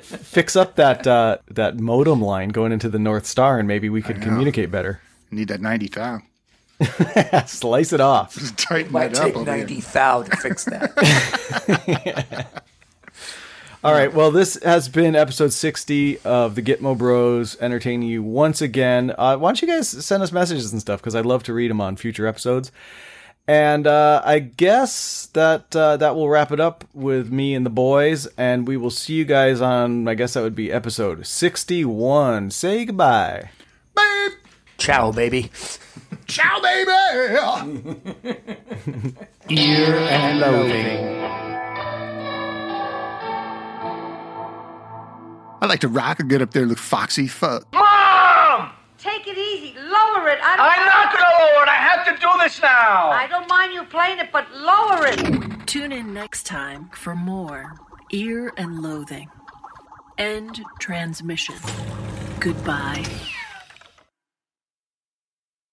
Fix up that uh, that modem line going into the North Star, and maybe we could communicate better. Need that ninety thou. Slice it off. Just tighten it up. Might take ninety thou to fix that. yeah. All right. Well, this has been episode sixty of the Gitmo Bros entertaining you once again. Uh, why don't you guys send us messages and stuff? Because I'd love to read them on future episodes. And uh, I guess that uh, that will wrap it up with me and the boys. And we will see you guys on, I guess that would be episode sixty-one. Say goodbye. Babe. Ciao, baby. Ciao, baby! Ear and loathing. I like to rock and get up there and look foxy fuck. Mom! Take it easy. Lower it. I don't I'm not going to lower it. I have to do this now. I don't mind you playing it, but lower it. Tune in next time for more Ear and Loathing. End transmission. Goodbye.